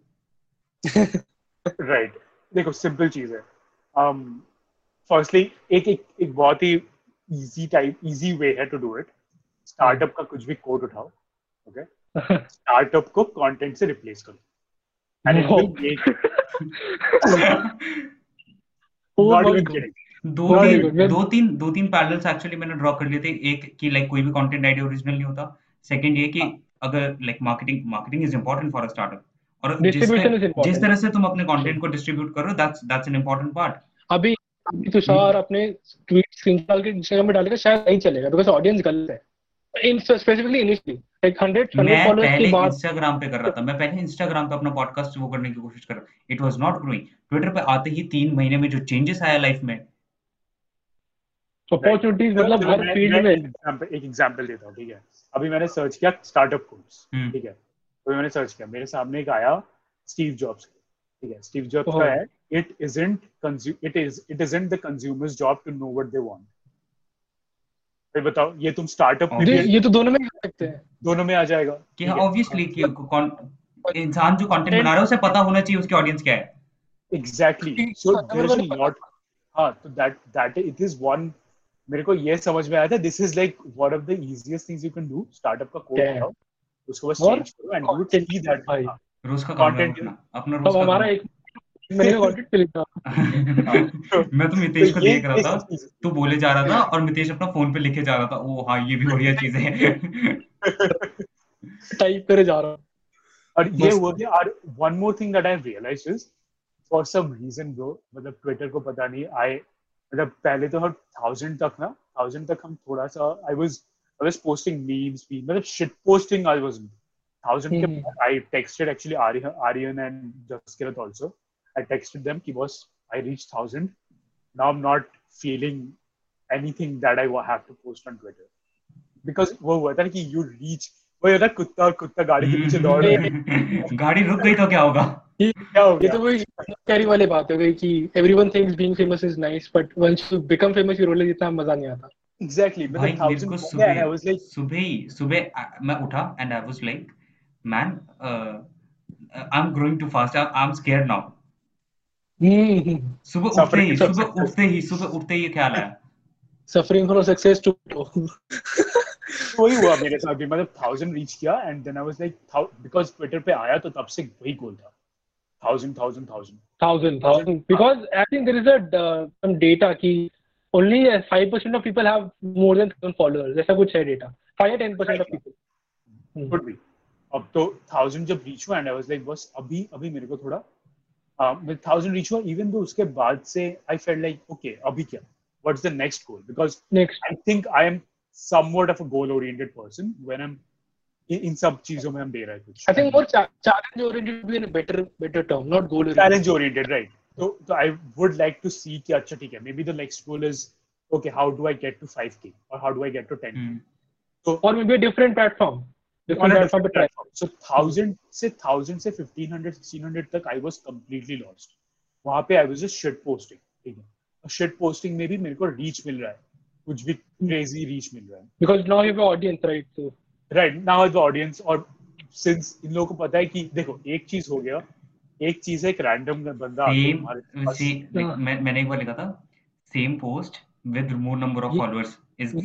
राइट. देखो सिंपल चीज है. फर्स्टली एक बहुत ही इजी वे है टू डू इट. स्टार्टअप का कुछ भी कोड उठाओ, ओके, स्टार्टअप को कंटेंट से रिप्लेस करो एंड इट विल मेक दो तीन पैरेलल्स एक्चुअली मैंने ड्रॉ कर लिए थे. एक कि लाइक कोई भी कंटेंट आइडिया ओरिजिनल नहीं होता. सेकंड ये कि अगर like marketing is important for a startup और जिस तरह से तुम अपने कंटेंट को डिस्ट्रीब्यूट कर रहे हो, दैट्स एन इंपॉर्टेंट पार्ट। अभी तुषार अपने ट्वीट स्क्रीनशॉट के इंस्टाग्राम पे डालेगा शायद नहीं चलेगा, बिकॉज़ ऑडियंस गलत है। स्पेसिफिकली इनिशियली 100 फॉलोअर्स की बात इंस्टाग्राम पे कर रहा था मैं, पहले इंस्टाग्राम पे अपना पॉडकास्ट वो करने की कोशिश कर रहा था, it was not growing. Twitter पे आते ही 3 महीने में जो चेंजेस आया लाइफ में, अपॉर्चुनिटीज मतलब हर फील्ड में। एक एग्जांपल देता हूं, ठीक है? अभी मैंने सर्च किया स्टार्टअप कोर्स, ठीक है? तो मैंने सर्च किया, मेरे सामने एक आया स्टीव जॉब्स, ठीक है? स्टीव जॉब्स का है, it isn't the consumers job to know what they want. भाई बताओ, ये तुम स्टार्टअप में ये तो दोनों में आ सकते हैं, दोनों में आ जाएगा कि ऑब्वियसली कि कौन इंसान जो कंटेंट बना रहा है उसे पता होना चाहिए उसकी ऑडियंस क्या है। Exactly, so there is a lot. हां, तो दैट इट इज वन। मेरे को ये समझ में आया था, this is like one of the easiest things you can do. Startup का कोड बनाओ, उसको बस चेंज करो and you can see that रोज का कंटेंट अपना रोज का। हमारा एक मेरे कंटेंट पे लिखा मैं तो मितेश को देख रहा था, तू बोले जा रहा था और मितेश अपना फोन पे लिखे जा रहा था। ओ हां, ये भी बढ़िया चीज है, टाइप करे जा रहा। और ये हुआ कि और one more thing that I realize is for some reason bro, मतलब ट्विटर को पता नहीं आई, मतलब पहले तो हम 1000 तक हम थोड़ा सा आई वाज पोस्टिंग मीम्स भी, मतलब शिट पोस्टिंग आई वाज 1000 के बाद I texted actually Aryan and Jaskirat also. I texted them कि boss, I reached 1000. Now I'm not feeling anything that I have to post on Twitter because वो हुआ था कि you reach, वो ये था कुत्ता गाड़ी के पीछे दौड़ रहा है, गाड़ी रुक गई तो क्या होगा? ये तो वही कैरी वाली बात हो गई कि everyone thinks being famous is nice, but once you become famous you realize इतना मजा नहीं आता। Exactly, मतलब 1000 सुबह सुबह मैं उठा and I was like, man, I'm growing too fast. I'm scared now. सुबह उठते ही ख्याल आया सफरिंग फ्रॉम सक्सेस टू वही हुआ मेरे साथ भी। मतलब 1000 रीच किया and then I was like, because Twitter पे आया तो तब से वही गोल था 1000 because I think there is a some data कि only 5% of people have more than 1000 followers, ऐसा कुछ है data, 5-10% of people could be. अब तो 1000 जब रीच हुआ एंड आई वाज लाइक बस अभी मेरे को थोड़ा with 1000 reach हुआ, even though उसके बाद से I felt like okay अभी क्या, what's the next goal, because I think I am somewhat of a goal oriented person when I'm in सब चीजों में हम दे रहे हैं कुछ। I think more challenge oriented would be a better term, not goal oriented, challenge oriented, right? So I would like to see कि अच्छा ठीक है, maybe the next goal is okay how do I get to 5k or how do I get to 10k, so or maybe a different platform. So 1000 से 1500 1600 तक I was completely lost. वहाँ पे I was just shit posting, ठीक है? और shit posting में भी मेरे को reach मिल रहा है, कुछ भी crazy reach मिल रहा है. Because now you have an audience, right? So right now I have an audience, और since इन लोगों को पता है कि देखो एक चीज हो गया, एक चीज है एक random बंदा आपके हमारे मैंने एक बार लिखा था same post with more number of followers is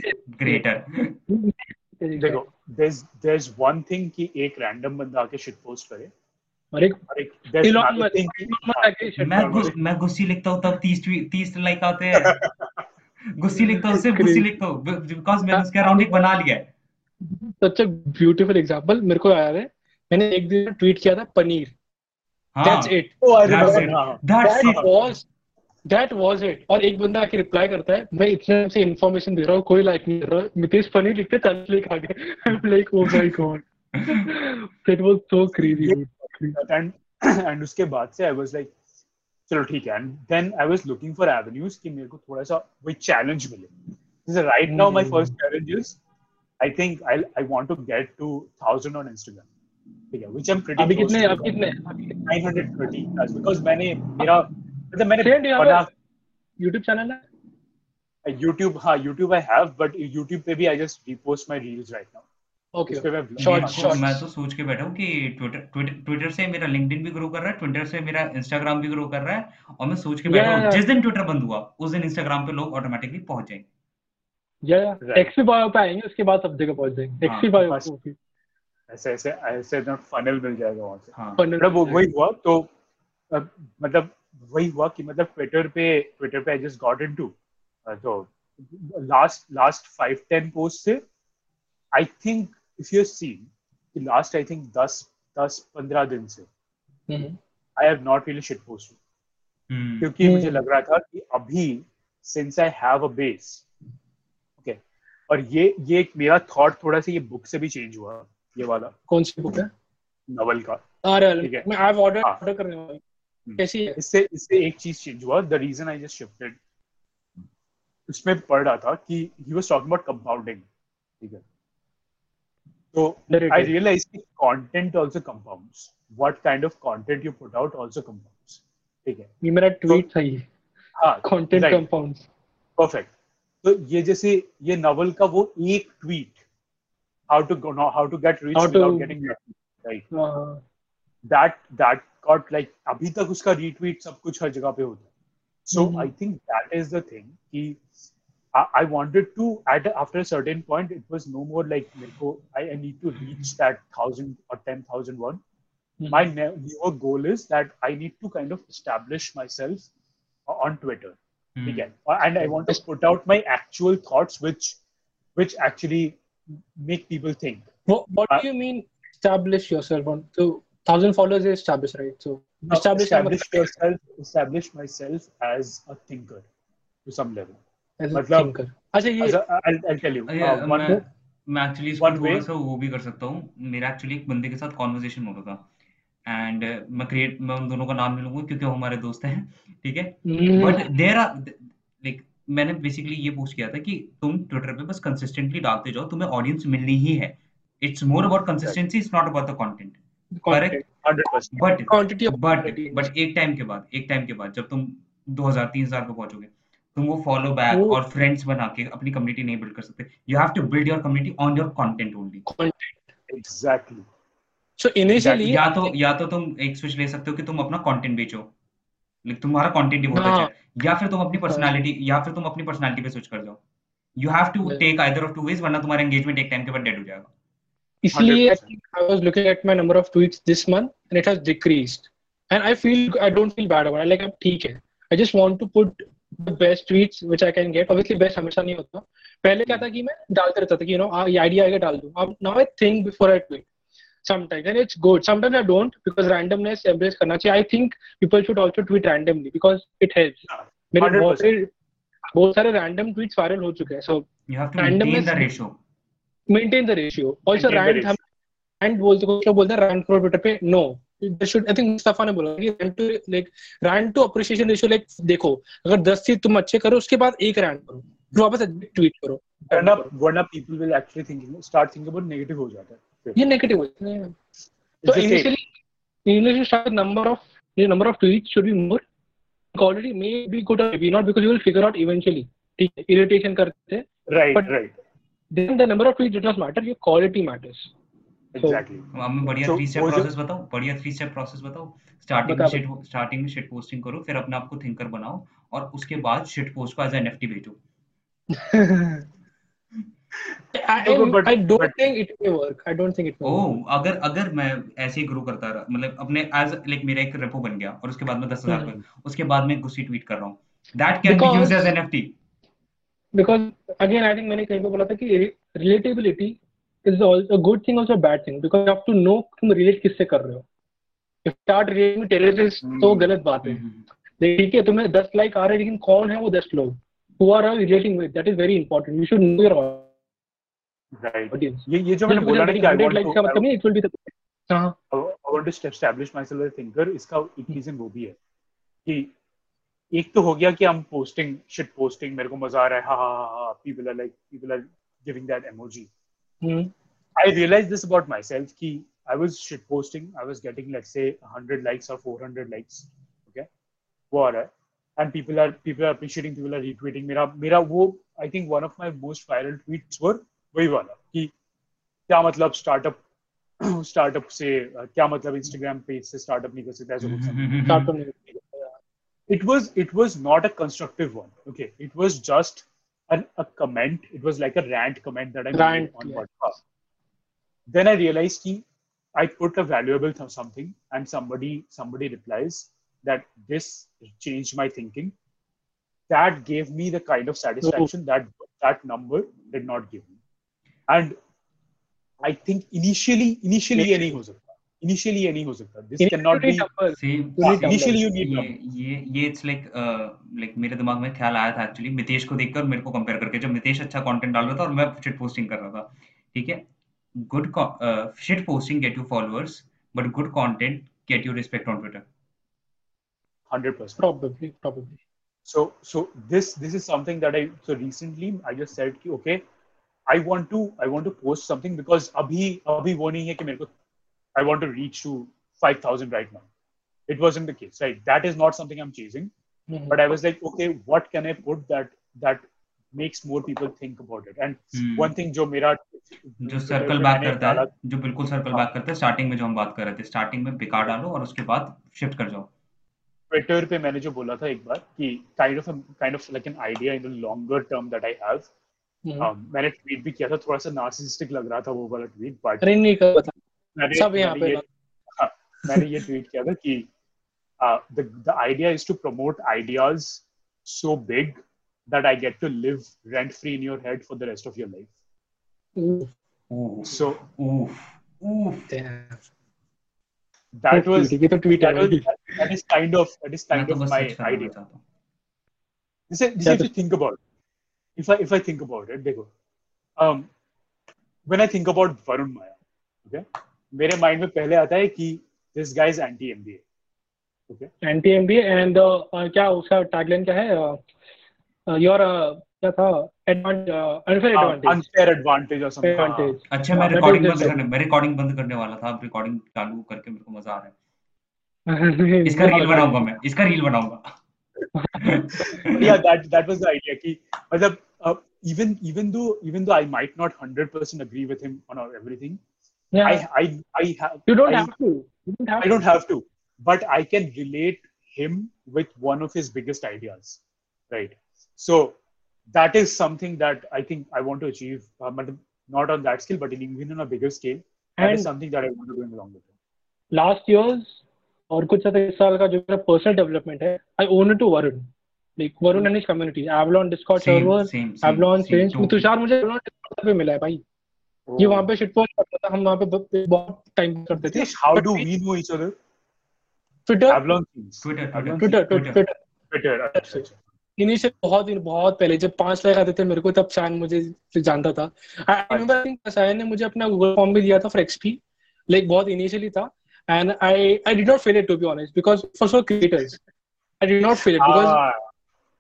greater. देखो there's one thing कि एक रैंडम बंदा आके शिट पोस्ट करे और एक मैं गुस्सी लिखता हूं तब 30 लाइक आते हैं, गुस्सी लिखता हूं बिकॉज़ मैंने उसके अराउंड एक बना लिया है। सच अ ब्यूटीफुल एग्जांपल मेरे को याद है, मैंने एक दिन ट्वीट किया था पनीर, दैट्स इट। और एक बंदा आके रिप्लाई करता है मैं इतने से इन्फॉर्मेशन दे रहा हूँ, कोई लाइक नहीं कर रहा, मितेश पनीर लिखते 10 लाइक आ गए। Like oh my God, it was so crazy. And उसके बाद से आई वाज लाइक चलो ठीक है, and then I was looking for avenues कि मेरे को थोड़ा सा वही चैलेंज मिले। Right now my first challenge is I think I want to get to 1000 on Instagram, ठीक है, व्हिच आई एम प्रीटी। अभी कितने 930 बिकॉज़ मैंने YouTube चैनल है, YouTube I have, but YouTube पे भी I just repost my reels right now. Okay. मैं तो सोच के बैठा हूँ कि Twitter से मेरा LinkedIn भी ग्रो कर रहा है, Twitter से मेरा Instagram भी ग्रो कर रहा है, और मैं सोच के बैठा हूँ जिस दिन Twitter बंद हुआ उस दिन Instagram पे लोग ऑटोमेटिकली पहुंच जाएंगे। XP Bio पे आएंगे, उसके बाद सब जगह पहुंच जाएंगे। XP Bio ऐसे फनल मिल जाएगा वहां से। वही हुआ तो मतलब ट्विटर पे I just got into so last 5-10 posts से I think if you see last I think 10-15 दिन से I have not really shit posted, क्योंकि मुझे लग रहा था कि अभी since I have a base, okay, और ये मेरा थॉट थोड़ा सा ये बुक से भी चेंज हुआ, ये वाला। कौन सी बुक है? नवल का। मैं आई हैव ऑर्डर करने वाला हूं। कैसी है? इससे एक चीज चेंज हुआ, the reason I just shifted. उसमें पढ़ रहा था कि he was talking about compounding, ठीक है, तो आई रियलाइज कि content also compounds, what kind of content you put out also compounds, ठीक है। ये मेरा ट्वीट था ये, हां, कंटेंट कंपाउंड्स, परफेक्ट। तो ये जैसे ये नवल का वो एक tweet, how to get rich without getting rich, right, that got like, अभी तक उसका रीट्वीट सब कुछ हर जगह पे होता है। So I think that is the thing. I wanted to, after a certain point, it was no more like, I need to reach that 1,000 or 10,000 one. My newer goal is that I need to kind of establish myself on Twitter again. And I want to put out my actual thoughts, which actually make people think. What do you mean establish yourself on? So 1,000 followers is established, right? So establish myself as a thinker to some level. As a thinker. अच्छा ये I'll tell you. मैं actually इसको थोड़ा सा वो भी कर सकता हूँ। मेरा actually एक बंदे के साथ conversation हो रहा था and मैं उन दोनों का नाम ले लूँगा क्योंकि वो हमारे दोस्त हैं, ठीक है? But there are like मैंने basically ये पूछ किया था कि तुम Twitter पे बस consistently डालते जाओ, तुम्हें audience मिलनी ही है. It's more about consistency, it's not about the content. Correct 100%, but एक टाइम के बाद जब तुम 2000 3000 पे पहुंचोगे तुम वो फॉलो बैक और फ्रेंड्स बना के अपनी कम्युनिटी नहीं बिल्ड कर सकते. You have to build your community on your content only, content, exactly. So initially या तो तुम एक स्विच ले सकते हो कि तुम अपना कंटेंट बेचो, लाइक तुम्हारा कंटेंट ही बहुत अच्छा है, या फिर तुम अपनी पर्सनालिटी पे स्विच कर जाओ. You have to take either of two ways, वरना तुम्हारा एंगेजमेंट एक टाइम के बाद डेड हो जाएगा. Isliye, I was looking at my number of tweets this month and it has decreased. And I don't feel bad about it. Like, अब ठीक है. I just want to put the best tweets which I can get. Obviously, best हमेशा नहीं होता. पहले क्या था कि मैं डालते रहता था कि ये आइडिया आएगा डाल दूँ. अब now I think before I tweet. Sometimes and it's good. Sometimes I don't because randomness embrace करना चाहिए. I think people should also tweet randomly because it helps. मेरे बहुत सारे random tweets viral हो चुके हैं. So you have to maintain the ratio. Maintain the ratio. Also, rant बोलते हैं, rant करो Twitter पे, no. They should, I think Mustafa ने बोला कि rant to appreciation ratio, like, देखो, अगर 10 से तुम अच्छे करो, उसके बाद एक rant करो, फिर वापस ट्वीट करो. वरना people will actually start thinking about negative हो जाता है. ये negative हो जाता है. So initially, start number of tweets should be more. Quality may be good or maybe not because you will figure out eventually. ठीक है, irritation करते हैं. Right. Then the number of tweets does not matter, your quality matters. Exactly. हमें बढ़िया 3 step process बताओ. Starting में shit posting करो, फिर अपने आप को thinker बनाओ, और उसके बाद shit post को as an NFT बेचो. I don't think it will work. अगर मैं ऐसे ही grow करता रहा, मतलब अपने as like मेरा एक repo बन गया, और उसके बाद मैं 10,000 पर, उसके बाद मैं गुस्सी tweet कर रहा हूँ. That can be used as NFT. Because again, I think मैंने कहीं पे बोला था कि relatability is also a good thing, also a bad thing. Because you have to know तुम relate किससे कर रहे हो. If you start relating with terrorists, तो गलत बात है. ठीक है, तुम्हें 10 like आ रहे हैं, लेकिन कौन है वो 10 लोग? Who are you relating with? That is very important. You should know your audience. ये जो मैंने बोला ना कि 100 likes का मतलब नहीं, it will be the. हाँ. I want to establish myself as a thinker. इसका एक reason वो भी है कि एक तो हो गया कि हम पोस्टिंग शिट पोस्टिंग मेरे को मजा आ रहा है, हा, people are giving that emoji. I realized this about myself कि I was shit posting, I was getting let's say 100 likes or 400 likes, okay, वो आ रहा है, and people are appreciating, people are retweeting. मेरा वो I think one of my most viral tweets were वही वाला कि क्या मतलब स्टार्टअप से क्या मतलब Instagram पेज से स्टार्टअप नहीं कर सकता, ऐसा कुछ. It was not a constructive one. Okay, it was just a comment. It was like a rant comment that I made on podcast. Then I realized ki I put a valuable something, and somebody replies that this changed my thinking. That gave me the kind of satisfaction that number did not give me. And I think initially nahi ho sakta. Initially ये नहीं हो सकता. This cannot be. Initially you need number. ये it's like मेरे दिमाग में ख्याल आया था actually मितेश को देखकर मेरे को कंपेयर करके जब मितेश अच्छा कंटेंट डाल रहा था और मैं शिट पोस्टिंग कर रहा था. ठीक है, good shit posting get you followers but good content get you respect on Twitter. 100%. Probably. So this is something that recently I just said कि okay I want to post something because अभी वो नहीं है कि मेरे को I want to reach to 5,000 right now. It wasn't the case, right? That is not something I'm chasing. Mm-hmm. But I was like, okay, what can I put that makes more people think about it? And one thing, जो मेरा जो circle back करता है, जो बिल्कुल circle back करता है, starting में जो हम बात कर रहे थे, starting में बेकार डालो और उसके बाद shift कर जाओ. Twitter पे मैंने जो बोला था एक बार कि kind of like an idea in the longer term that I have. मैंने tweet भी किया था, थोड़ा सा narcissistic लग रहा था वो वाला tweet, but अरे नहीं कर बता मैंने ये ट्वीट किया था कि the idea is to promote ideas so big that I get to live rent free in your head for the rest of your life. That is kind of my idea. This is to think about. If I think about it, देखो, when I think about Varun Maya, okay. मेरे mind में पहले आता है कि this guy is anti-MBA, okay? Anti-MBA and क्या उसका tagline क्या है? Your क्या था? Unfair advantage. Unfair advantage or something. अच्छा मैं रिकॉर्डिंग बंद करने वाला था. अब रिकॉर्डिंग चालू करके मेरे को मजा आ रहा है. इसका रील बनाऊंगा. Yeah, that was the idea कि मतलब even though I might not 100% agree with him on everything. Yeah. I don't have to, but I can relate him with one of his biggest ideas, right? So that is something that I think I want to achieve, not on that scale, but even on a bigger scale. That is something that I want to do in the long term. Last year's और कुछ साल का जो मेरा personal development है, I own it to Varun, like Varun and his community. Avalon Discord servers, Avalon Strange. Tushar मुझे Avalon Discord पे मिला है भाई. ये वहाँ पे shitpost करता था, हम वहाँ पे बहुत टाइम करते थे. How do we know each other? Twitter. Initial बहुत पहले जब 5 लाख आते थे मेरे को तब सायन मुझे जानता था. I remember I think Sion ने मुझे अपना गूगल फॉर्म भी दिया था for XP, like बहुत इनिशियली था. And I did not fail it to be honest because for so creators I did not fail it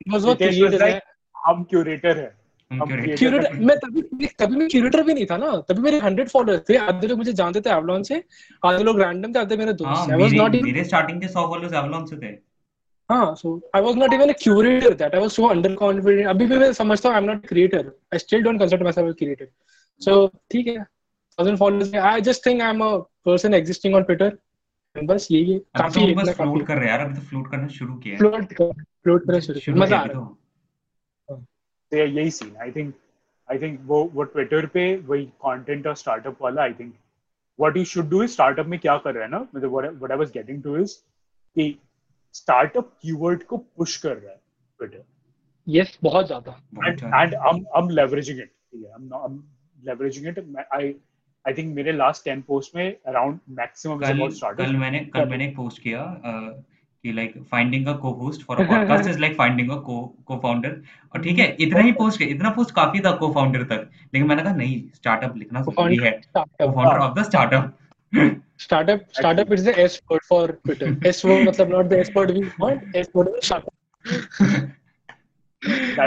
because it was like हम curator है. मैं तभी क्यूरेटर भी नहीं था ना, तभी मेरे 100 फॉलोअर्स थे. आधे लोग मुझे जानते थे एवलॉन से, आधे लोग रैंडम थे, आधे मेरे दोस्त. मेरे स्टार्टिंग के 100 फॉलोअर्स एवलॉन से थे. हां, so I was not even a curator that I was so under confident. अभी भी मैं समझता हूं I am not creator. I still don't consider my self a creator. So ठीक है, 1000 followers. I just think I am a person existing on Twitter. बस यही काफी है. फ्लोट कर रहे यार, अभी तो फ्लोट करना शुरू किया. फ्लोट करना शुरू, मजा आ रहा है. यही सीन आई थिंक वो ट्विटर पे वही कंटेंट और स्टार्टअप वाला. I think what you should do is startup में क्या कर रहा है ना, मतलब what I was getting to is कि स्टार्टअप कीवर्ड को पुश कर रहा है ट्विटर. यस, बहुत ज्यादा. And I am leveraging it. I think मेरे लास्ट 10 पोस्ट में अराउंड मैक्सिमम अबाउट स्टार्टअप. कल मैंने पोस्ट किया like finding a co-host for a podcast is like finding a co-founder. और ठीक है, इतना पोस्ट काफी था co-founder तक, लेकिन मैंने कहा नहीं, startup लिखना जरूरी है. Co-founder of the startup is the S word for Twitter. S word मतलब not the S word we want, S word startup.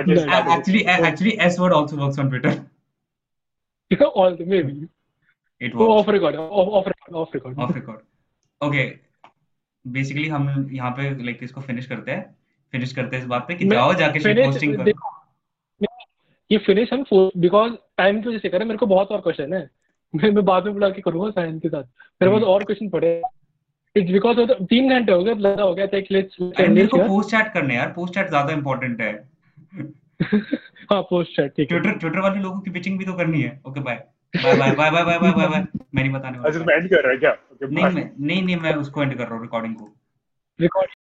Actually S word also works on Twitter. Because all maybe it works. Off record. Okay. Basically हम यहाँ पे like इसको finish करते हैं इस बात पे कि जाओ जाके शिट पोस्टिंग करो. ये फिनिश हम बिकॉज़ टाइम की वजह से कर रहे हैं. मेरे को बहुत और क्वेश्चन है, मैं बाद में बुला के करूंगा सायन के साथ. मेरे पास और क्वेश्चन पड़े. इट्स बिकॉज़ 3 घंटे हो गए, लगा हो गया था. लेट्स पोस्ट चैट करने यार, पोस्ट चैट ज्यादा इंपॉर्टेंट है. हां, पोस्ट चैट. ठीक है, ट्विटर वाले लोगों की पिचिंग भी तो करनी है. Okay, bye. मैं नहीं बताने वाला. अच्छा, मैं एंड कर रहा है क्या? नहीं मैं उसको एंड कर रहा हूँ रिकॉर्डिंग को.